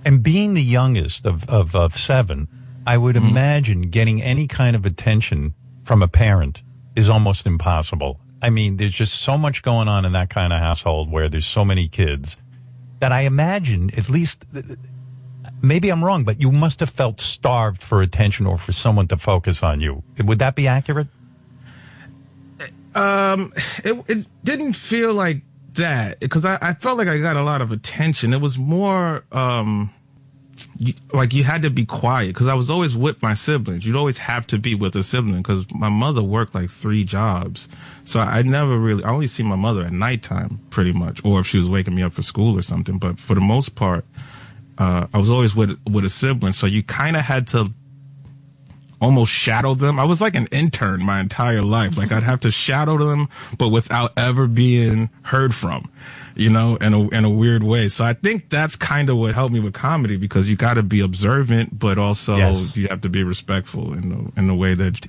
And being the youngest of, of, of seven, I would mm-hmm. imagine getting any kind of attention from a parent is almost impossible. I mean, there's just so much going on in that kind of household where there's so many kids that I imagine at least, maybe I'm wrong, but you must have felt starved for attention or for someone to focus on you. Would that be accurate? Um, it, it didn't feel like that because I, I felt like I got a lot of attention. It was more, um, you, like you had to be quiet because I was always with my siblings. You'd always have to be with a sibling because my mother worked like three jobs. So I never really, I only see my mother at nighttime pretty much, or if she was waking me up for school or something. But for the most part, uh, I was always with, with a sibling. So you kind of had to almost shadow them. I was like an intern my entire life. Like I'd have to shadow them, but without ever being heard from, you know, in a, in a weird way. So I think that's kind of what helped me with comedy because you got to be observant, but also yes. you have to be respectful in the, in the way that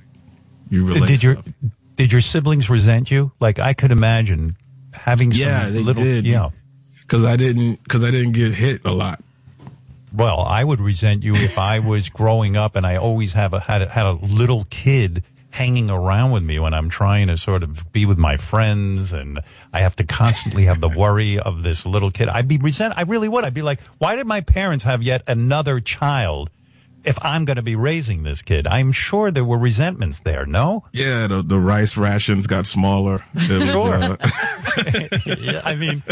you relate. Did your, stuff. did your siblings resent you? Like I could imagine having some yeah, they little, did. You know, cause I didn't, cause I didn't get hit a lot. Well, I would resent you if I was growing up and I always have a, had, a, had a little kid hanging around with me when I'm trying to sort of be with my friends, and I have to constantly have the worry of this little kid. I'd be resent. I really would. I'd be like, why did my parents have yet another child if I'm going to be raising this kid? I'm sure there were resentments there, no? Yeah, the, the rice rations got smaller. Sure. Uh, yeah, I mean,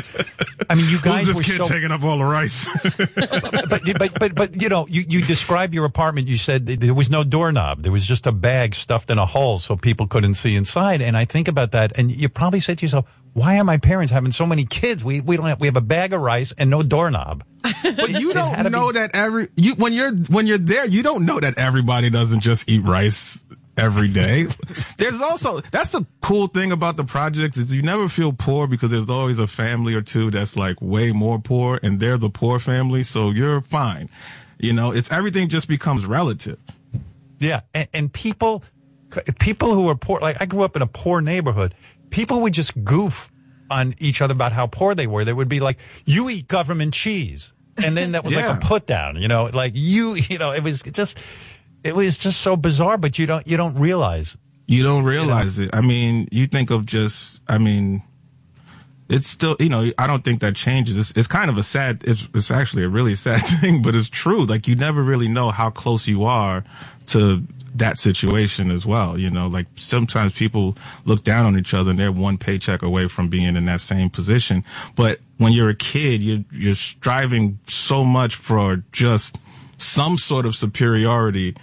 I mean, you guys who's this were kid so... taking up all the rice? but, but, but, but, but, you know, you, you described your apartment. You said there was no doorknob. There was just a bag stuffed in a hole so people couldn't see inside. And I think about that, and you probably said to yourself, why are my parents having so many kids? We we don't have, we have a bag of rice and no doorknob. But you don't know be- that every you when you're when you're there, you don't know that everybody doesn't just eat rice every day. There's also, that's the cool thing about the projects, is you never feel poor because there's always a family or two that's like way more poor, and they're the poor family, so you're fine. You know, it's everything just becomes relative. Yeah, and, and people people who are poor, like I grew up in a poor neighborhood. People would just goof on each other about how poor they were. They would be like, you eat government cheese. And then that was yeah. like a put down, you know, like you, you know, it was just, it was just so bizarre, but you don't, you don't realize. You don't realize you know? it. I mean, you think of just, I mean, it's still, you know, I don't think that changes. It's, it's kind of a sad, it's, it's actually a really sad thing, but it's true. Like you never really know how close you are to that situation as well. You know, like sometimes people look down on each other and they're one paycheck away from being in that same position. But when you're a kid, you're, you're striving so much for just some sort of superiority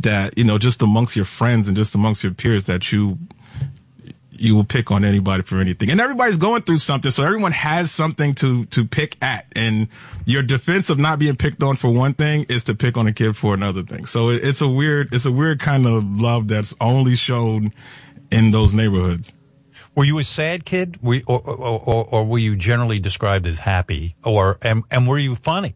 that, you know, just amongst your friends and just amongst your peers, that you, you will pick on anybody for anything. And everybody's going through something, so everyone has something to, to pick at. And your defense of not being picked on for one thing is to pick on a kid for another thing. So it's a weird, it's a weird kind of love that's only shown in those neighborhoods. Were you a sad kid? Were, or, or, or, or were you generally described as happy? Or, and, and were you funny?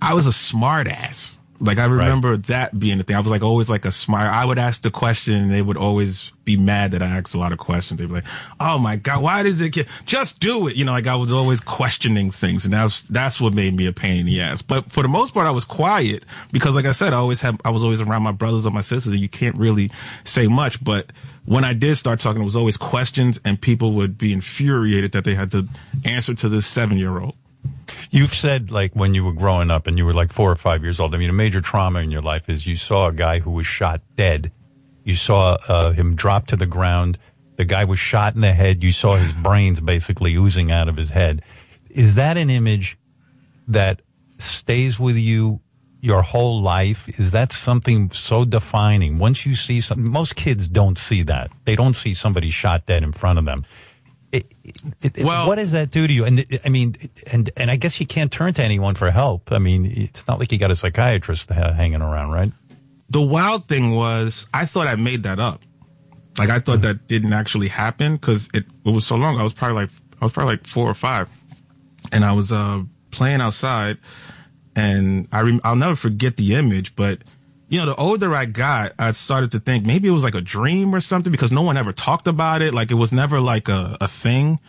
I was a smart ass. Like, I remember right. that being the thing. I was, like, always, like, a smart. I would ask the question, and they would always be mad that I asked a lot of questions. They'd be like, oh, my God, why does it get... Just do it! You know, like, I was always questioning things, and that was, that's what made me a pain in the ass. But for the most part, I was quiet, because, like I said, I always have, I was always around my brothers or my sisters, and you can't really say much. But when I did start talking, it was always questions, and people would be infuriated that they had to answer to this seven-year-old. You've said, like, when you were growing up and you were, like, four or five years old, I mean, a major trauma in your life is you saw a guy who was shot dead. You saw uh, him drop to the ground. The guy was shot in the head. You saw his brains basically oozing out of his head. Is that an image that stays with you your whole life? Is that something so defining? Once you see something, most kids don't see that. They don't see somebody shot dead in front of them. It, it, it, well, what does that do to you? And I mean, and and I guess you can't turn to anyone for help. I mean, it's not like you got a psychiatrist hanging around, right? The wild thing was, I thought I made that up. Like, I thought that didn't actually happen because it, it was so long. I was probably like I was probably like four or five, and I was uh, playing outside, and I rem- I'll never forget the image, but. You know, the older I got, I started to think maybe it was like a dream or something because no one ever talked about it. Like, it was never like a, a thing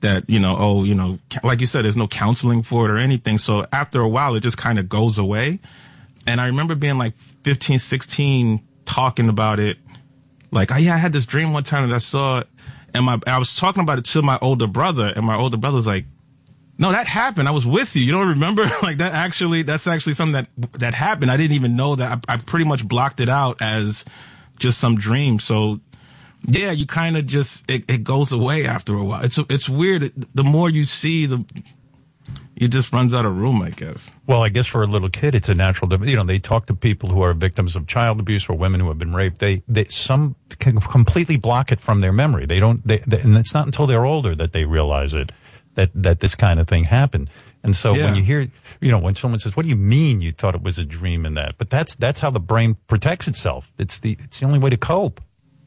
that, you know, oh, you know, like you said, there's no counseling for it or anything. So after a while, it just kind of goes away. And I remember being like fifteen, sixteen, talking about it. Like, oh, yeah, I had this dream one time that I saw it. And my I was talking about it to my older brother. And my older brother was like, no, that happened. I was with you. You don't remember? Like, that actually, that's actually something that, that happened. I didn't even know that. I, I pretty much blocked it out as just some dream. So yeah, you kind of just, it, it goes away after a while. It's, it's weird. The more you see, the, it just runs out of room, I guess. Well, I guess for a little kid, it's a natural, you know, they talk to people who are victims of child abuse or women who have been raped. They, they, some can completely block it from their memory. They don't, they, they, and it's not until they're older that they realize it. That, that this kind of thing happened. And so yeah. when you hear, you know, when someone says, what do you mean you thought it was a dream in that? But that's that's how the brain protects itself. It's the it's the only way to cope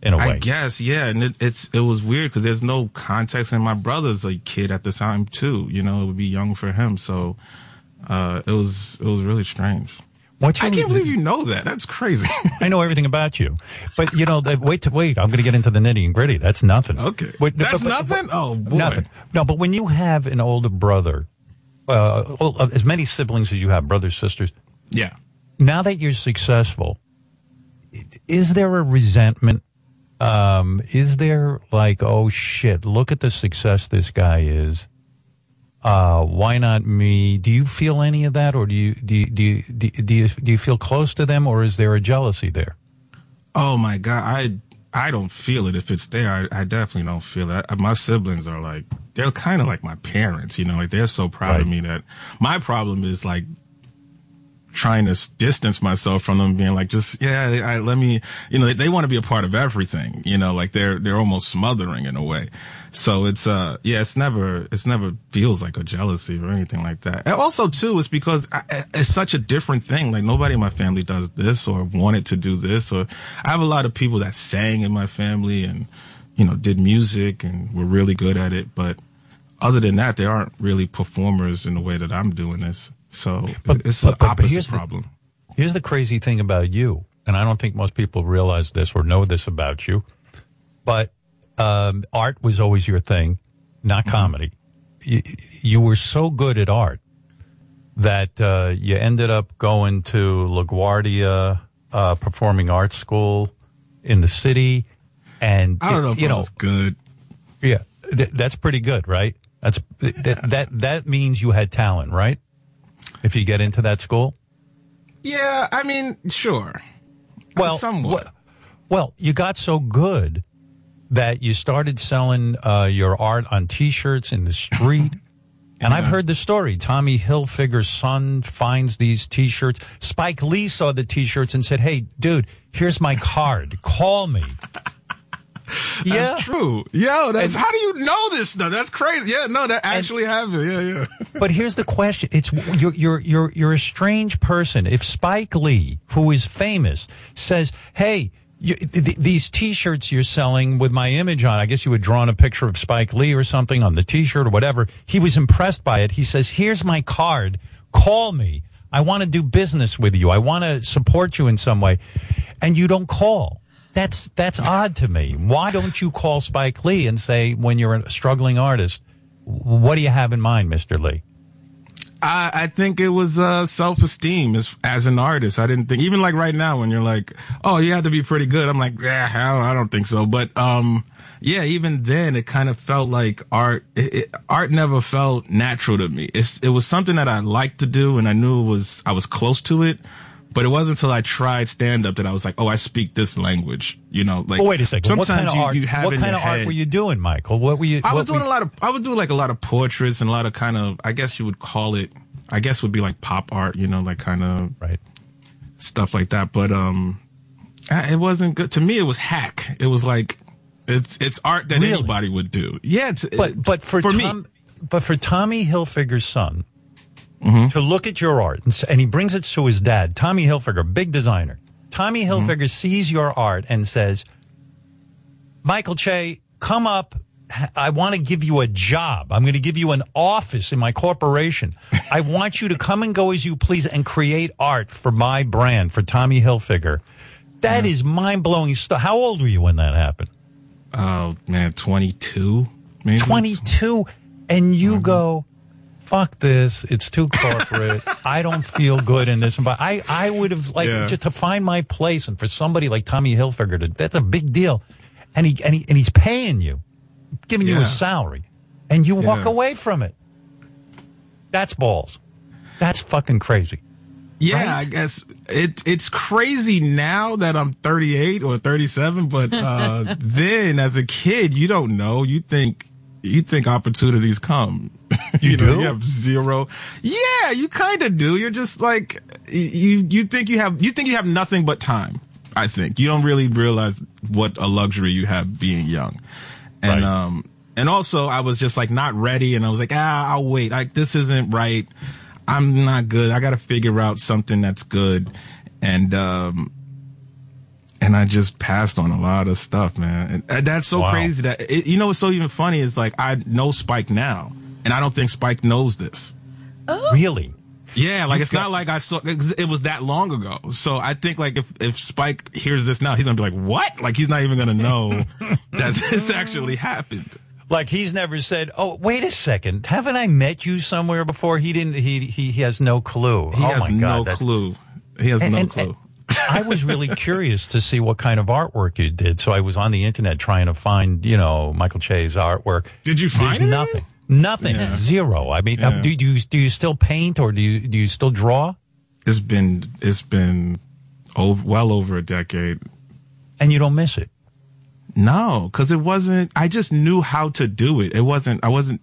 in a way. I guess, yeah. And it, it's it was weird because there's no context. And my brother's a kid at the time, too. You know, it would be young for him. So uh, it was it was really strange. I can't mean? believe you know that. That's crazy. I know everything about you. But, you know, wait to wait. I'm going to get into the nitty and gritty. That's nothing. Okay. Wait, That's but, but, nothing? But, oh, boy. Nothing. No, but when you have an older brother uh, as many siblings as you have, brothers, sisters. Yeah. Now that you're successful, is there a resentment? Um, is there like, oh shit, look at the success this guy is. Uh, why not me? Do you feel any of that, or do you do you, do you do you do you do you feel close to them, or is there a jealousy there? Oh my God, I I don't feel it. If it's there, I, I definitely don't feel it. I, my siblings are like, they're kind of like my parents, you know, like they're so proud right. of me. That my problem is like trying to distance myself from them, being like, just, yeah, I, let me, you know, they, they want to be a part of everything, you know, like they're, they're almost smothering in a way. So it's, uh, yeah, it's never, it's never feels like a jealousy or anything like that. And also too, it's because I, it's such a different thing. Like nobody in my family does this or wanted to do this, or I have a lot of people that sang in my family and, you know, did music and were really good at it. But other than that, they aren't really performers in the way that I'm doing this. So but, it's but, the opposite but here's problem. The, here's the crazy thing about you, and I don't think most people realize this or know this about you, but um, art was always your thing, not comedy. Mm-hmm. You, you were so good at art that uh, you ended up going to LaGuardia uh, Performing Arts School in the city. And I don't it, know if you it know, was good. Yeah, th- that's pretty good, right? That's th- th- that that means you had talent, right? If you get into that school? Yeah, I mean, sure. Well, somewhat. Wh- well, you got so good that you started selling uh, your art on T-shirts in the street. Yeah. And I've heard the story. Tommy Hilfiger's son finds these T-shirts. Spike Lee saw the T-shirts and said, hey, dude, here's my card. Call me. That's yeah. true. Yo, that's, and, how do you know this stuff? That's crazy. Yeah, no, that actually and, happened. Yeah, yeah. But here's the question. It's, you're, you're, you're, you're a strange person. If Spike Lee, who is famous, says, hey, you, th- these T-shirts you're selling with my image on, I guess you had drawn a picture of Spike Lee or something on the T-shirt or whatever. He was impressed by it. He says, here's my card. Call me. I want to do business with you. I want to support you in some way. And you don't call. That's that's odd to me. Why don't you call Spike Lee and say, when you're a struggling artist, what do you have in mind, Mister Lee? I, I think it was uh, self-esteem as, as an artist. I didn't think, even like right now when you're like, oh, you have to be pretty good. I'm like, yeah, I don't think so. But um, yeah, even then it kind of felt like art. It, it, art never felt natural to me. It's, it was something that I liked to do, and I knew it was I was close to it. But it wasn't until I tried stand-up that I was like, oh, I speak this language. You know, like, well, wait a second. Sometimes what kind of, you, art, you have what in kind your of head, art were you doing, Michael? What were you? I was doing were, a lot of, I was doing like a lot of portraits and a lot of kind of, I guess you would call it, I guess would be like pop art, you know, like kind of right. stuff like that. But, um, I, it wasn't good. To me, it was hack. It was like, it's, it's art that really? anybody would do. Yeah. It's, but, it, but for, for Tom, me. But for Tommy Hilfiger's son, mm-hmm. to look at your art, and, and he brings it to his dad, Tommy Hilfiger, big designer. Tommy Hilfiger mm-hmm. sees your art and says, Michael Che, come up. I want to give you a job. I'm going to give you an office in my corporation. I want you to come and go as you please and create art for my brand, for Tommy Hilfiger. That yeah. is mind-blowing stuff. How old were you when that happened? Oh, man, twenty-two, maybe. twenty-two, and you mm-hmm. go... fuck this, it's too corporate. I don't feel good in this environment. I, I would have, like, yeah. just to find my place, and for somebody like Tommy Hilfiger, to, that's a big deal. And he and he and he's paying you, giving yeah. you a salary, and you yeah. walk away from it. That's balls. That's fucking crazy. Yeah, right? I guess it it's crazy now that I'm thirty-eight or thirty-seven, but uh, then as a kid, you don't know. You think you think opportunities come. You, you do? Know, you have zero. Yeah, you kind of do. You're just like, you, you think you have, you think you have nothing but time. I think you don't really realize what a luxury you have being young. And, right. um, and also I was just like not ready. And I was like, ah, I'll wait. Like, this isn't right. I'm not good. I got to figure out something that's good. And, um, and I just passed on a lot of stuff, man. And that's so wow. crazy that, it, you know, what's so even funny is like, I know Spike now. And I don't think Spike knows this. Oh. Really? Yeah, like, You've it's got- not like I saw, it was that long ago. So I think, like, if, if Spike hears this now, he's going to be like, what? Like, he's not even going to know that this actually happened. Like, he's never said, oh, wait a second, haven't I met you somewhere before? He didn't, he he, he has no clue. He oh has my God, no that's... clue. He has and, no and, clue. And I was really curious to see what kind of artwork you did. So I was on the internet trying to find, you know, Michael Che's artwork. Did you find There's nothing? Nothing. Yeah. Zero. I mean, yeah. do, do you, do you still paint or do you, do you still draw? It's been, it's been over, well over a decade. And you don't miss it? No, because it wasn't, I just knew how to do it. It wasn't, I wasn't,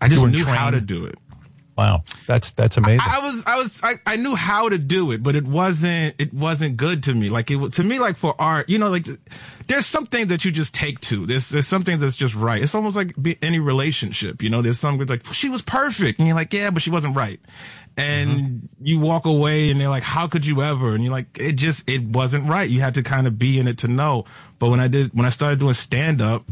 I just knew trained. how to do it. Wow. That's, that's amazing. I, I was, I was, I, I knew how to do it, but it wasn't, it wasn't good to me. Like, it to me, like for art, you know, like there's some things that you just take to. There's, there's some things that's just right. It's almost like any relationship, you know, there's some good, like, she was perfect. And you're like, yeah, but she wasn't right. And mm-hmm. you walk away and they're like, how could you ever? And you're like, it just, it wasn't right. You had to kind of be in it to know. But when I did, when I started doing stand up,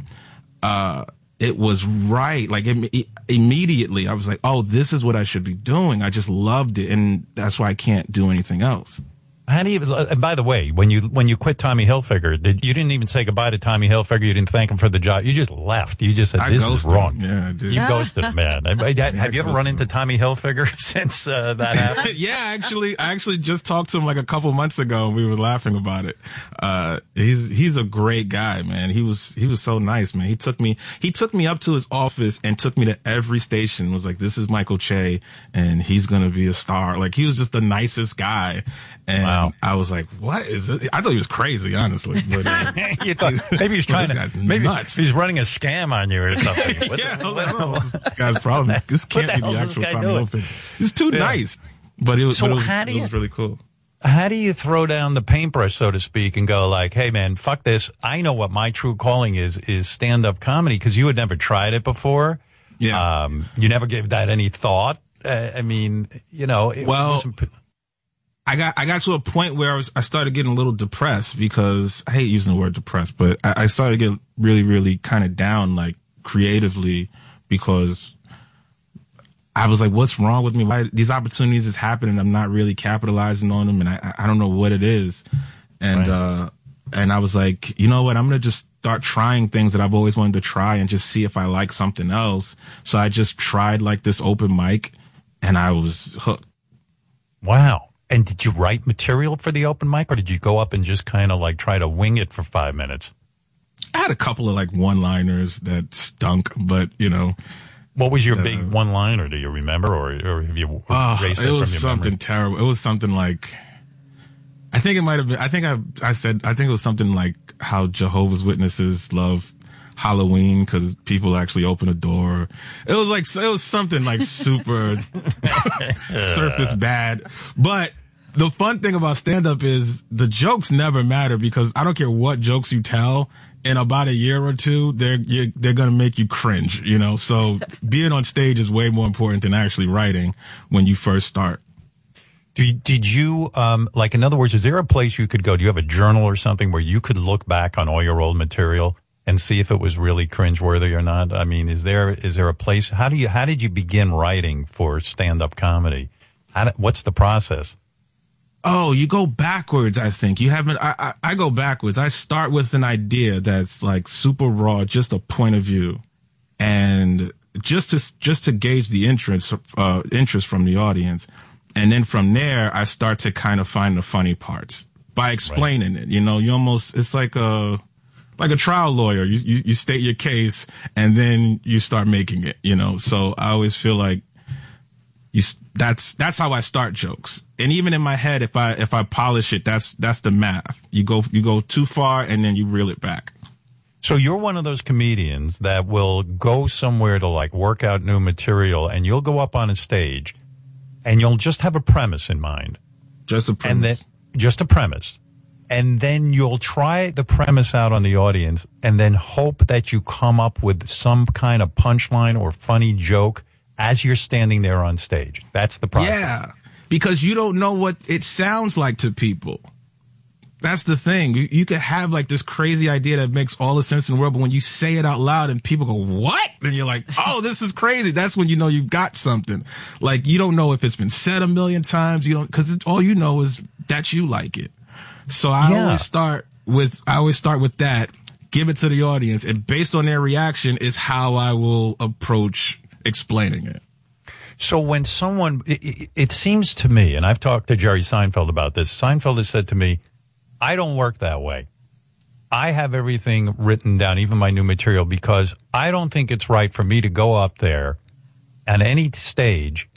uh, it was right. Like it, it, immediately I was like, oh, this is what I should be doing. I just loved it. And that's why I can't do anything else. How do you, and by the way, when you, when you quit Tommy Hilfiger, did, you didn't even say goodbye to Tommy Hilfiger. You didn't thank him for the job. You just left. You just said, I this ghosted. is wrong. Yeah, I did. You ghosted him, man. I, I, I, yeah, have I you ever run into Tommy Hilfiger since uh, that happened? Yeah, actually, I actually just talked to him like a couple months ago and we were laughing about it. Uh, he's, he's a great guy, man. He was, he was so nice, man. He took me, he took me up to his office and took me to every station. Was like, this is Michael Che and he's going to be a star. Like, he was just the nicest guy. And wow. I was like, what is this? I thought he was crazy, honestly. But, uh, you thought, maybe he's trying to, maybe nuts. he's running a scam on you or something. What yeah, the, what oh, this guy's problem. This can't the be the actual problem. It's too yeah. nice. But it was, so but it was, how do you, it was really cool. How do you throw down the paintbrush, so to speak, and go like, hey, man, fuck this. I know what my true calling is, is stand-up comedy, because you had never tried it before. Yeah. Um, you never gave that any thought. Uh, I mean, you know. It, well. It was, I got, I got to a point where I was, I started getting a little depressed because I hate using the word depressed, but I, I started to get really, really kind of down, like creatively, because I was like, what's wrong with me? Why these opportunities is happening? I'm not really capitalizing on them. And I, I don't know what it is. And, right. uh, and I was like, you know what? I'm going to just start trying things that I've always wanted to try and just see if I like something else. So I just tried like this open mic and I was hooked. Wow. And did you write material for the open mic, or did you go up and just kind of like try to wing it for five minutes? I had a couple of like one-liners that stunk, but you know. What was your uh, big one-liner? Do you remember, or, or have you uh, erased it, it from your memory? It was something terrible. It was something like, I think it might have been. I think I I said I think it was something like how Jehovah's Witnesses love Halloween because people actually open a door. It was like, it was something like super surface bad. But the fun thing about stand-up is the jokes never matter, because I don't care what jokes you tell, in about a year or two, they're, you're, they're going to make you cringe, you know? So being on stage is way more important than actually writing when you first start. Did, did you, um, like, in other words, is there a place you could go? Do you have a journal or something where you could look back on all your old material and see if it was really cringeworthy or not? I mean, is there, is there a place? How do you, how did you begin writing for stand-up comedy? How do, what's the process? Oh, you go backwards, I think. You haven't, I, I, I go backwards. I start with an idea that's like super raw, just a point of view. And just to, just to gauge the interest, uh, interest from the audience. And then from there, I start to kind of find the funny parts by explaining right. it. You know, you almost, it's like a, Like a trial lawyer, you, you, you state your case and then you start making it, you know? So I always feel like you, that's, that's how I start jokes. And even in my head, if I, if I polish it, that's, that's the math. You go, you go too far and then you reel it back. So you're one of those comedians that will go somewhere to like work out new material, and you'll go up on a stage and you'll just have a premise in mind. Just a premise. And then, just a premise. And then you'll try the premise out on the audience and then hope that you come up with some kind of punchline or funny joke as you're standing there on stage. That's the process. Yeah, because you don't know what it sounds like to people. That's the thing. You, you could have like this crazy idea that makes all the sense in the world, but when you say it out loud and people go, what? And you're like, oh, this is crazy. That's when you know you've got something. Like, you don't know if it's been said a million times. You don't, because all you know is that you like it. So I yeah. always start with, I always start with that, give it to the audience, and based on their reaction is how I will approach explaining it. So when someone, it, it seems to me, and I've talked to Jerry Seinfeld about this, Seinfeld has said to me, I don't work that way. I have everything written down, even my new material, because I don't think it's right for me to go up there at any stage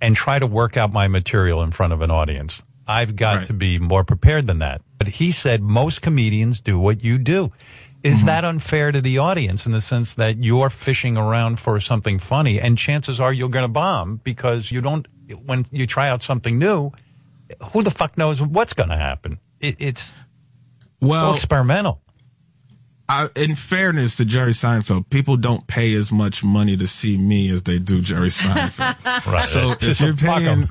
and try to work out my material in front of an audience. I've got right. to be more prepared than that. But he said most comedians do what you do. Is mm-hmm. that unfair to the audience in the sense that you're fishing around for something funny and chances are you're going to bomb because you don't, when you try out something new, who the fuck knows what's going to happen? It, it's well, so experimental. I, in fairness to Jerry Seinfeld, people don't pay as much money to see me as they do Jerry Seinfeld. Right. So if you're paying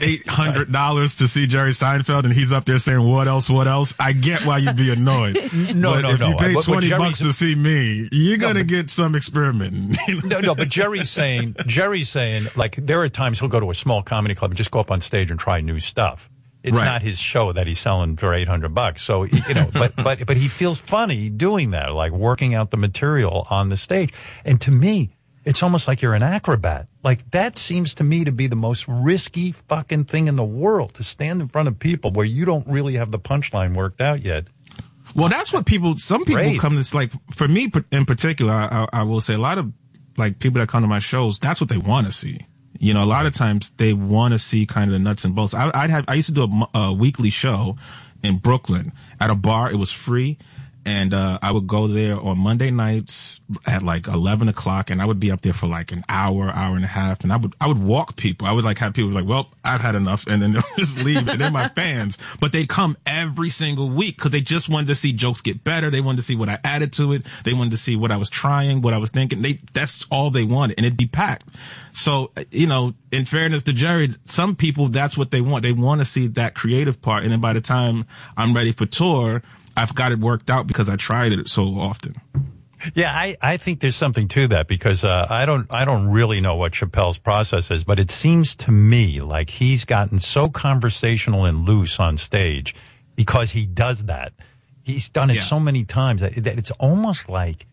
eight hundred dollars to see Jerry Seinfeld and he's up there saying, what else, what else? I get why you'd be annoyed. no, but no, if no. If you pay but, twenty bucks to see me, you're going to no, get some experimenting. no, no, but Jerry's saying, Jerry's saying, like, there are times he'll go to a small comedy club and just go up on stage and try new stuff. It's right. not his show that he's selling for eight hundred bucks. So, you know, but, but, but he feels funny doing that, like working out the material on the stage. And to me, it's almost like you're an acrobat. Like that seems to me to be the most risky fucking thing in the world, to stand in front of people where you don't really have the punchline worked out yet. Well, that's what people, some people Brave. come to, like, for me in particular, I, I will say a lot of like people that come to my shows, that's what they want to see. You know, a lot of times they want to see kind of the nuts and bolts. I, I'd have, I used to do a, a weekly show in Brooklyn at a bar. It was free. And, uh, I would go there on Monday nights at like eleven o'clock and I would be up there for like an hour, hour and a half. And I would, I would walk people. I would like have people like, well, I've had enough. And then they'll just leave. And they're my fans, but they come every single week because they just wanted to see jokes get better. They wanted to see what I added to it. They wanted to see what I was trying, what I was thinking. They, that's all they wanted. And it'd be packed. So, you know, in fairness to Jerry, some people, that's what they want. They want to see that creative part. And then by the time I'm ready for tour, I've got it worked out because I tried it so often. Yeah, I, I think there's something to that because uh, I don't I don't really know what Chappelle's process is, but it seems to me like he's gotten so conversational and loose on stage because he does that. He's done it yeah. so many times that, that it's almost like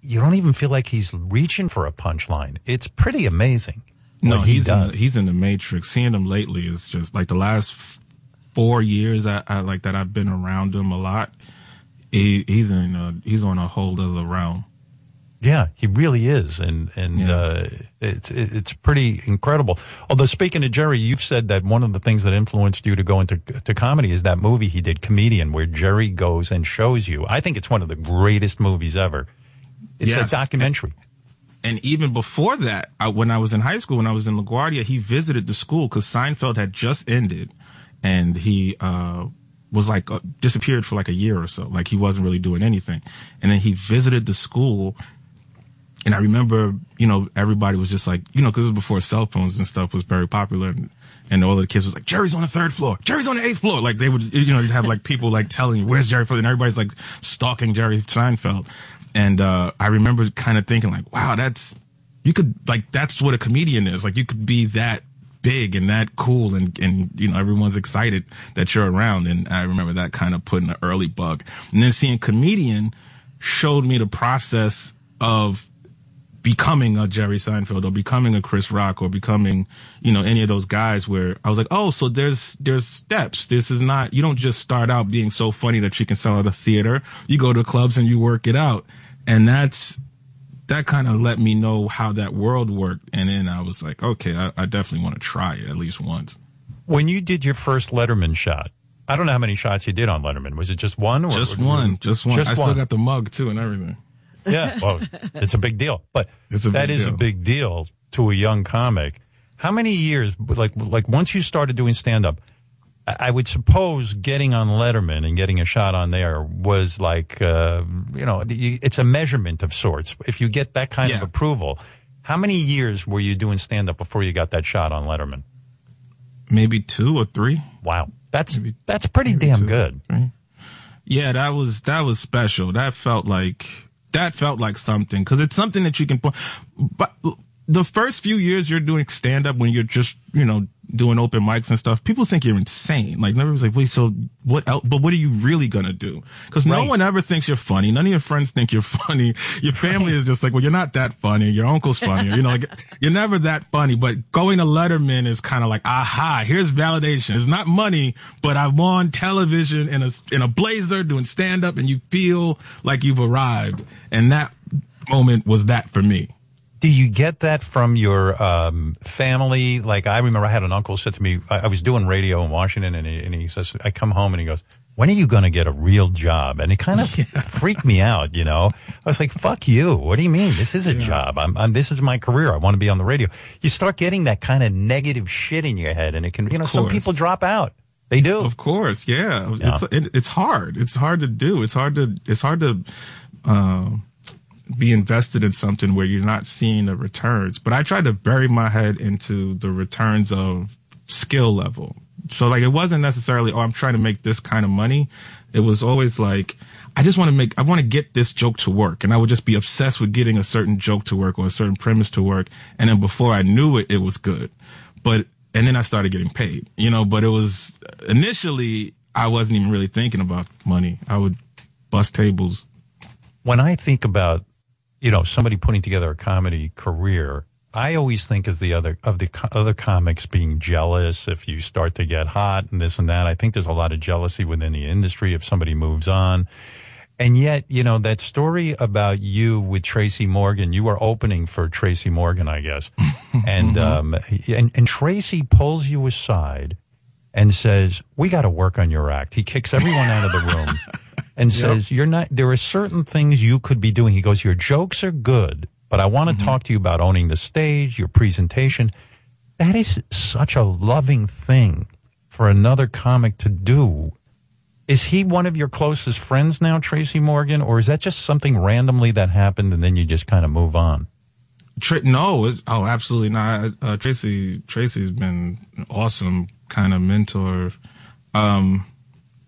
you don't even feel like he's reaching for a punchline. It's pretty amazing. No, he's he in the, he's in the matrix. Seeing him lately is just like the last four years I, I like that I've been around him a lot. He, he's in a, he's on a whole other realm. Yeah, he really is, and and yeah. uh, it's it's pretty incredible. Although speaking to Jerry, you've said that one of the things that influenced you to go into to comedy is that movie he did, Comedian, where Jerry goes and shows you. I think it's one of the greatest movies ever. It's yes. a documentary. And- And even before that, I, when I was in high school, when I was in LaGuardia, he visited the school because Seinfeld had just ended, and he uh was like uh, disappeared for like a year or so. Like he wasn't really doing anything. And then he visited the school, and I remember, you know, everybody was just like, you know, because it was before cell phones and stuff was very popular, and, and all the kids was like, Jerry's on the third floor, Jerry's on the eighth floor. Like they would, you know, you'd have like people like telling you, where's Jerry? And everybody's like stalking Jerry Seinfeld. And, uh, I remember kind of thinking like, wow, that's, you could, like, that's what a comedian is. Like, you could be that big and that cool and, and, you know, everyone's excited that you're around. And I remember that kind of putting an early bug. And then seeing Comedian showed me the process of becoming a Jerry Seinfeld or becoming a Chris Rock or becoming, you know, any of those guys where I was like, oh, so there's, there's steps. This is not, you don't just start out being so funny that you can sell at a theater. You go to clubs and you work it out. And that's, that kind of let me know how that world worked. And then I was like, okay, I, I definitely want to try it at least once. When you did your first Letterman shot, I don't know how many shots you did on Letterman. Was it just one? Or just one, just one. Just I one. Still got the mug too and everything. Yeah, well, it's a big deal, but that is a big deal to a young comic. How many years, like, like once you started doing stand-up, I would suppose getting on Letterman and getting a shot on there was like, uh, you know, it's a measurement of sorts. If you get that kind yeah. of approval, how many years were you doing stand-up before you got that shot on Letterman? Maybe two or three. Wow, that's maybe, that's pretty damn two, good. Three. Yeah, that was that was special. That felt like. That felt like something, because it's something that you can, but the first few years you're doing stand up when you're just, you know, doing open mics and stuff, people think you're insane. Like, everyone's like, wait, so what else? But what are you really going to do? Because right. no one ever thinks you're funny. None of your friends think you're funny. Your family right. is just like, well, you're not that funny. Your uncle's funny. You know, like, you're never that funny. But going to Letterman is kind of like, aha, here's validation. It's not money, but I'm on television in a, in a blazer doing stand up and you feel like you've arrived. And that moment was that for me. Do you get that from your um, family? Like, I remember I had an uncle said to me, I, I was doing radio in Washington, and he, and he says, I come home, and he goes, when are you going to get a real job? And it kind of yeah. freaked me out, you know. I was like, fuck you. What do you mean? This is a yeah. job. I'm, I'm. This is my career. I want to be on the radio. You start getting that kind of negative shit in your head, and it can, you know, some people drop out. They do. Of course, yeah. yeah. It's it, it's hard. It's hard to do. It's hard to, it's hard to, um, be invested in something where you're not seeing the returns. But I tried to bury my head into the returns of skill level. So like, it wasn't necessarily, oh, I'm trying to make this kind of money. It was always like, I just want to make, I want to get this joke to work. And I would just be obsessed with getting a certain joke to work or a certain premise to work. And then before I knew it, it was good. But, and then I started getting paid, you know, but it was initially, I wasn't even really thinking about money. I would bust tables. When I think about, you know, somebody putting together a comedy career, I always think of the other, of the co- other comics being jealous if you start to get hot and this and that. I think there's a lot of jealousy within the industry if somebody moves on. And yet, you know, that story about you with Tracy Morgan, you were opening for Tracy Morgan, I guess. And, um, and, and Tracy pulls you aside and says, we got to work on your act. He kicks everyone out of the room. And yep. says, you're not, there are certain things you could be doing. He goes, your jokes are good, but I want to mm-hmm. talk to you about owning the stage, your presentation. That is such a loving thing for another comic to do. Is he one of your closest friends now, Tracy Morgan, or is that just something randomly that happened and then you just kind of move on? Tra- no, it's, oh, absolutely not. Uh, Tracy, Tracy's been an awesome kind of mentor. Um,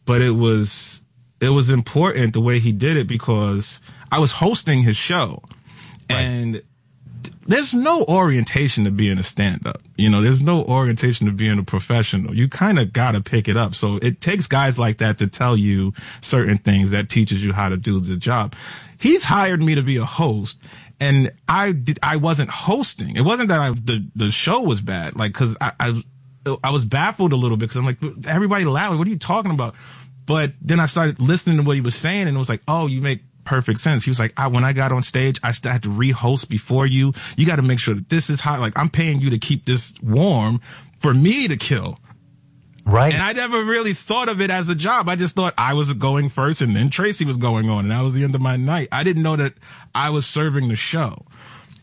but it was, It was important the way he did it because I was hosting his show right. and there's no orientation to being a stand up. You know, there's no orientation to being a professional. You kind of got to pick it up. So it takes guys like that to tell you certain things that teaches you how to do the job. He's hired me to be a host. And I did, I wasn't hosting. It wasn't that I, the, the show was bad. Like, cause I, I, I was baffled a little bit because I'm like, everybody loud. What are you talking about? But then I started listening to what he was saying, and it was like, oh, you make perfect sense. He was like, I, when I got on stage, I had to rehost before you. You got to make sure that this is hot. Like, I'm paying you to keep this warm for me to kill. Right. And I never really thought of it as a job. I just thought I was going first, and then Tracy was going on, and that was the end of my night. I didn't know that I was serving the show.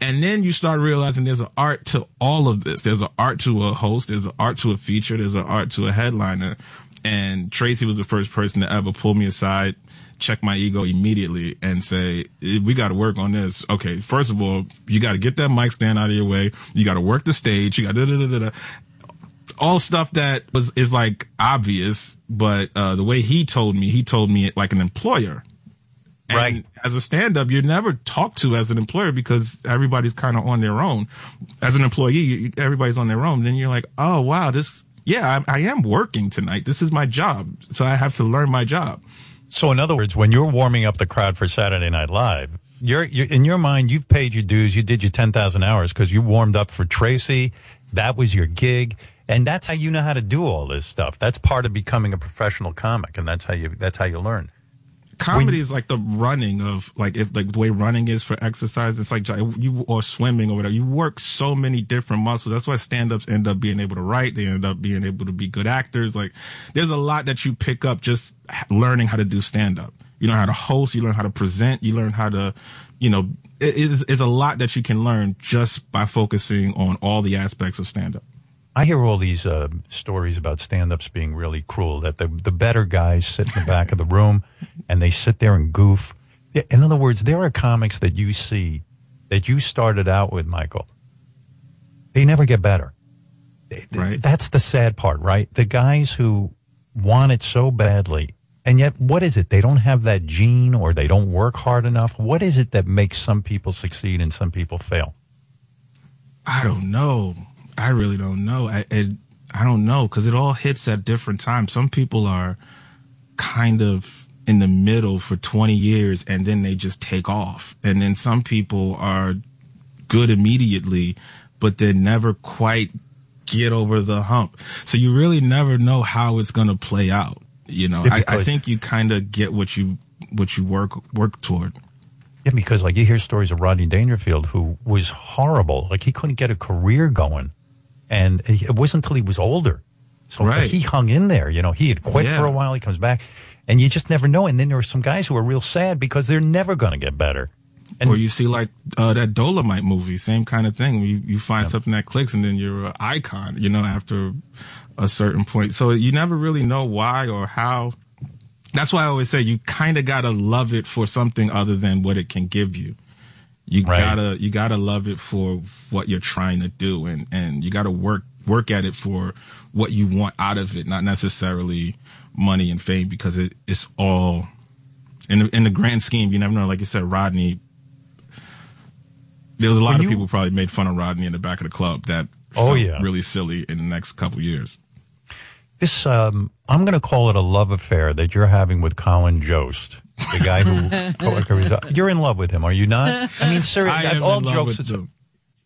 And then you start realizing there's an art to all of this. There's an art to a host. There's an art to a feature. There's an art to a headliner. And Tracy was the first person to ever pull me aside, check my ego immediately, and say, we got to work on this. Okay, first of all, you got to get that mic stand out of your way. You got to work the stage. You got da da da da da. All stuff that was is like obvious, but uh the way he told me, he told me it like an employer. And right. as a stand-up, you're never talked to as an employer because everybody's kind of on their own. As an employee, everybody's on their own. Then you're like, oh, wow, this... Yeah, I, I am working tonight. This is my job, so I have to learn my job. So in other words, when you're warming up the crowd for Saturday Night Live, you're, you're in your mind, you've paid your dues, you did your ten thousand hours because you warmed up for Tracy, that was your gig, and that's how you know how to do all this stuff. That's part of becoming a professional comic, and that's how you that's how you learn. Comedy is like the running of, like, if like the way running is for exercise, it's like you or swimming or whatever. You work so many different muscles. That's why stand-ups end up being able to write. They end up being able to be good actors. Like, there's a lot that you pick up just learning how to do stand-up. You learn how to host. You learn how to present. You learn how to, you know, it is it's a lot that you can learn just by focusing on all the aspects of stand-up. I hear all these uh, stories about stand-ups being really cruel, that the, the better guys sit in the back of the room and they sit there and goof. In other words, there are comics that you see that you started out with, Michael. They never get better. Right. That's the sad part, right? The guys who want it so badly, and yet what is it? They don't have that gene or they don't work hard enough. What is it that makes some people succeed and some people fail? I don't know. I really don't know. I, it, I don't know, because it all hits at different times. Some people are kind of in the middle for twenty years and then they just take off. And then some people are good immediately, but they never quite get over the hump. So you really never know how it's going to play out. You know, yeah, I, I think you kind of get what you what you work work toward. Yeah, because like you hear stories of Rodney Dangerfield, who was horrible. Like he couldn't get a career going. And it wasn't until he was older. So right. He hung in there. You know, he had quit yeah. for a while. He comes back. And you just never know. And then there are some guys who are real sad because they're never going to get better. And or you see like uh, that Dolomite movie, same kind of thing. You, you find yeah. something that clicks and then you're an icon, you know, after a certain point. So you never really know why or how. That's why I always say you kind of got to love it for something other than what it can give you. You right. gotta, you gotta love it for what you're trying to do, and, and you gotta work, work at it for what you want out of it, not necessarily money and fame, because it, it's all in the, in the grand scheme. You never know. Like you said, Rodney, there was a lot when of you, people probably made fun of Rodney in the back of the club that oh, yeah. really silly in the next couple years. This, um, I'm gonna call it a love affair that you're having with Colin Jost. The guy who you're in love with him, are you not? I mean, seriously, all jokes.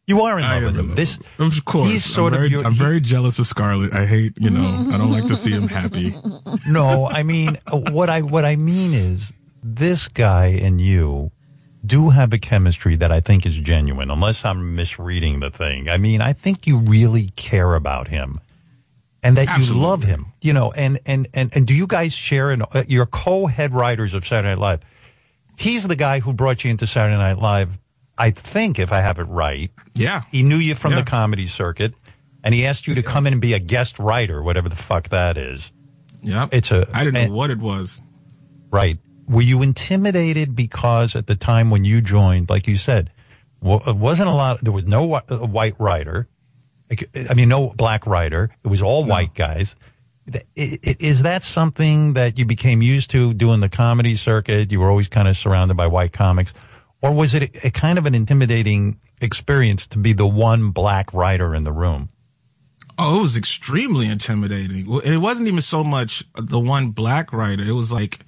You are in love with him. This, of course, he's sort I'm, very, of your, I'm he, very jealous of Scarlett. I hate, you know, I don't like to see him happy. No, I mean, what I what I mean is, this guy and you do have a chemistry that I think is genuine. Unless I'm misreading the thing, I mean, I think you really care about him. And that Absolutely. You love him, you know, and, and, and, and do you guys share in, uh, your co-head writers of Saturday Night Live? He's the guy who brought you into Saturday Night Live, I think, if I have it right. Yeah. He knew you from yeah. the comedy circuit, and he asked you to come in and be a guest writer, whatever the fuck that is. Yeah. It's a, I didn't know and, what it was. Right. Were you intimidated because at the time when you joined, like you said, well, it wasn't a lot, there was no white writer. I mean, no black writer. It was all white guys. Is that something that you became used to doing the comedy circuit? You were always kind of surrounded by white comics. Or was it a kind of an intimidating experience to be the one black writer in the room? Oh, it was extremely intimidating. It wasn't even so much the one black writer. It was like,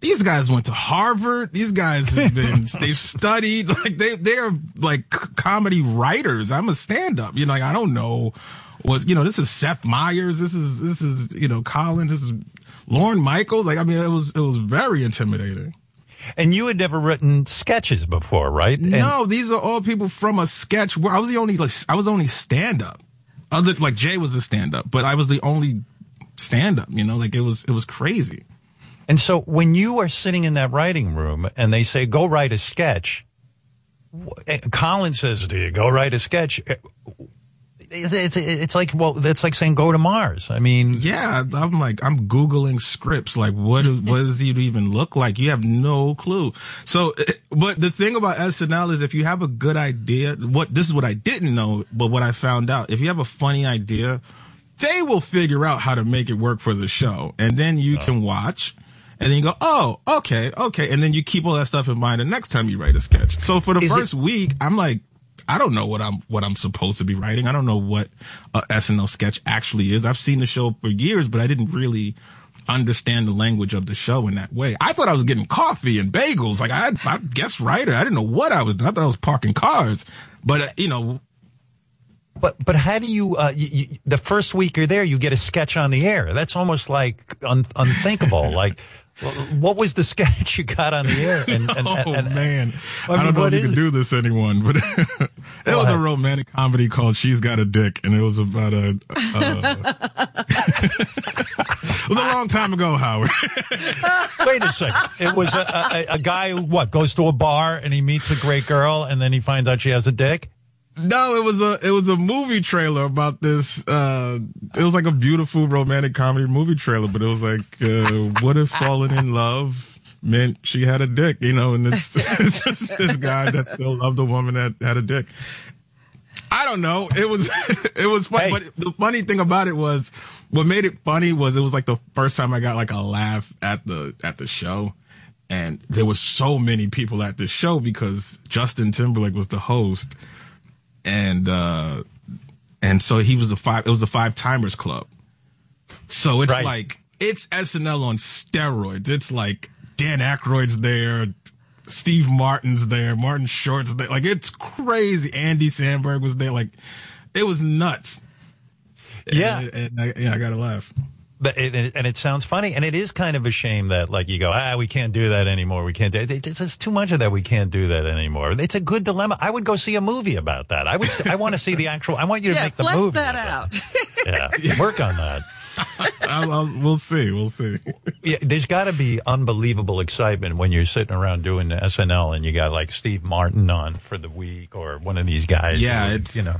these guys went to Harvard. These guys have been, they've studied, like they, they are like comedy writers. I'm a stand up, you know, like, I don't know what's, you know, this is Seth Meyers. This is, this is, you know, Colin, this is Lorne Michaels. Like, I mean, it was, it was very intimidating. And you had never written sketches before, right? And no, these are all people from a sketch where I was the only, like, I was only stand up. Other, like Jay was a stand up, but I was the only stand up, you know, like it was, it was crazy. And so when you are sitting in that writing room and they say, go write a sketch, Colin says to you, go write a sketch. It's, it's, it's like, well, that's like saying go to Mars. I mean. Yeah, I'm like, I'm Googling scripts. Like, what, is, what does it even look like? You have no clue. So, but the thing about S N L is if you have a good idea, what this is what I didn't know, but what I found out, if you have a funny idea, they will figure out how to make it work for the show. And then you oh. can watch. And then you go, oh, okay, okay. And then you keep all that stuff in mind the next time you write a sketch. So for the Is first it, week, I'm like, I don't know what I'm what I'm supposed to be writing. I don't know what a S N L sketch actually is. I've seen the show for years, but I didn't really understand the language of the show in that way. I thought I was getting coffee and bagels. Like, I, I guess writer. I didn't know what I was doing. I thought I was parking cars. But, uh, you know. But but how do you, uh, you, you, the first week you're there, you get a sketch on the air. That's almost like un, unthinkable. Like. Well, what was the sketch you got on the air? And, and, oh, and, and, man. I, mean, I don't know if you can do this to anyone, but it Go was ahead. A romantic comedy called She's Got a Dick, and it was about a... Uh, it was a long time ago, Howard. Wait a second. It was a, a, a guy who, what, goes to a bar, and he meets a great girl, and then he finds out she has a dick? No, it was a it was a movie trailer about this. Uh, it was like a beautiful romantic comedy movie trailer, but it was like, uh, what if falling in love meant she had a dick? You know, and it's, it's just this guy that still loved a woman that had a dick. I don't know. It was it was funny. Hey. But the funny thing about it was, what made it funny was it was like the first time I got like a laugh at the at the show. And there was so many people at this show because Justin Timberlake was the host. And, uh, and And so he was the five, it was the Five Timers Club. So it's right. like, it's S N L on steroids. It's like Dan Aykroyd's there. Steve Martin's there. Martin Short's there. Like, it's crazy. Andy Samberg was there. Like, it was nuts. Yeah. And, and I, yeah, I got to laugh. But it, and it sounds funny. And it is kind of a shame that, like, you go, ah, we can't do that anymore. We can't do it. There's too much of that. We can't do that anymore. It's a good dilemma. I would go see a movie about that. I would. See, I want to see the actual. I want you to yeah, make the movie. Flesh that out. That. Yeah. Work on that. I'll, I'll, we'll see. We'll see. Yeah, there's got to be unbelievable excitement when you're sitting around doing the S N L and you got like Steve Martin on for the week or one of these guys. Yeah, who, it's you know,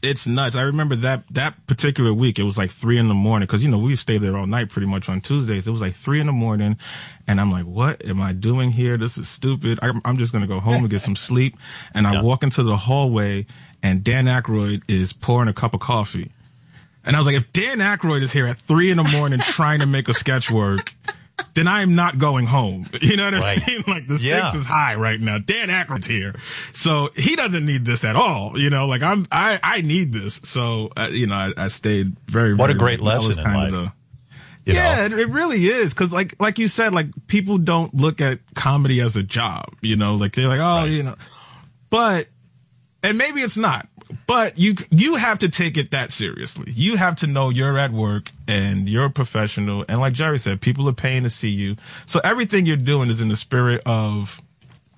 it's nuts. I remember that that particular week. It was like three in the morning because you know we stayed there all night pretty much on Tuesdays. It was like three in the morning, and I'm like, "What am I doing here? This is stupid. I'm, I'm just gonna go home and get some sleep." And I yeah. walk into the hallway, and Dan Aykroyd is pouring a cup of coffee. And I was like, if Dan Aykroyd is here at three in the morning trying to make a sketch work, then I am not going home. You know what right. I mean? Like, the stakes yeah. is high right now. Dan Aykroyd's here. So he doesn't need this at all. You know, like, I'm, I, I need this. So, uh, you know, I, I stayed very, what very. What a great late. lesson in life. The, yeah, it, it really is. Cause like, like you said, like, people don't look at comedy as a job. You know, like, they're like, oh, right. you know, but, and maybe it's not. But you you have to take it that seriously. You have to know you're at work and you're a professional. And like Jerry said, people are paying to see you. So everything you're doing is in the spirit of,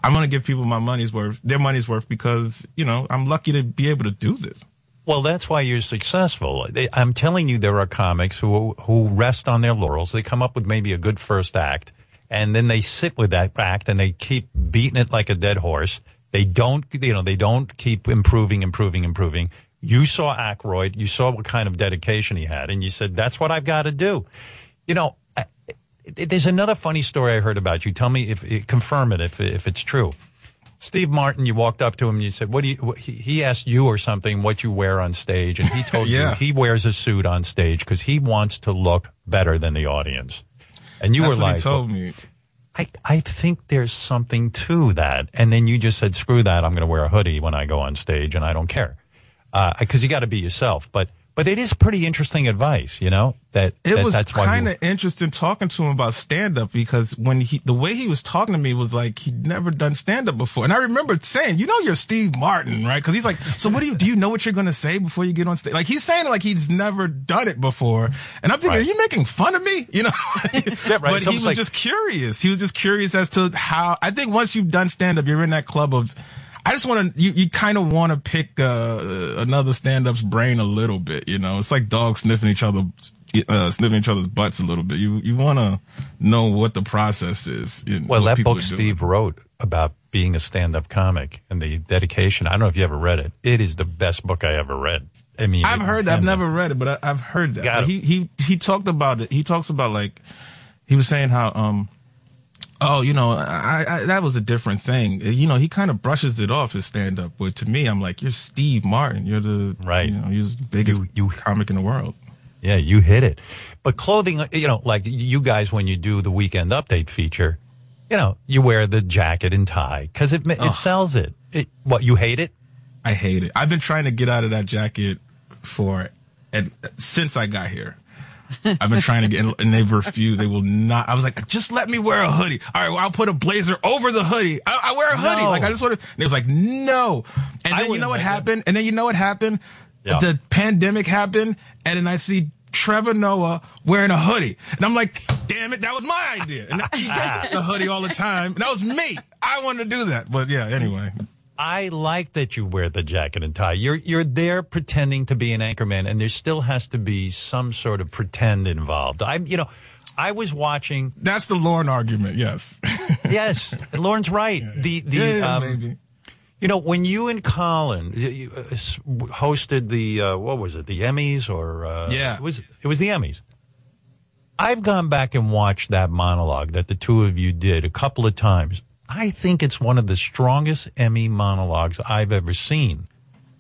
I'm going to give people my money's worth, their money's worth, because, you know, I'm lucky to be able to do this. Well, that's why you're successful. I'm telling you, there are comics who who rest on their laurels. They come up with maybe a good first act, and then they sit with that act and they keep beating it like a dead horse. They don't, you know, they don't keep improving, improving, improving. You saw Aykroyd. You saw what kind of dedication he had. And you said, that's what I've got to do. You know, I, there's another funny story I heard about you. Tell me if, confirm it if, if it's true. Steve Martin, you walked up to him and you said, what do you, what, he, he asked you or something what you wear on stage. And he told yeah. you he wears a suit on stage because he wants to look better than the audience. And you that's were like, he told me. I, I think there's something to that. And then you just said, screw that. I'm going to wear a hoodie when I go on stage and I don't care. Uh, cause you got to be yourself. But, but it is pretty interesting advice, you know, that, it that was that's why kind of you... interesting talking to him about stand up because when he, the way he was talking to me was like, he'd never done stand up before. And I remember saying, you know, you're Steve Martin, right? Cause he's like, so what do you, do you know what you're going to say before you get on stage? Like he's saying like he's never done it before. And I'm thinking, right. are you making fun of me? You know, yeah, right. but he was like... just curious. He was just curious as to how, I think once you've done stand up, you're in that club of, I just want to, you, you kind of want to pick, uh, another stand up's brain a little bit, you know, it's like dogs sniffing each other. Uh, sniffing each other's butts a little bit. You you want to know what the process is. Well, that book Steve wrote about being a stand-up comic and the dedication. I don't know if you ever read it. It is the best book I ever read. I mean, I've heard that. I've never read it, but I, I've heard that. Like, he he he talked about it. He talks about like he was saying how um oh you know I, I that was a different thing. You know he kind of brushes it off as stand-up. But to me, I'm like you're Steve Martin. You're the right. You know you're the biggest you, you, comic in the world. Yeah, you hit it. But clothing, you know, like you guys, when you do the weekend update feature, you know, you wear the jacket and tie because it it Ugh. sells it. it. What, you hate it? I hate it. I've been trying to get out of that jacket for and since I got here. I've been trying to get, and they've refused. They will not. I was like, just let me wear a hoodie. All right, well, I'll put a blazer over the hoodie. I, I wear a hoodie. No. Like I just sort of. And it was like, no. And then you know what happened? And then you know what happened? Yeah. The pandemic happened, and then I see Trevor Noah wearing a hoodie. And I'm like, damn it, that was my idea. And I get the hoodie all the time. And that was me. I wanted to do that. But, yeah, anyway. I like that you wear the jacket and tie. You're you're there pretending to be an anchorman, and there still has to be some sort of pretend involved. I'm, you know, I was watching. That's the Lauren argument, yes. yes, Lauren's right. Yeah, the the yeah, um, maybe. You know, when you and Colin you hosted the, uh, what was it, the Emmys or? Uh, yeah. It was, it was the Emmys. I've gone back and watched that monologue that the two of you did a couple of times. I think it's one of the strongest Emmy monologues I've ever seen.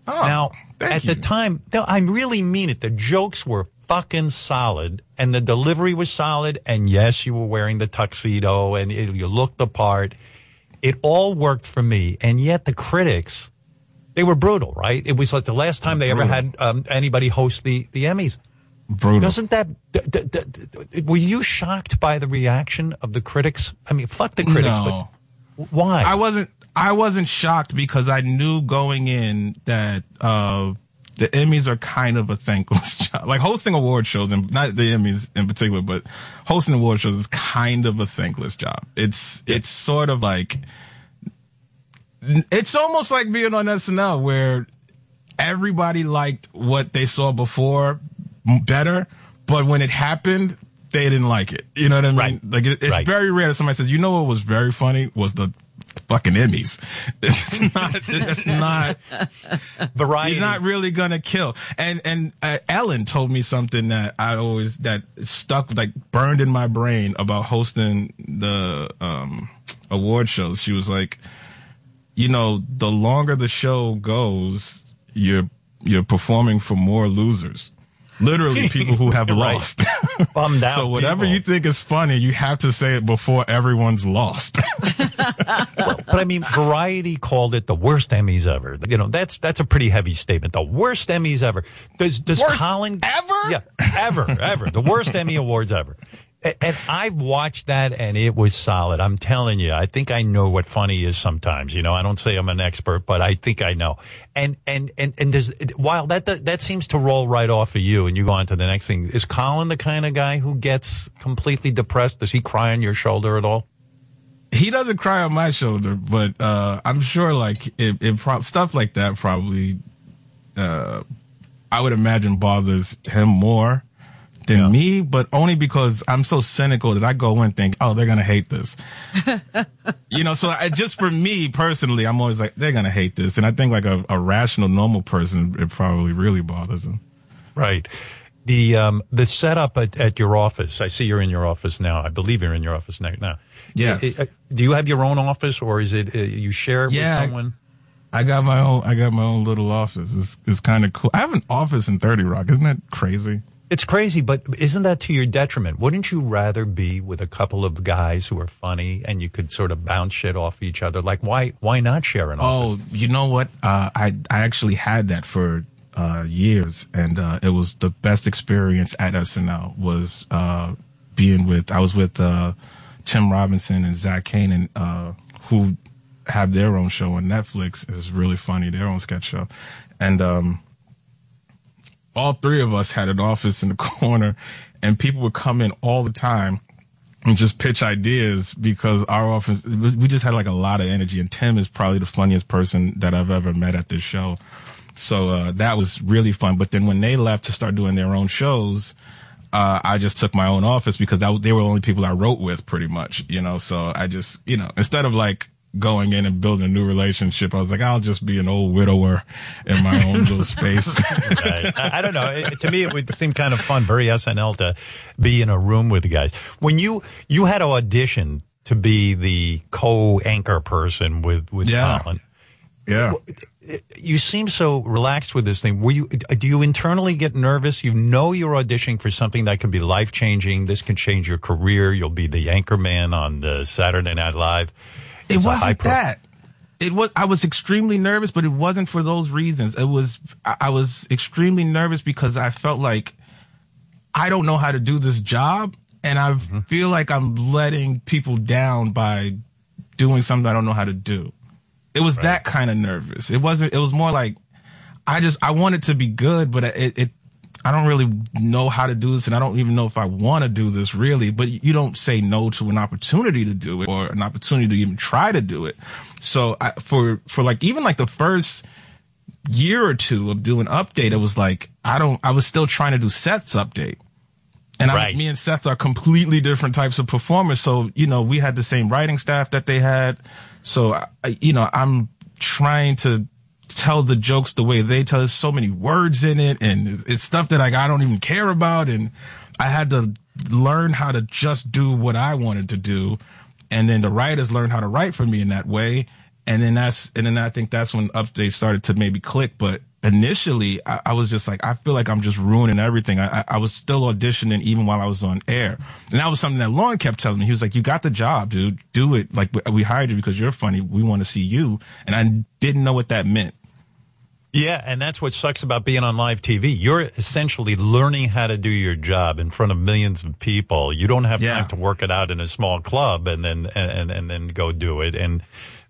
Oh, now, at you. the time, no, I really mean it. The jokes were fucking solid and the delivery was solid. And yes, you were wearing the tuxedo and it, you looked the part. It all worked for me, and yet the critics, They were brutal, right? It was like the last time they brutal. ever had um, anybody host the, the Emmys. Brutal. Doesn't that... D- d- d- d- were you shocked by the reaction of the critics? I mean, fuck the critics, no. but why? I wasn't I wasn't shocked because I knew going in that uh, the Emmys are kind of a thankless job. Like, hosting award shows, and not the Emmys in particular, but hosting award shows is kind of a thankless job. It's It's sort of like... It's almost like being on S N L where everybody liked what they saw before better, but when it happened, they didn't like it. You know what I mean? Right. Like it, it's right. very rare that somebody says, "You know what was very funny was the fucking Emmys." It's not. It's not. Variety. You're not really gonna kill. And and uh, Ellen told me something that I always that stuck like burned in my brain about hosting the um, award shows. She was like, you know, the longer the show goes, you're you're performing for more losers. Literally, people who have lost. Bummed out. So whatever people. You think is funny, you have to say it before everyone's lost. Well, but I mean, Variety called it the worst Emmys ever. You know, that's that's a pretty heavy statement. The worst Emmys ever. Does does worst Colin ever? Yeah, ever, ever. The worst Emmy Awards ever. And I've watched that, and it was solid. I'm telling you, I think I know what funny is sometimes. You know, I don't say I'm an expert, but I think I know. And and and and there's, while that that seems to roll right off of you, and you go on to the next thing. Is Colin the kind of guy who gets completely depressed? Does he cry on your shoulder at all? He doesn't cry on my shoulder, but uh, I'm sure like it, it pro- stuff like that probably, uh, I would imagine, bothers him more than yeah. me, but only because I'm so cynical that I go in think, oh, they're going to hate this. You know, so I, just for me personally, I'm always like, they're going to hate this. And I think like a, a rational, normal person, it probably really bothers them. Right. The um, the setup at, at your office, I see you're in your office now. I believe you're in your office now. Yes. It, it, do you have your own office, or is it uh, you share it yeah, with someone? I, I got my own. I got my own little office. It's, it's kind of cool. I have an office in thirty Rock. Isn't that crazy? It's crazy, but isn't that to your detriment? Wouldn't you rather be with a couple of guys who are funny and you could sort of bounce shit off each other? Like, why why not share an office? Oh, you know what? Uh, I, I actually had that for uh, years, and uh, it was the best experience at S N L was uh, being with – I was with uh, Tim Robinson and Zach Kanan, uh, who have their own show on Netflix. It's really funny, their own sketch show. And – um all three of us had an office in the corner, and people would come in all the time and just pitch ideas because our office, we just had like a lot of energy. And Tim is probably the funniest person that I've ever met at this show. So uh, that was really fun. But then when they left to start doing their own shows, uh, I just took my own office because that, they were the only people I wrote with pretty much, you know. So I just, you know, instead of like going in and building a new relationship, I was like, I'll just be an old widower in my own little space. Right. I, I don't know. It, to me, it would seem kind of fun, very S N L, to be in a room with the guys. When you you had to audition to be the co-anchor person with with yeah. Colin, yeah, you, you seem so relaxed with this thing. Were you? Do you internally get nervous? You know, you're auditioning for something that could be life changing. This can change your career. You'll be the anchor man on the Saturday Night Live. It wasn't that. It was. I was extremely nervous, but it wasn't for those reasons. It was. I was extremely nervous because I felt like I don't know how to do this job, and I mm-hmm. feel like I'm letting people down by doing something I don't know how to do. It was right. that kind of nervous. It wasn't. It was more like I just I wanted to be good, but it. it I don't really know how to do this, and I don't even know if I want to do this really, but you don't say no to an opportunity to do it or an opportunity to even try to do it. So I, for, for like, even like the first year or two of doing Update, it was like, I don't, I was still trying to do Seth's Update. And right. I, me and Seth are completely different types of performers. So, you know, we had the same writing staff that they had. So, I, you know, I'm trying to tell the jokes the way they tell. There's so many words in it, and it's stuff that like I don't even care about, and I had to learn how to just do what I wanted to do, and then the writers learned how to write for me in that way, and then that's and then I think that's when Update started to maybe click. But initially I, I was just like, I feel like I'm just ruining everything. I, I, I was still auditioning even while I was on air, and that was something that Lauren kept telling me. He was like, you got the job, dude, do it. Like, we hired you because you're funny, we want to see you. And I didn't know what that meant. Yeah, and that's what sucks about being on live T V. You're essentially learning how to do your job in front of millions of people. You don't have yeah. time to work it out in a small club and then and, and, and then go do it. And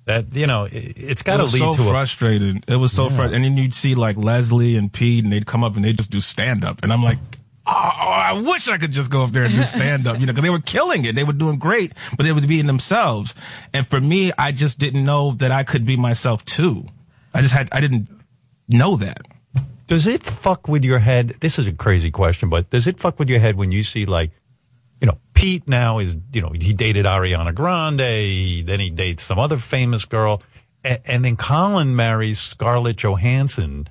that, you know, it, it's got to lead so to. It was so frustrated. It was so yeah. frustrating. And then you'd see like Leslie and Pete, and they'd come up and they'd just do stand up, and I'm like, oh, I wish I could just go up there and do stand up, you know, because they were killing it. They were doing great, but they were being themselves. And for me, I just didn't know that I could be myself too. I just had I didn't. know that. Does it fuck with your head? This is a crazy question, but does it fuck with your head when you see, like, you know, Pete now is, you know, he dated Ariana Grande, then he dates some other famous girl, and, and then Colin marries Scarlett Johansson.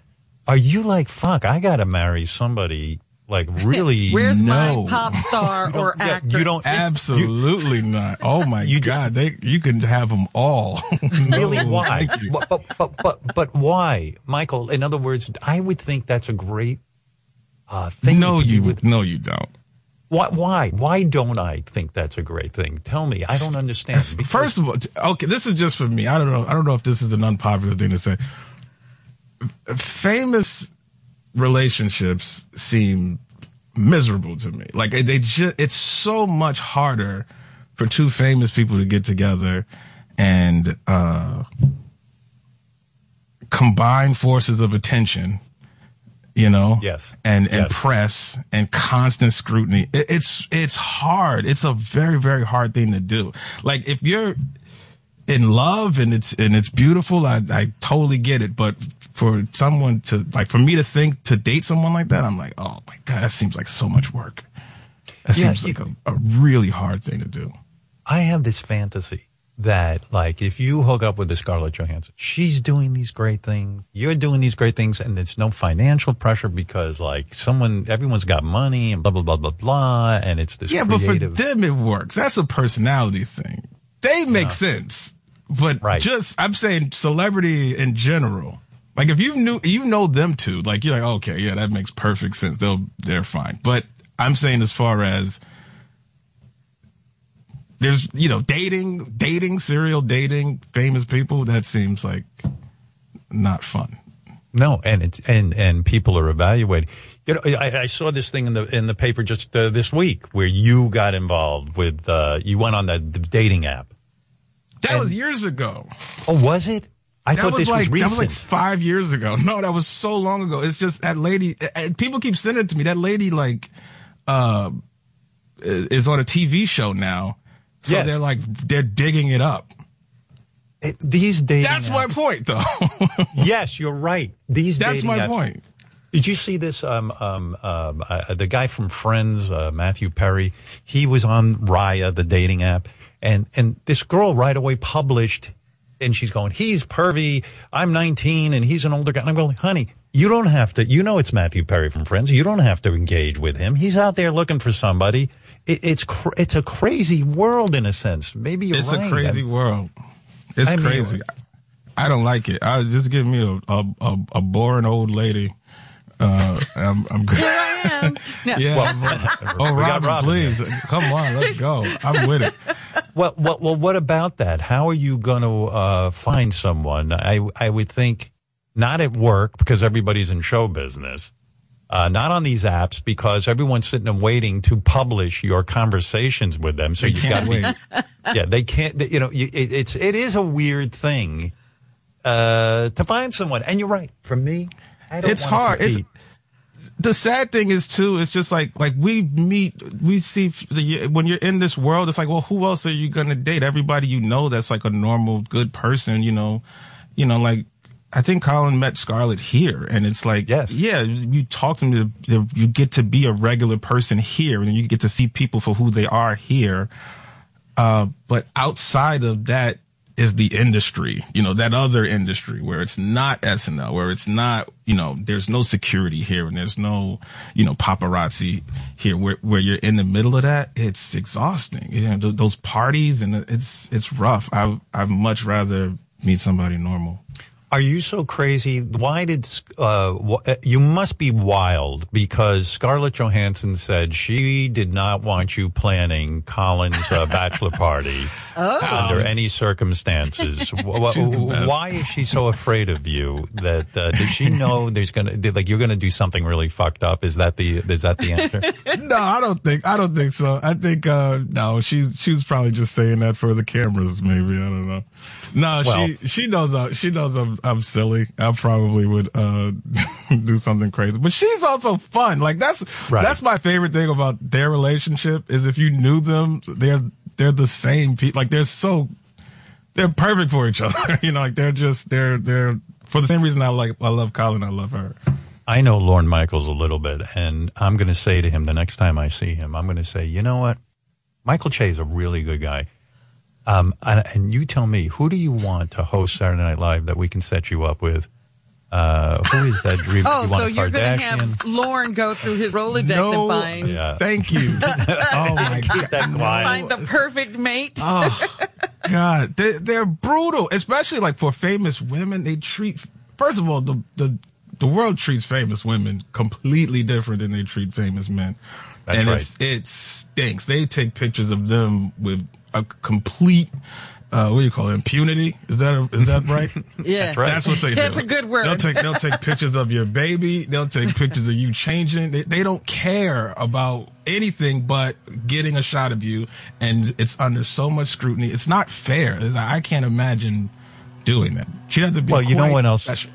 Are you like, fuck, I gotta marry somebody, like, really? Where's no. my pop star or yeah, actor? You don't absolutely you, not. Oh my you God, they you can have them all. No, really? Why? But, but but but why, Michael? In other words, I would think that's a great uh, thing. No, to do you with, no, you don't. Why? Why? Why don't I think that's a great thing? Tell me. I don't understand. Because first of all, okay, this is just for me. I don't know. I don't know if this is an unpopular thing to say. Famous relationships seem miserable to me. Like they just, it's so much harder for two famous people to get together and uh, combine forces of attention, you know, yes, and and yes. press and constant scrutiny. It, it's it's hard. It's a very very hard thing to do. Like if you're in love and it's and it's beautiful, I I totally get it, but for someone to, like, for me to think to date someone like that, I'm like, oh my God, that seems like so much work. That yeah, seems like it, a, a really hard thing to do. I have this fantasy that, like, if you hook up with the Scarlett Johansson, she's doing these great things, you're doing these great things, and there's no financial pressure because, like, someone, everyone's got money and blah, blah, blah, blah, blah, and it's this yeah, creative... but for them it works. That's a personality thing. They make yeah. sense. But right. just, I'm saying celebrity in general... Like if you knew, you know them too. Like you're like, okay, yeah, that makes perfect sense. They'll, they're fine. But I'm saying as far as there's, you know, dating, dating, serial dating, famous people. That seems like not fun. No, and it's and and people are evaluating. You know, I, I saw this thing in the in the paper just uh, this week where you got involved with. Uh, you went on the, the dating app. That and, was years ago. Oh, was it? I that thought this like, was recent. That was like five years ago. No, that was so long ago. It's just that lady. People keep sending it to me. That lady, like, uh, is on a T V show now. So yes. they're like, they're digging it up. It, these days. That's apps, my point, though. Yes, you're right. These That's my apps, point. Did you see this? Um, um, um, uh, the guy from Friends, uh, Matthew Perry, he was on Raya, the dating app. And, and this girl right away published. And she's going, he's pervy, I'm nineteen, and he's an older guy. And I'm going, honey, you don't have to, you know it's Matthew Perry from Friends. You don't have to engage with him. He's out there looking for somebody. It, it's cr- it's a crazy world in a sense. Maybe you're it's right. It's a crazy I, world. It's I crazy. Mean, I don't like it. I just give me a, a, a boring old lady. Uh, I'm, I'm good. Here I am. No. Yeah. Well, oh, we Robin, Robin, please. Man. Come on, let's go. I'm with it. Well, well, well, what about that? How are you going to uh, find someone? I, I would think not at work because everybody's in show business, uh, not on these apps because everyone's sitting and waiting to publish your conversations with them. So you got to wait. Yeah, they can't. They, you know, you, it, it's it is a weird thing uh, to find someone. And you're right. For me, I don't it's hard. Compete. It's The sad thing is, too, it's just like, like we meet, we see, when you're in this world, it's like, well, who else are you going to date? Everybody you know that's like a normal, good person, you know, you know, like, I think Colin met Scarlett here, and it's like, yes. yeah, you talk to them, you get to be a regular person here, and you get to see people for who they are here. Uh, but outside of that is the industry, you know, that other industry where it's not S N L, where it's not, you know, there's no security here and there's no, you know, paparazzi here where, where you're in the middle of that. It's exhausting. You know, th- those parties and it's, it's rough. I, I'd much rather meet somebody normal. Are you so crazy? Why did, uh, you must be wild, because Scarlett Johansson said she did not want you planning Colin's uh, bachelor party oh. under any circumstances. Why is she so afraid of you? That, uh, did she know there's gonna, did, like, you're gonna do something really fucked up? Is that the, is that the answer? No, I don't think, I don't think so. I think, uh, no, she, she was probably just saying that for the cameras, maybe. I don't know. No, well, she, she knows, uh, she knows I'm, I'm silly. I probably would uh, do something crazy. But she's also fun. Like, that's right. That's my favorite thing about their relationship is if you knew them, they're they're the same people. Like, they're so they're perfect for each other. You know, like they're just they're they're for the same reason I like I love Colin. I love her. I know Lorne Michaels a little bit, and I'm going to say to him the next time I see him, I'm going to say, you know what, Michael Che is a really good guy. Um, and, and you tell me, who do you want to host Saturday Night Live that we can set you up with? Uh, who is that dream? Oh, you want so you're going to have Lorne go through his Rolodex no, and find. Yeah. Thank you. Oh, my God. Find the perfect mate. Oh, God. They, they're brutal, especially like for famous women. They treat, first of all, the, the, the world treats famous women completely different than they treat famous men. That's and right. It's, it stinks. They take pictures of them with a complete, uh, what do you call it? Impunity? Is that a, is that right? Yeah, that's right. That's what they do. That's a good word. They'll take they'll take pictures of your baby. They'll take pictures of you changing. They, they don't care about anything but getting a shot of you, and it's under so much scrutiny. It's not fair. It's like, I can't imagine doing that. She has to be. Well, you know what else? Special.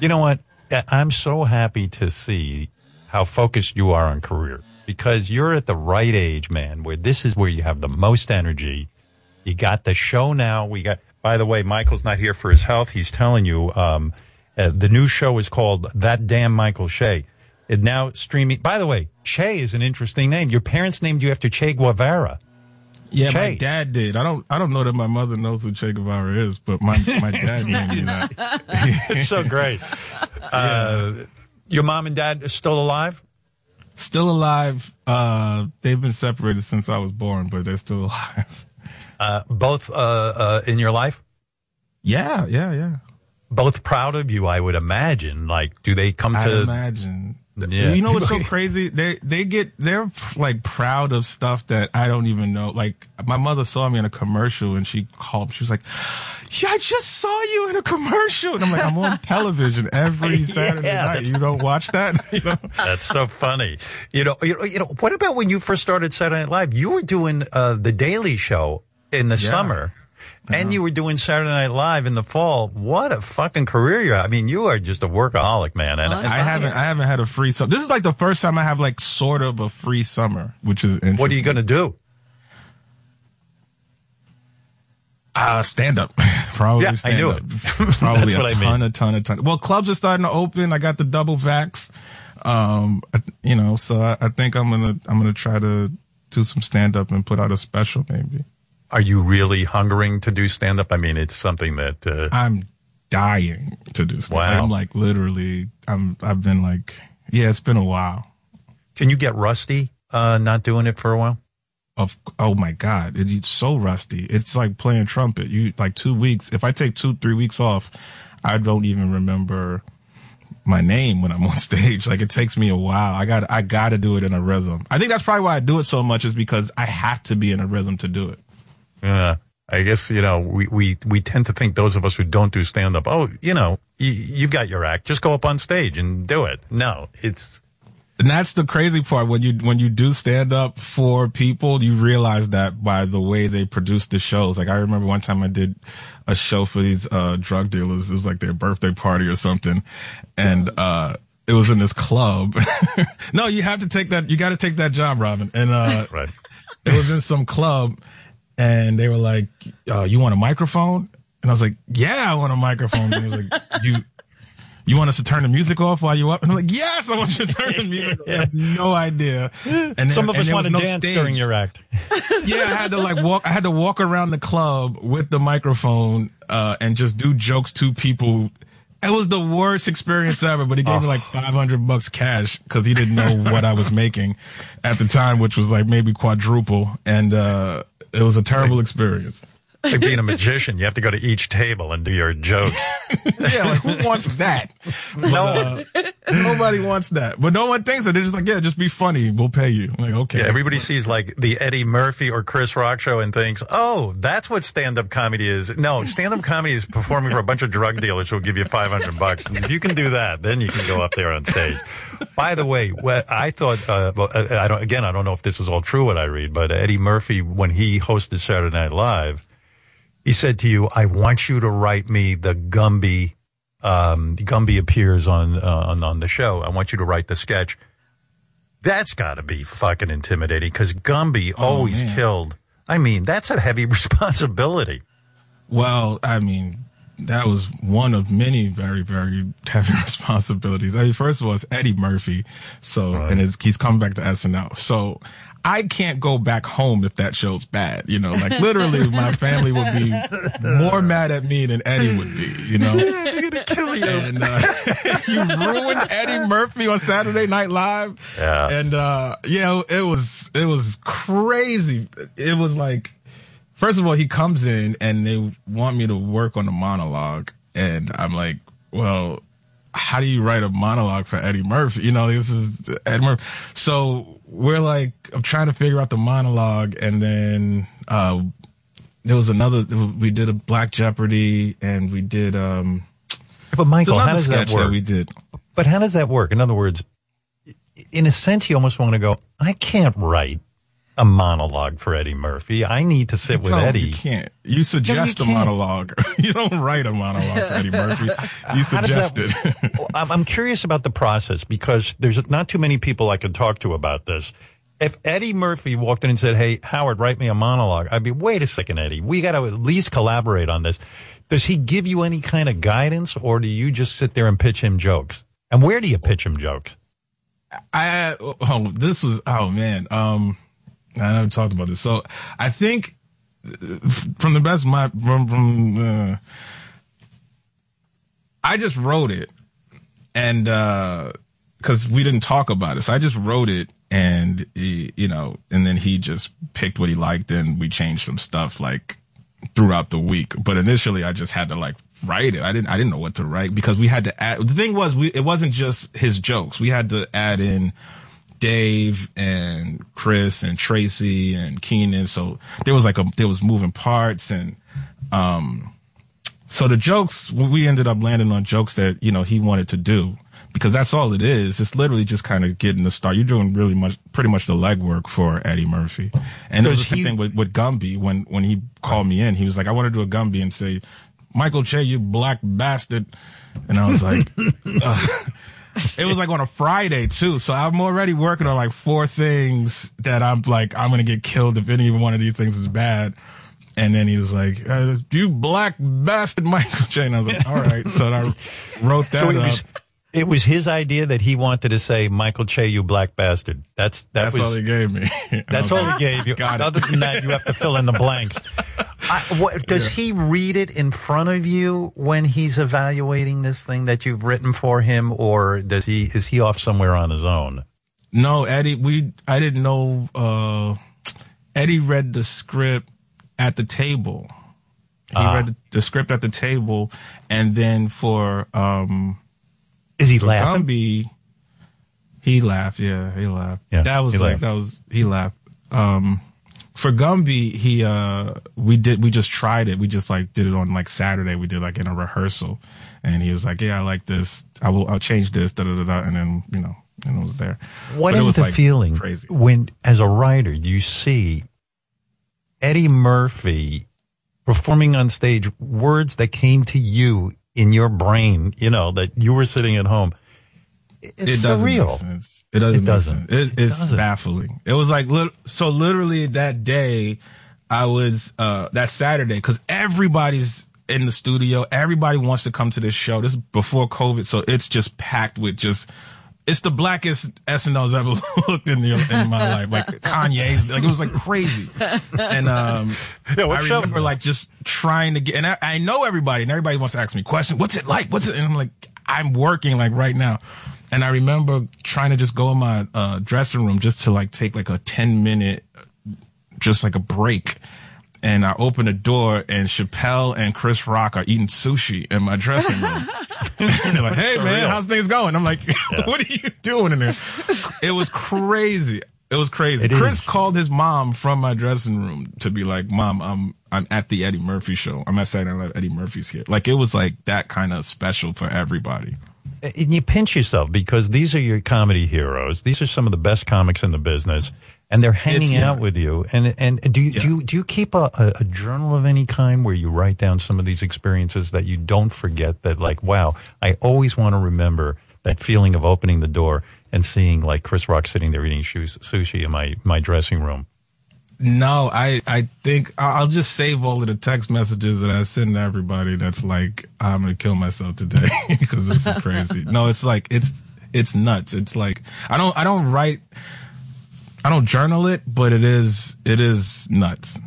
You know what? I'm so happy to see how focused you are on career. Because you're at the right age, man, where this is where you have the most energy. You got the show now. We got, by the way, Michael's not here for his health. He's telling you, um, uh, the new show is called That Damn Michael Che. It now streaming. By the way, Che is an interesting name. Your parents named you after Che Guevara. Yeah, Che. My dad did. I don't, I don't know that my mother knows who Che Guevara is, but my, my dad named me that. It's so great. Uh, yeah. Your mom and dad are still alive? Still alive. Uh, they've been separated since I was born, but they're still alive. Uh, both uh, uh, in your life? Yeah, yeah, yeah. Both proud of you, I would imagine. Like, do they come I'd to... I imagine. Yeah. You know what's so crazy? They, they get, they're, like, proud of stuff that I don't even know. Like, my mother saw me in a commercial, and she called. She was like, yeah, I just saw you in a commercial. And I'm like, I'm on television every Saturday yeah, night. You don't watch that? You know? That's so funny. You know, you know, you know, what about when you first started Saturday Night Live? You were doing uh, The Daily Show in the yeah. summer. Uh-huh. And you were doing Saturday Night Live in the fall. What a fucking career you are. I mean, you are just a workaholic, man. And, and I haven't I haven't had a free summer. This is like the first time I have like sort of a free summer, which is interesting. What are you going to do? Uh, stand up. Probably yeah, stand I knew up. It. Probably That's a what ton, I mean. a ton, a ton. Well, clubs are starting to open. I got the double vax. Um, you know, so I, I think I'm going to I'm going to try to do some stand up and put out a special maybe. Are you really hungering to do stand-up? I mean, it's something that... Uh... I'm dying to do stand-up. Wow. I'm like literally... I'm, I've been like... Yeah, it's been a while. Can you get rusty uh, not doing it for a while? Of, oh, my God. It, it's so rusty. It's like playing trumpet. You like two weeks... If I take two, three weeks off, I don't even remember my name when I'm on stage. Like, it takes me a while. I got I got to do it in a rhythm. I think that's probably why I do it so much is because I have to be in a rhythm to do it. Uh, I guess, you know, we, we, we tend to think those of us who don't do stand up, oh, you know, you, you've got your act. Just go up on stage and do it. No, it's. And that's the crazy part. When you, when you do stand up for people, you realize that by the way they produce the shows. Like, I remember one time I did a show for these, uh, drug dealers. It was like their birthday party or something. And, uh, it was in this club. No, you have to take that. You got to take that job, Robin. And, uh, right. It was in some club. And they were like, uh, you want a microphone? And I was like, yeah, I want a microphone. And they were like, you, you want us to turn the music off while you up? And I'm like, yes, I want you to turn the music off. I have no idea. And then, some of us want to no dance stage. During your act. Yeah, I had to like walk, I had to walk around the club with the microphone, uh, and just do jokes to people. It was the worst experience ever, but he gave oh. me like five hundred bucks cash because he didn't know what I was making at the time, which was like maybe quadruple. And, uh, it was a terrible experience. Like being a magician, you have to go to each table and do your jokes. Yeah, like who wants that? But, no, uh, nobody wants that. But no one thinks that. They're just like, yeah, just be funny. We'll pay you. I'm like, okay. Yeah, everybody sees like the Eddie Murphy or Chris Rock show and thinks, oh, that's what stand-up comedy is. No, stand-up comedy is performing for a bunch of drug dealers who will give you five hundred bucks. And if you can do that, then you can go up there on stage. By the way, I thought, uh, I don't, again, I don't know if this is all true what I read, but Eddie Murphy, when he hosted Saturday Night Live, he said to you, I want you to write me the Gumby, um, Gumby appears on, uh, on, on the show. I want you to write the sketch. That's gotta be fucking intimidating because Gumby oh, always man. killed. I mean, that's a heavy responsibility. Well, I mean, that was one of many very, very heavy responsibilities. I mean, first of all, it's Eddie Murphy. So, right. and it's, he's coming back to S N L. So I can't go back home if that show's bad. You know, like literally my family would be more mad at me than Eddie would be, you know? They're gonna kill you. And, uh, you ruined Eddie Murphy on Saturday Night Live. Yeah. And, uh, yeah, it was, it was crazy. It was like, first of all, he comes in and they want me to work on a monologue. And I'm like, well, how do you write a monologue for Eddie Murphy? You know, this is Ed Murphy. So we're like, I'm trying to figure out the monologue. And then, uh, there was another, we did a Black Jeopardy and we did, um, but Michael, how does that work? That we did. But how does that work? In other words, in a sense, you almost want to go, I can't write a monologue for Eddie Murphy. I need to sit with no, Eddie. You can't. You suggest no, you a can't. monologue. You don't write a monologue for Eddie Murphy. You suggest it. I'm curious about the process because there's not too many people I could talk to about this. If Eddie Murphy walked in and said, hey, Howard, write me a monologue, I'd be, wait a second, Eddie, we got to at least collaborate on this. Does he give you any kind of guidance or do you just sit there and pitch him jokes? And where do you pitch him jokes? I, oh, this was, oh man, um, I never talked about this. So I think from the best, my, from, from, uh, I just wrote it and, uh, cause we didn't talk about it. So I just wrote it and, he, you know, and then he just picked what he liked and we changed some stuff like throughout the week. But initially I just had to like write it. I didn't, I didn't know what to write because we had to add, the thing was we, it wasn't just his jokes. We had to add in Dave and Chris and Tracy and Keenan. So there was like a, there was moving parts. And, um, so the jokes, we ended up landing on jokes that, you know, he wanted to do because that's all it is. It's literally just kind of getting the start. You're doing really much, pretty much the legwork for Eddie Murphy. And it was the same he, thing with, with Gumby. When, when he called me in, he was like, I want to do a Gumby and say, Michael Che, you black bastard. And I was like, uh, it was like on a Friday too. So I'm already working on like four things that I'm like, I'm going to get killed if any one of these things is bad. And then he was like, uh, you black bastard, Michael Che. And I was like, all right. So I wrote that so it up. Was, it was his idea that he wanted to say, Michael Che, you black bastard. That's, that that's was, all he gave me. That's all like, he gave you. Other than that, you have to fill in the blanks. I, what, does yeah. he read it in front of you when he's evaluating this thing that you've written for him, or does he is he off somewhere on his own? No, Eddie. We I didn't know. Uh, Eddie read the script at the table. He ah. read the, the script at the table, and then for um, is he laughing? Gumby, he laughed. Yeah, he laughed. Yeah, that was like laughed. that was he laughed. Um, For Gumby, he, uh, we did, we just tried it. We just like did it on like Saturday. We did like in a rehearsal and he was like, yeah, I like this. I will, I'll change this. Da, da, da, da. And then, you know, and it was there. What but is was, the like, feeling crazy. When as a writer, you see Eddie Murphy performing on stage words that came to you in your brain, you know, that you were sitting at home. It's it surreal. Make sense. It doesn't. It doesn't. Make sense. It, it's it doesn't. baffling. It was like so. Literally that day, I was uh that Saturday because everybody's in the studio. Everybody wants to come to this show. This is before COVID, so it's just packed with just. It's the blackest S N L's ever looked in, the, in my life. Like Kanye's, like it was like crazy. And um, yeah, I remember like just trying to get. And I, I know everybody, and everybody wants to ask me questions. What's it like? What's it? And I'm like, I'm working like right now. And I remember trying to just go in my uh, dressing room just to like take like a ten minute, just like a break. and I open the door and Chappelle and Chris Rock are eating sushi in my dressing room. And they're like, hey, so man, real. how's things going? I'm like, yeah. What are you doing in there? It was crazy. It was crazy. It Chris is. called his mom from my dressing room to be like, Mom, I'm I'm at the Eddie Murphy show. I'm at Saturday Night Live. Eddie Murphy's here. Like, it was like that kind of special for everybody. And you pinch yourself because these are your comedy heroes. These are some of the best comics in the business. And they're hanging yeah. out with you. And and do you, yeah. do, you do you keep a, a, a journal of any kind where you write down some of these experiences that you don't forget, that like, wow, I always want to remember that feeling of opening the door and seeing like Chris Rock sitting there eating shoes, sushi in my, my dressing room? No, I, I think I'll just save all of the text messages that I send to everybody that's like, I'm going to kill myself today because this is crazy. No, it's like, it's, it's nuts. It's like, I don't, I don't write... I don't journal it, but it is it is nuts.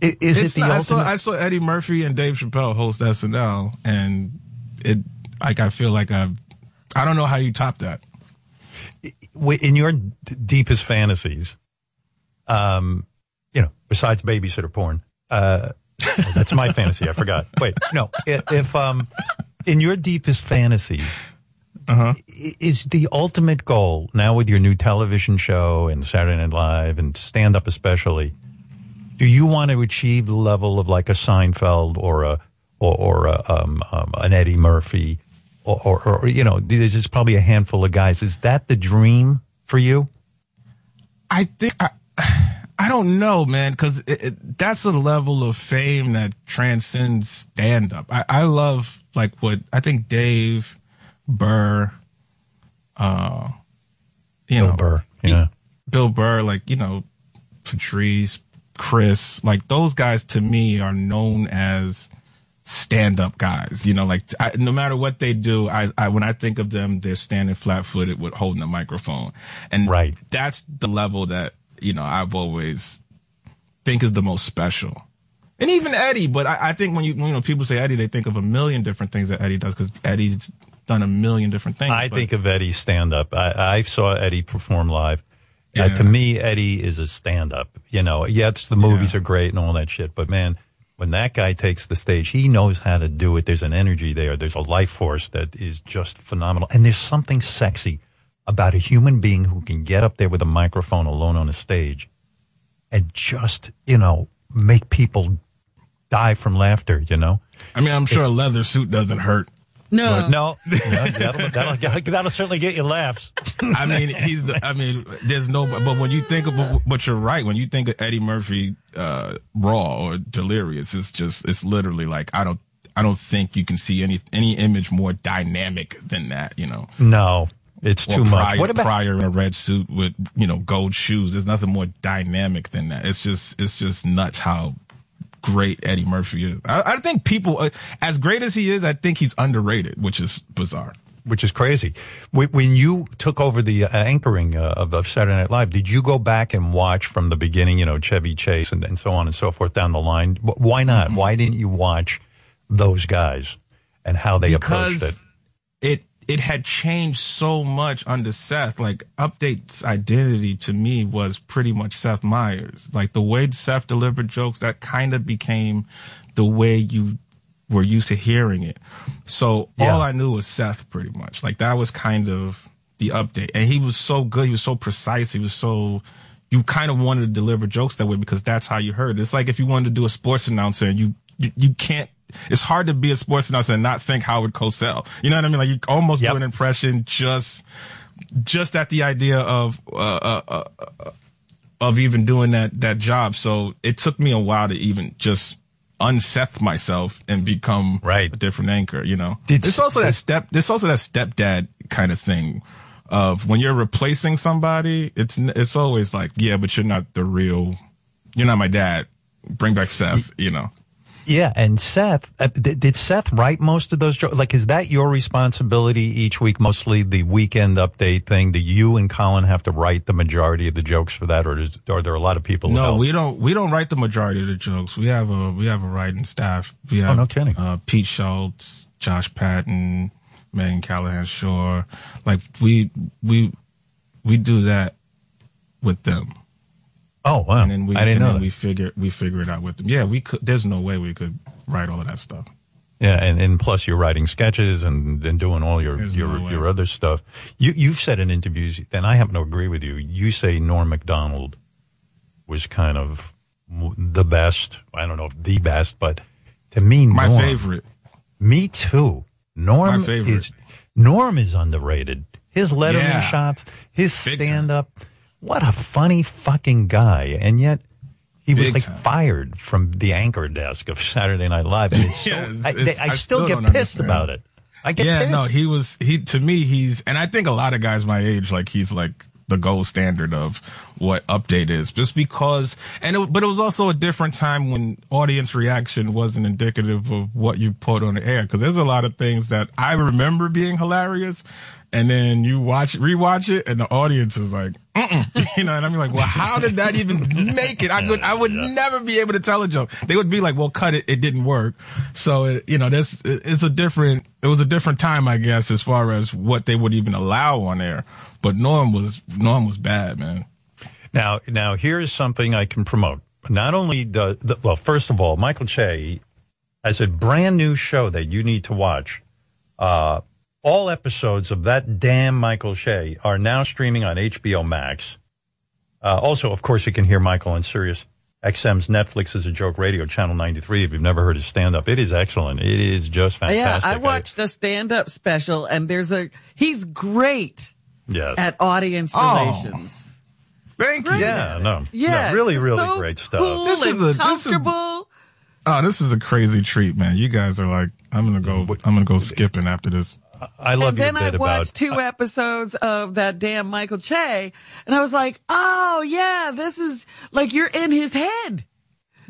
Is, is it the not, ultimate? I saw, I saw Eddie Murphy and Dave Chappelle host S N L, and it like I feel like I I don't know how you top that. In your d- deepest fantasies, um, you know, besides babysitter porn, uh, oh, that's my fantasy. I forgot. Wait, no. If um, in your deepest fantasies. Uh-huh. Is the ultimate goal now with your new television show and Saturday Night Live and stand-up especially, do you want to achieve the level of like a Seinfeld or a or, or a, um, um, an Eddie Murphy or, or, or, you know, there's just probably a handful of guys. Is that the dream for you? I think I, I don't know, man, because that's a level of fame that transcends stand-up. I, I love like what I think Dave... Burr, uh, you Bill know, Burr, yeah. Bill Burr, like, you know, Patrice, Chris, like those guys to me are known as stand-up guys, you know, like I, no matter what they do, I, I, when I think of them, they're standing flat-footed with holding a microphone. And right. that's the level that, you know, I've always think is the most special. And even Eddie, but I, I think when you, you know, people say Eddie, they think of a million different things that Eddie does because Eddie's done a million different things. I but. think of Eddie stand-up. I, I saw Eddie perform live. Yeah. Uh, to me, Eddie is a stand-up. You know, yes, the movies yeah. are great and all that shit, but man, when that guy takes the stage, he knows how to do it. There's an energy there. There's a life force that is just phenomenal. And there's something sexy about a human being who can get up there with a microphone alone on a stage and just, you know, make people die from laughter, you know? I mean, I'm sure it, a leather suit doesn't hurt. No, no, no that'll, that'll, that'll certainly get you laughs. I mean, he's. The, I mean, there's no. But when you think of, but you're right. When you think of Eddie Murphy, uh, Raw or Delirious, it's just, it's literally like I don't, I don't think you can see any any image more dynamic than that. You know, no, it's or too prior, much. What about Pryor in a red suit with, you know, gold shoes? There's nothing more dynamic than that. It's just, it's just nuts how great Eddie Murphy is. I, I think people, uh, as great as he is, I think he's underrated, which is bizarre. Which is crazy. When you took over the uh, anchoring uh, of, of Saturday Night Live, did you go back and watch from the beginning, you know, Chevy Chase and, and so on and so forth down the line? Why not? Mm-hmm. Why didn't you watch those guys and how they because approached it? it? It had changed so much under Seth. Like, Update's identity to me was pretty much Seth Meyers. Like, the way Seth delivered jokes, that kind of became the way you were used to hearing it. So yeah. all I knew was Seth, pretty much. Like, that was kind of the Update. And he was so good. He was so precise. He was so... You kind of wanted to deliver jokes that way because that's how you heard it. It's like if you wanted to do a sports announcer and you you, you can't... It's hard to be a sports announcer and not think Howard Cosell. You know what I mean? Like, you almost yep. do an impression just, just at the idea of, uh, uh, uh, of even doing that, that job. So it took me a while to even just unseth myself and become right. a different anchor, you know? Did, it's also that step, it's also that stepdad kind of thing of when you're replacing somebody, it's, it's always like, yeah, but you're not the real, you're not my dad. Bring back Seth, you know? Yeah, and Seth, uh, did, did Seth write most of those jokes? Like, is that your responsibility each week, mostly the weekend update thing? Do you and Colin have to write the majority of the jokes for that, or is, are there a lot of people? No, we don't. We don't write the majority of the jokes. We have a we have a writing staff. We have, oh, no kidding. Uh, Pete Schultz, Josh Patton, Megan Callahan-Shore. Like we we we do that with them. Oh wow! And then we, I didn't and know then that. We figured we figure it out with them. Yeah, we could. There's no way we could write all of that stuff. Yeah, and, and plus you're writing sketches and, and doing all your there's your no your other stuff. You you've said in interviews, and I happen to agree with you. You say Norm Macdonald was kind of the best. I don't know if the best, but to me, Norm, my favorite. Me too. Norm my favorite. is Norm is underrated. His Letterman yeah. shots, his stand up. What a funny fucking guy. And yet he was Big like time. fired from the anchor desk of Saturday Night Live. And it's yeah, so, it's, I, it's, I, I still, still get pissed understand. about it. I get yeah, pissed. Yeah, no, he was, he, to me, he's, and I think a lot of guys my age, like, he's like the gold standard of what Update is, just because, and it, but it was also a different time when audience reaction wasn't indicative of what you put on the air. Cause there's a lot of things that I remember being hilarious. And then you watch, rewatch it, and the audience is like, mm-mm. You know, and I'm like, well, how did that even make it? I could, I would yeah. never be able to tell a joke. They would be like, well, cut it. It didn't work. So, it, you know, that's, it's a different, it was a different time, I guess, as far as what they would even allow on air. But Norm was, Norm was bad, man. Now, now here's something I can promote. Not only does, the, well, first of all, Michael Che has a brand new show that you need to watch. Uh, All episodes of that damn Michael Che are now streaming on H B O Max. Uh, also, of course, you can hear Michael on Sirius X M's Netflix Is a Joke Radio, Channel ninety-three, if you've never heard his stand-up. It is excellent. It is just fantastic. Yeah, I watched I, a stand-up special, and there's a he's great yes. at audience oh. relations. Thank great. you. Yeah, no, yeah, no, really, really so great stuff. Cool this is a comfortable. This is, oh, this is a crazy treat, man. You guys are like, I'm gonna go. I'm gonna go skipping after this. I love and your then bit I watched about, two uh, episodes of that damn Michael Che, and I was like, oh, yeah, this is like you're in his head.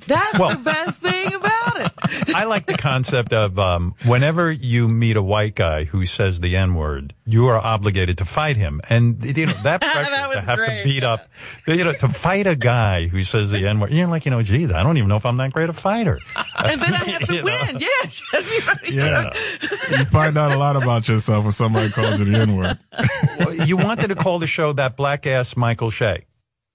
That's well, the best thing about it. I like the concept of um, whenever you meet a white guy who says the N-word, you are obligated to fight him. And, you know, that pressure that to have great. to beat up, you know, to fight a guy who says the N-word, you're like, you know, geez, I don't even know if I'm that great a fighter. And then I have to win. Know? Yeah. yeah. You find out a lot about yourself when somebody calls you the N-word. Well, you wanted to call the show That Black Ass Michael Che.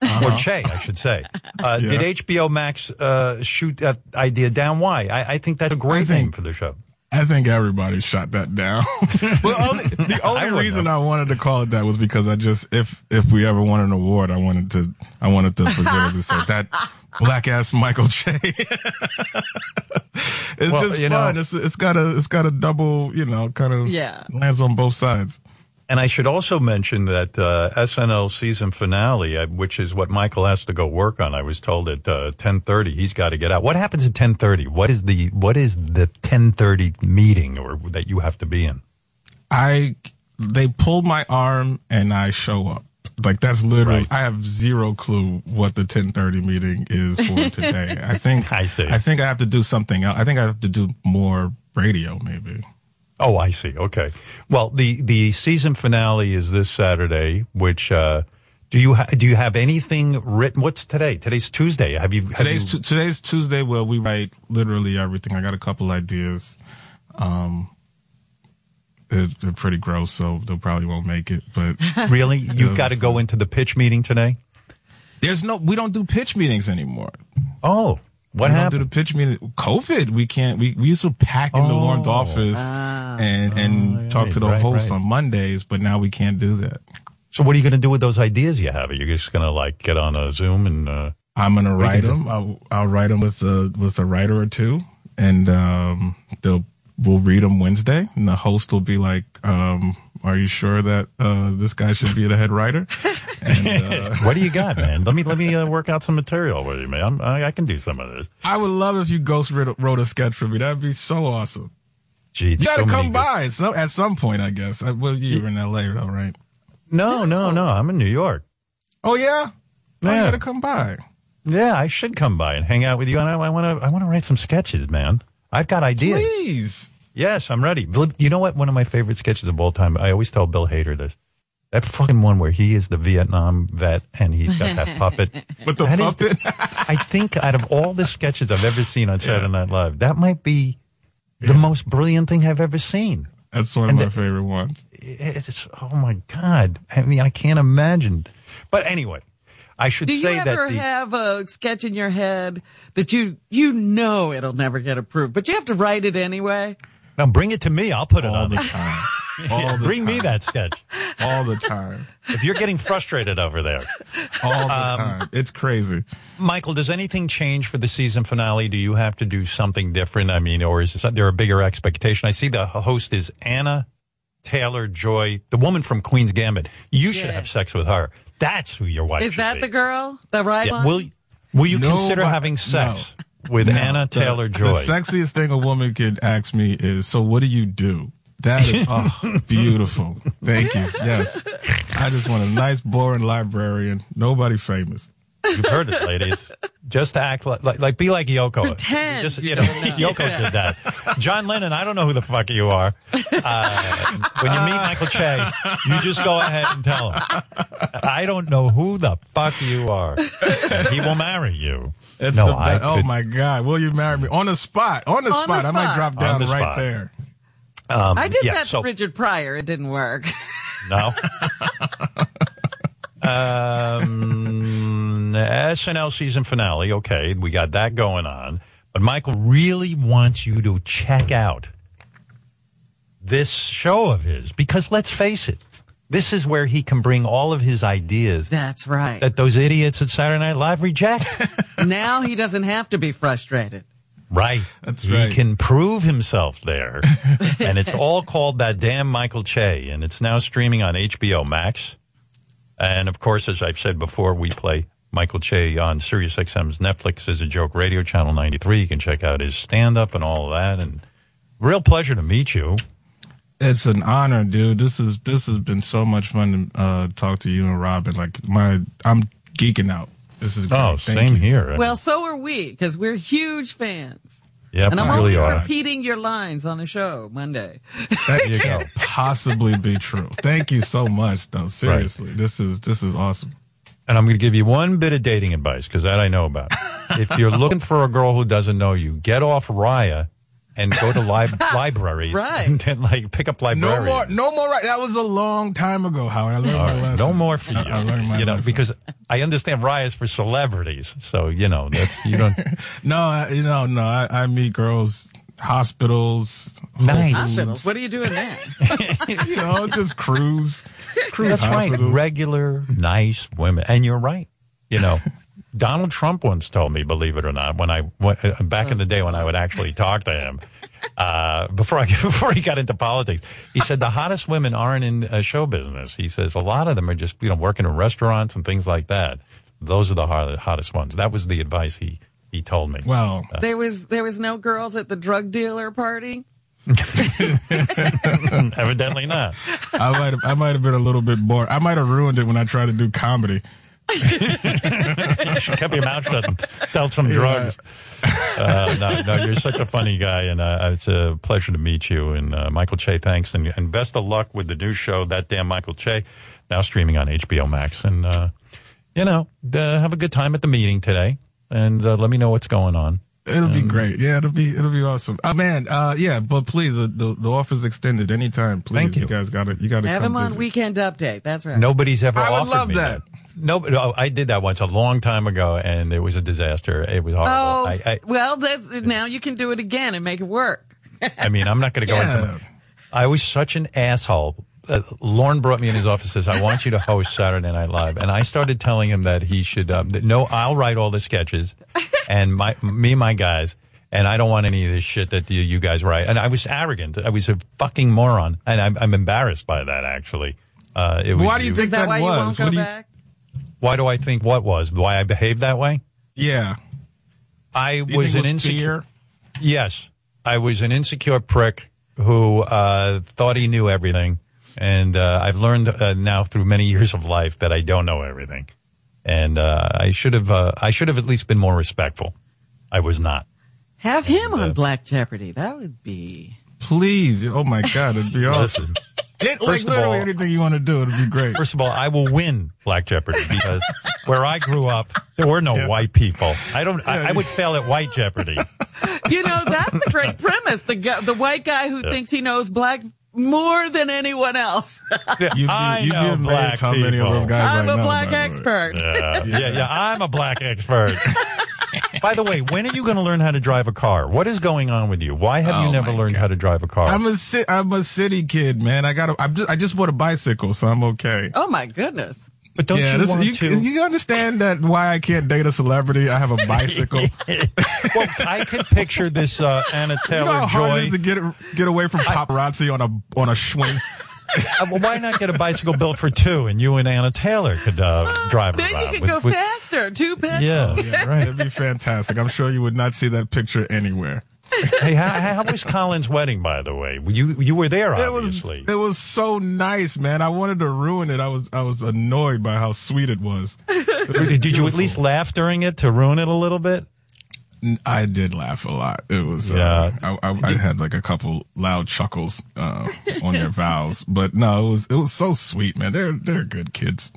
Uh-huh. Or Che, I should say. Uh, yeah. Did H B O Max uh, shoot that idea down? Why? I, I think that's a great think, name for the show. I think everybody shot that down. well, only, the only I reason know. I wanted to call it that was because I just, if if we ever won an award, I wanted to, I wanted to present it to say that black ass Michael Che. it's well, just fun. Know, it's it's got a it's got a double, you know, kind of yeah. lands on both sides. And I should also mention that uh, S N L season finale, uh, which is what Michael has to go work on. I was told at uh, ten thirty he's got to get out. What happens at ten thirty? What is the what is the ten thirty meeting or that you have to be in? I they pulled my arm and I show up. Like that's literally right. I have zero clue what the ten thirty meeting is for today. I think I see. I think I have to do something else. I think I have to do more radio maybe. Oh, I see. Okay. Well, the, the season finale is this Saturday, which, uh, do you, ha- do you have anything written? What's today? Today's Tuesday. Have you, have today's, you- t- today's Tuesday where we write literally everything. I got a couple ideas. Um, it, they're pretty gross, so they probably won't make it, but. Really? You've got to go into the pitch meeting today? There's no, we don't do pitch meetings anymore. Oh. What we happened? Don't do the pitch meeting. COVID. We can't. We, we used to pack in oh, the Lawrence office wow. and and oh, yeah, talk to the right, host right. on Mondays, but now we can't do that. So what are you going to do with those ideas you have? Are you just going to like get on a Zoom and? Uh, I'm going to write them. I'll, I'll write them with a with a writer or two, and um, they'll we'll read them Wednesday, and the host will be like, um, "Are you sure that uh, this guy should be the head writer?" And, uh, what do you got, man? Let me let me uh, work out some material with you, man. I'm, I, I can do some of this. I would love if you ghost wrote a sketch for me. That'd be so awesome. Gee, you gotta so come good- by at some, at some point, I guess. I, well, you were in L A, though, right? No, no, no. I'm in New York. Oh yeah, yeah. I gotta come by. Yeah, I should come by and hang out with you. And I, I want to I want to write some sketches, man. I've got ideas. Please. Yes, I'm ready. You know what? One of my favorite sketches of all time. I always tell Bill Hader this. That fucking one where he is the Vietnam vet and he's got that puppet. With the that puppet? The, I think out of all the sketches I've ever seen on Saturday Night Live, that might be yeah. the most brilliant thing I've ever seen. That's one of and my the, favorite ones. It's, oh, my God. I mean, I can't imagine. But anyway, I should say that. Do you ever the, have a sketch in your head that you you know it'll never get approved, but you have to write it anyway? Now bring it to me. I'll put it on the time. All the Bring time. me that sketch. All the time. If you're getting frustrated over there. All the um, time. It's crazy. Michael, does anything change for the season finale? Do you have to do something different? I mean, or is there a bigger expectation? I see the host is Anna Taylor-Joy, the woman from Queen's Gambit. You yeah. should have sex with her. That's who your wife is. Is that be. the girl? The rival? Yeah. Will, will you no, consider having sex no. with no, Anna Taylor-Joy? The sexiest thing a woman could ask me is, so what do you do? That is oh, beautiful. Thank you. Yes. I just want a nice, boring librarian. Nobody famous. You've heard it, ladies. Just act like, like, like be like Yoko. Pretend. Just, you know, Yoko yeah. did that. John Lennon, I don't know who the fuck you are. Uh, when you meet Michael Che, you just go ahead and tell him, I don't know who the fuck you are. And he will marry you. It's no, the I could, oh, my God. Will you marry me? On the spot. On the, on spot. the spot. I might drop down the right spot. there. Um, I did yeah, that to so, Richard Pryor. It didn't work. No. um, S N L season finale. Okay, we got that going on. But Michael really wants you to check out this show of his. Because let's face it, this is where he can bring all of his ideas. That's right. That those idiots at Saturday Night Live reject. Now he doesn't have to be frustrated. Right. That's right. He can prove himself there. And it's all called That Damn Michael Che. And it's now streaming on H B O Max. And, of course, as I've said before, we play Michael Che on Sirius X M's Netflix Is a Joke Radio, Channel ninety-three. You can check out his stand-up and all of that. And real pleasure to meet you. It's an honor, dude. This is this has been so much fun to uh, talk to you and Robin. Like, my, I'm geeking out. This is great. Oh, Thank same you. here. Well, so are we, because we're huge fans. Yep, and I'm really always are. repeating your lines on the show Monday. That you can't possibly be true. Thank you so much, though. Seriously, right. this is this is awesome. And I'm going to give you one bit of dating advice, because that I know about. If you're looking for a girl who doesn't know you, get off Raya and go to li- libraries right. and then, like, pick up librarians. No more, no more. Right. That was a long time ago, Howard. I learned right. my lesson. No more for you. I, I learned my you know, lesson. Because I understand Raya's for celebrities. So, you know, that's, you don't. no, you know, no. I, I meet girls, hospitals. Nice. Hospitals. What are you doing there? you know, just cruise. cruise that's hospitals. Right. Regular, nice women. And you're right. You know. Donald Trump once told me, believe it or not, when I back in the day when I would actually talk to him uh, before I before he got into politics, he said the hottest women aren't in uh, show business. He says a lot of them are just you know working in restaurants and things like that. Those are the hot, hottest ones. That was the advice he he told me. Well, uh, there was there was no girls at the drug dealer party. Evidently not. I might have, I might have been a little bit bored. I might have ruined it when I tried to do comedy. Kept your mouth shut and dealt some drugs. Uh, no, no, you're such a funny guy, and uh, it's a pleasure to meet you. And uh, Michael Che, thanks, and, and best of luck with the new show, That Damn Michael Che, now streaming on H B O Max. And uh, you know, uh, have a good time at the meeting today, and uh, let me know what's going on. It'll and, be great. Yeah, it'll be it'll be awesome. Oh man, uh, yeah, but please, uh, the the offer's extended anytime. Please, Thank you. you guys got to you got to have him on visit. Weekend Update. That's right. Nobody's ever. I would offered love me that. that. No, no, I did that once a long time ago, and it was a disaster. It was horrible. Oh, I, I, well, that's, now you can do it again and make it work. I mean, I'm not going to go yeah. into it. I was such an asshole. Uh, Lorne brought me in his office and says, I want you to host Saturday Night Live. And I started telling him that he should, um, that, no, I'll write all the sketches, and my me and my guys, and I don't want any of this shit that you, you guys write. And I was arrogant. I was a fucking moron, and I'm, I'm embarrassed by that, actually. Uh, it was, why do you it, think that, that why was? You won't go what do you, back? Why do I think what was? Why I behaved that way? Yeah. I was an insecure. Yes. I was an insecure prick who uh thought he knew everything. And uh I've learned uh, now through many years of life that I don't know everything. And uh I should have uh, I should have at least been more respectful. I was not. Have him and, on uh, Black Jeopardy. That would be Please. Oh my God, it'd be awesome. It, like literally all, anything you want to do, it'll be great. First of all, I will win Black Jeopardy because where I grew up, there were no yeah. white people. I don't. I, I would fail at White Jeopardy. You know, that's a great premise. The the white guy who yeah. thinks he knows black more than anyone else. Yeah, you, I you, you know black how many people. Of those guys I'm like, a no, black no, expert. Yeah. yeah, yeah, I'm a black expert. By the way, when are you going to learn how to drive a car? What is going on with you? Why have oh you never learned God. how to drive a car? I'm a ci- I'm a city kid, man. I got just, I just bought a bicycle, so I'm okay. Oh my goodness. But don't yeah, you this, want you, to? You understand that why I can't date a celebrity? I have a bicycle. Well, I can picture this uh, Anna Taylor-Joy. You know how hard it is to get get away from paparazzi I, on a on a swing. Uh, well, why not get a bicycle built for two, and you and Anna Taylor could uh, well, drive around? Then you could with, go with, faster, two pedals. Yeah. yeah, right. That'd be fantastic. I'm sure you would not see that picture anywhere. Hey, how, how was Colin's wedding, by the way? You you were there, obviously. It was, it was so nice, man. I wanted to ruin it. I was I was annoyed by how sweet it was. It was Did beautiful. You at least laugh during it to ruin it a little bit? I did laugh a lot. It was, yeah. uh, I, I, I had like a couple loud chuckles, uh, on their vows, but no, it was, it was so sweet, man. They're, they're good kids.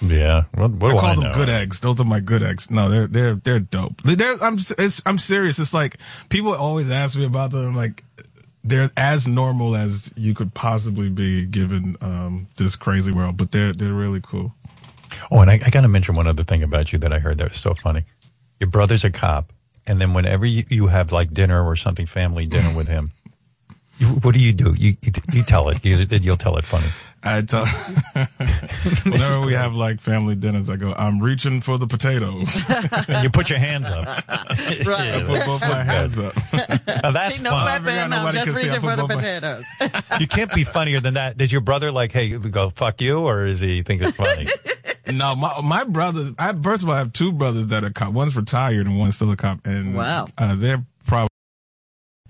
Yeah. What, what I do call I them know? Good eggs. Those are my good eggs. No, they're, they're, they're dope. They're, I'm, it's, I'm serious. It's like people always ask me about them. Like they're as normal as you could possibly be given, um, this crazy world, but they're, they're really cool. Oh, and I, I gotta mention one other thing about you that I heard that was so funny. Your brother's a cop. And then whenever you, you have like dinner or something, family dinner with him, you, what do you do? You you, you tell it. You, you'll tell it funny. I tell. Whenever we have like family dinners, I go, I'm reaching for the potatoes. You put your hands up. Right. Yeah, I put both my hands up. Now that's no fun. I'm no just reaching for the potatoes. My... You can't be funnier than that. Does your brother like, hey, go fuck you, or does he think it's funny? No, my my brothers. I first of all I have two brothers that are cop. One's retired and one's still a cop. And wow, uh, they're probably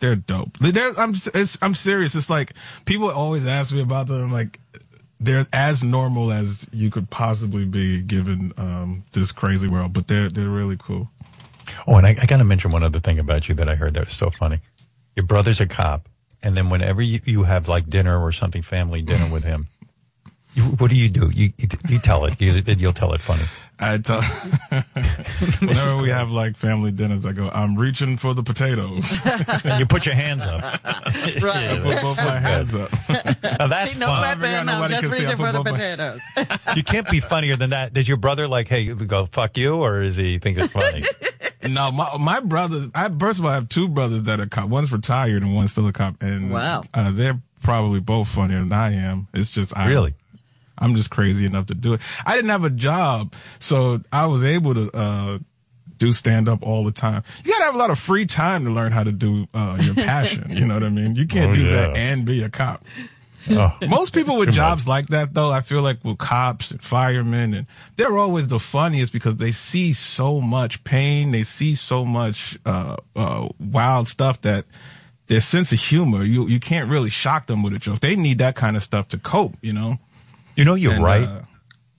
they're dope. They're, I'm it's, I'm serious. It's like people always ask me about them. Like they're as normal as you could possibly be given um, this crazy world. But they're they're really cool. Oh, and I, I gotta mention one other thing about you that I heard that was so funny. Your brother's a cop, and then whenever you, you have like dinner or something, family dinner with him. You, what do you do? You you tell it. You, you'll tell it funny. I tell. Whenever we have like family dinners, I go, I'm reaching for the potatoes. You put your hands up. Right. Yeah, I put both my hands up. Now that's no fun. Weapon, I'm just reaching for the potatoes. My... You can't be funnier than that. Does your brother like, hey, go fuck you, or does he think it's funny? No, my my brothers. I first of all I have two brothers that are cop. One's retired and one's still a cop. And wow, uh, they're probably both funnier than I am. It's just I really. I'm just crazy enough to do it. I didn't have a job, so I was able to uh do stand-up all the time. You got to have a lot of free time to learn how to do uh your passion, you know what I mean? You can't oh, do yeah. that and be a cop. Oh. Most people with jobs like that, though, I feel like with cops and firemen, and they're always the funniest because they see so much pain. They see so much uh, uh wild stuff that their sense of humor, you, you can't really shock them with a joke. They need that kind of stuff to cope, you know? You know, you're and, right. Uh,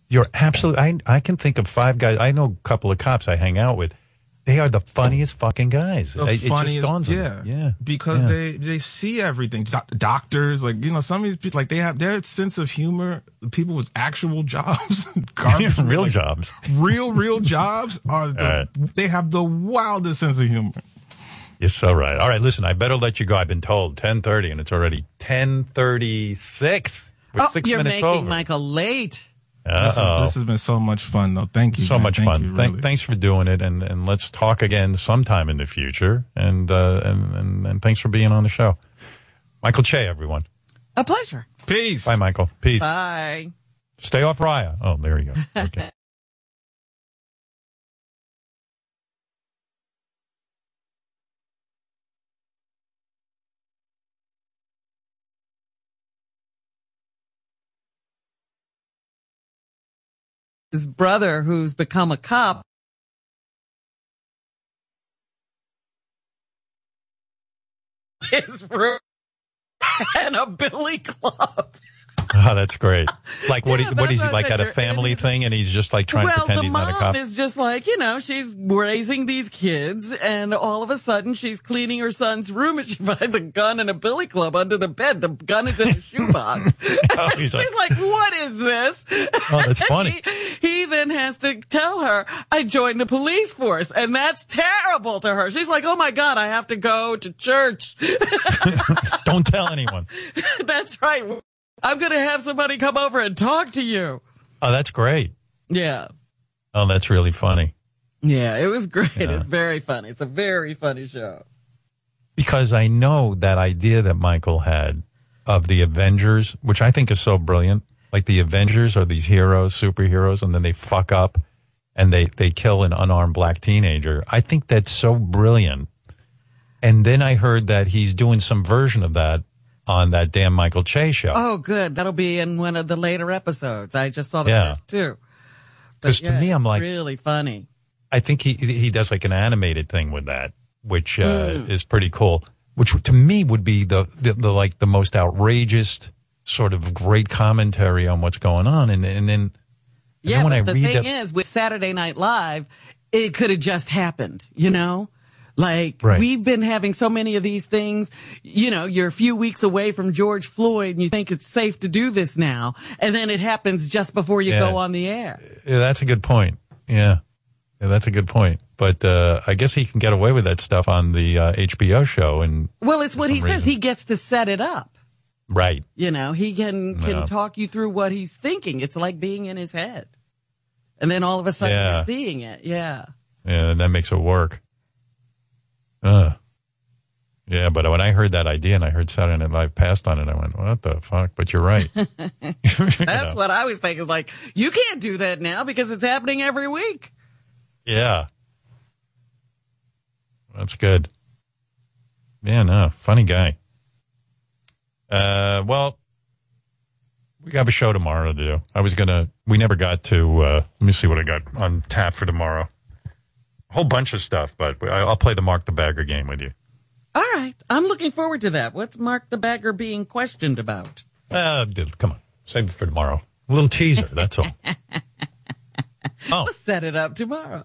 you're absolutely. I I can think of five guys. I know a couple of cops I hang out with. They are the funniest fucking guys. The it, funniest, it just dawns on yeah, me. yeah. Because yeah. they they see everything. Do- doctors, like you know, some of these people, like they have their sense of humor. People with actual jobs, garbage, real like, jobs, real real jobs are. The, right. They have the wildest sense of humor. You're so right. All right, listen. I better let you go. I've been told ten thirty, and it's already ten thirty six. Oh, you're making over. Michael late. This, is, this has been so much fun, though. Thank you. So man. much Thank fun. You, really. Th- thanks for doing it, and, and let's talk again sometime in the future. And, uh, and and and thanks for being on the show, Michael Che. Everyone, a pleasure. Peace. Bye, Michael. Peace. Bye. Stay off Raya. Oh, there you go. Okay. His brother, who's become a cop. His room and a billy club. Oh, that's great. Like, what, yeah, he, what is he, like at a family thing, and he's just, like, trying well, to pretend he's not a cop? Well, the mom is just like, you know, she's raising these kids, and all of a sudden she's cleaning her son's room, and she finds a gun and a billy club under the bed. The gun is in a shoebox. Oh, he's, like, he's like, what is this? Oh, that's funny. he, he then has to tell her, I joined the police force, and that's terrible to her. She's like, oh, my God, I have to go to church. Don't tell anyone. That's right. I'm going to have somebody come over and talk to you. Oh, that's great. Yeah. Oh, that's really funny. Yeah, it was great. Yeah. It's very funny. It's a very funny show. Because I know that idea that Michael had of the Avengers, which I think is so brilliant. Like the Avengers are these heroes, superheroes, and then they fuck up and they, they kill an unarmed black teenager. I think that's so brilliant. And then I heard that he's doing some version of that on that damn Michael Che show. Oh, good. That'll be in one of the later episodes. I just saw the yeah. first two. Because yeah, to me, I'm like... really funny. I think he he does like an animated thing with that, which uh, mm. is pretty cool. Which to me would be the, the, the like the most outrageous sort of great commentary on what's going on. And, and then, and yeah, then when but I the read thing that, is with Saturday Night Live, it could have just happened, you know? Like, right. We've been having so many of these things, you know, you're a few weeks away from George Floyd and you think it's safe to do this now. And then it happens just before you yeah. go on the air. Yeah, that's a good point. Yeah. Yeah, that's a good point. But uh I guess he can get away with that stuff on the uh, H B O show. And well, it's what he reason. says. He gets to set it up. Right. You know, he can, can yeah. talk you through what he's thinking. It's like being in his head. And then all of a sudden yeah. you're seeing it. Yeah. Yeah, that makes it work. Uh, yeah, but when I heard that idea and I heard Saturday Night Live passed on it, I went, what the fuck? But you're right. That's you know? what I was thinking. Like, you can't do that now because it's happening every week. Yeah. That's good. Yeah, no, funny guy. Uh, well, we have a show tomorrow to do. I was going to, we never got to, uh, let me see what I got on tap for tomorrow. A whole bunch of stuff, but I'll play the Mark the Bagger game with you. All right. I'm looking forward to that. What's Mark the Bagger being questioned about? Uh, come on. Save it for tomorrow. A little teaser, that's all. Oh. We'll set it up tomorrow.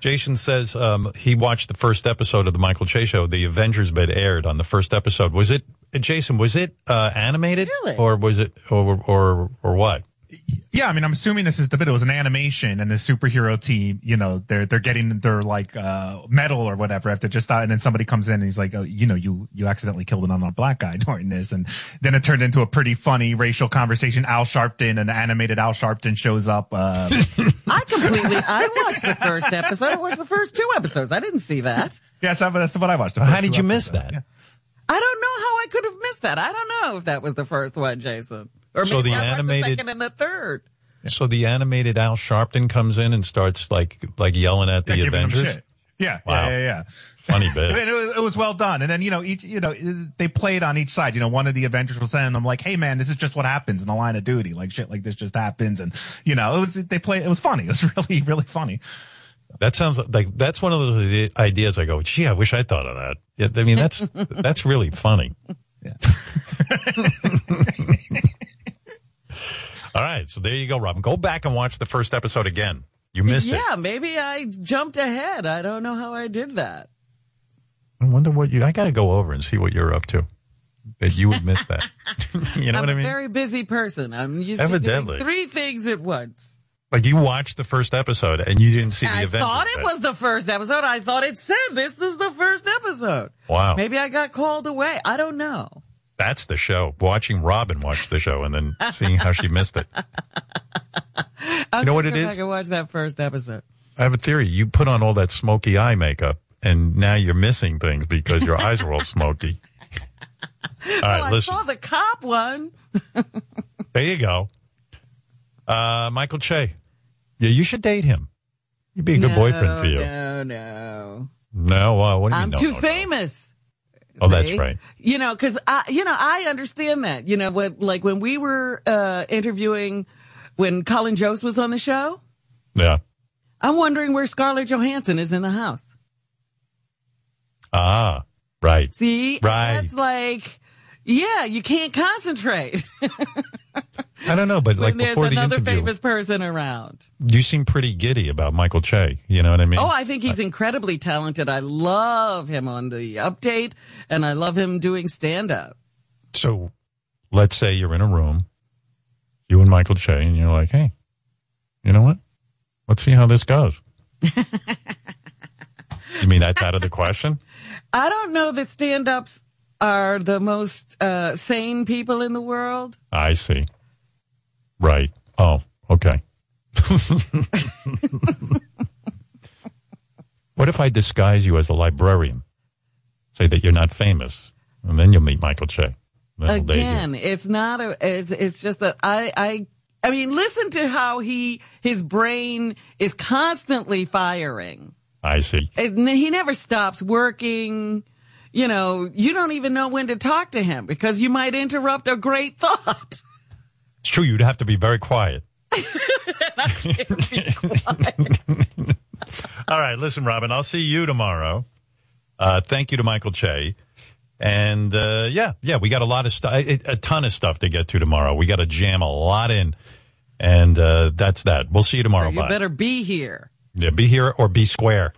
Jason says um, he watched the first episode of the Michael Che show. The Avengers bit aired on the first episode. Was it, Jason? Was it uh, animated, really? or was it, or or or what? Yeah, I mean, I'm assuming this is the bit. It was an animation, and the superhero team, you know, they're they're getting their like uh, medal or whatever after just that, and then somebody comes in and he's like, oh, you know, you you accidentally killed an unarmed black guy during this, and then it turned into a pretty funny racial conversation. Al Sharpton, an animated Al Sharpton shows up. Uh, I completely. I watched the first episode. I watched the first two episodes. I didn't see that. Yes, yeah, so that's what I watched. How did you episodes. miss that? Yeah. I don't know how I could have missed that. I don't know if that was the first one, Jason. Or so the animated, the second and the third. So the animated Al Sharpton comes in and starts like like yelling at the yeah, Avengers. Yeah, wow. yeah, yeah, yeah. Funny bit. I mean, it, was, it was well done. And then you know each you know they played on each side. You know, one of the Avengers was saying, "I'm like, hey man, this is just what happens in the line of duty. Like shit, like this just happens." And you know, it was they played. It was funny. It was really really funny. That sounds like that's one of those ideas. I go, gee, I wish I thought of that. I mean, that's that's really funny. Yeah. All right, so there you go, Robin. Go back and watch the first episode again. You missed yeah, it. Yeah, maybe I jumped ahead. I don't know how I did that. I wonder what you... I got to go over and see what you're up to. That you would miss that. You know I'm what I mean? I'm a very busy person. I'm used Evidently. to doing three things at once. Like, you watched the first episode and you didn't see the I event. I thought it was the first episode. I thought it said this is the first episode. Wow. Maybe I got called away. I don't know. That's the show. Watching Robin watch the show and then seeing how she missed it. You know what it is? I can watch that first episode. I have a theory. You put on all that smoky eye makeup, and now you're missing things because your eyes were all smoky. All right, well, I listen. saw the cop one. There you go. Uh, Michael Che. Yeah, you should date him. He'd be a good no, boyfriend for you. No, no. No, uh, what do you I'm know? I'm too no, famous. No. Oh, that's right. You know, because I, you know, I understand that. You know, what like when we were uh, interviewing, when Colin Jost was on the show. Yeah. I'm wondering where Scarlett Johansson is in the house. Ah, right. See, right. That's like, yeah, you can't concentrate. I don't know, but like when before the interview, there's another famous person around. You seem pretty giddy about Michael Che. You know what I mean? Oh, I think he's incredibly talented. I love him on The Update, and I love him doing stand-up. So let's say you're in a room, you and Michael Che, and you're like, hey, you know what? Let's see how this goes. You mean that's out of the question? I don't know that stand-ups are the most uh, sane people in the world. I see. Right. Oh, okay. What if I disguise you as a librarian? Say that you're not famous, and then you'll meet Michael Che. That'll Again, it's not a. It's, it's just that I, I, I mean, listen to how he his brain is constantly firing. I see. It, he never stops working. You know, you don't even know when to talk to him because you might interrupt a great thought. It's true. You'd have to be very quiet. I can't be quiet. All right. Listen, Robin, I'll see you tomorrow. Uh, thank you to Michael Che. And, uh, yeah, yeah, we got a lot of stuff, a ton of stuff to get to tomorrow. We got to jam a lot in. And, uh, that's that. We'll see you tomorrow. You Bye. Better be here. Yeah, be here or be square.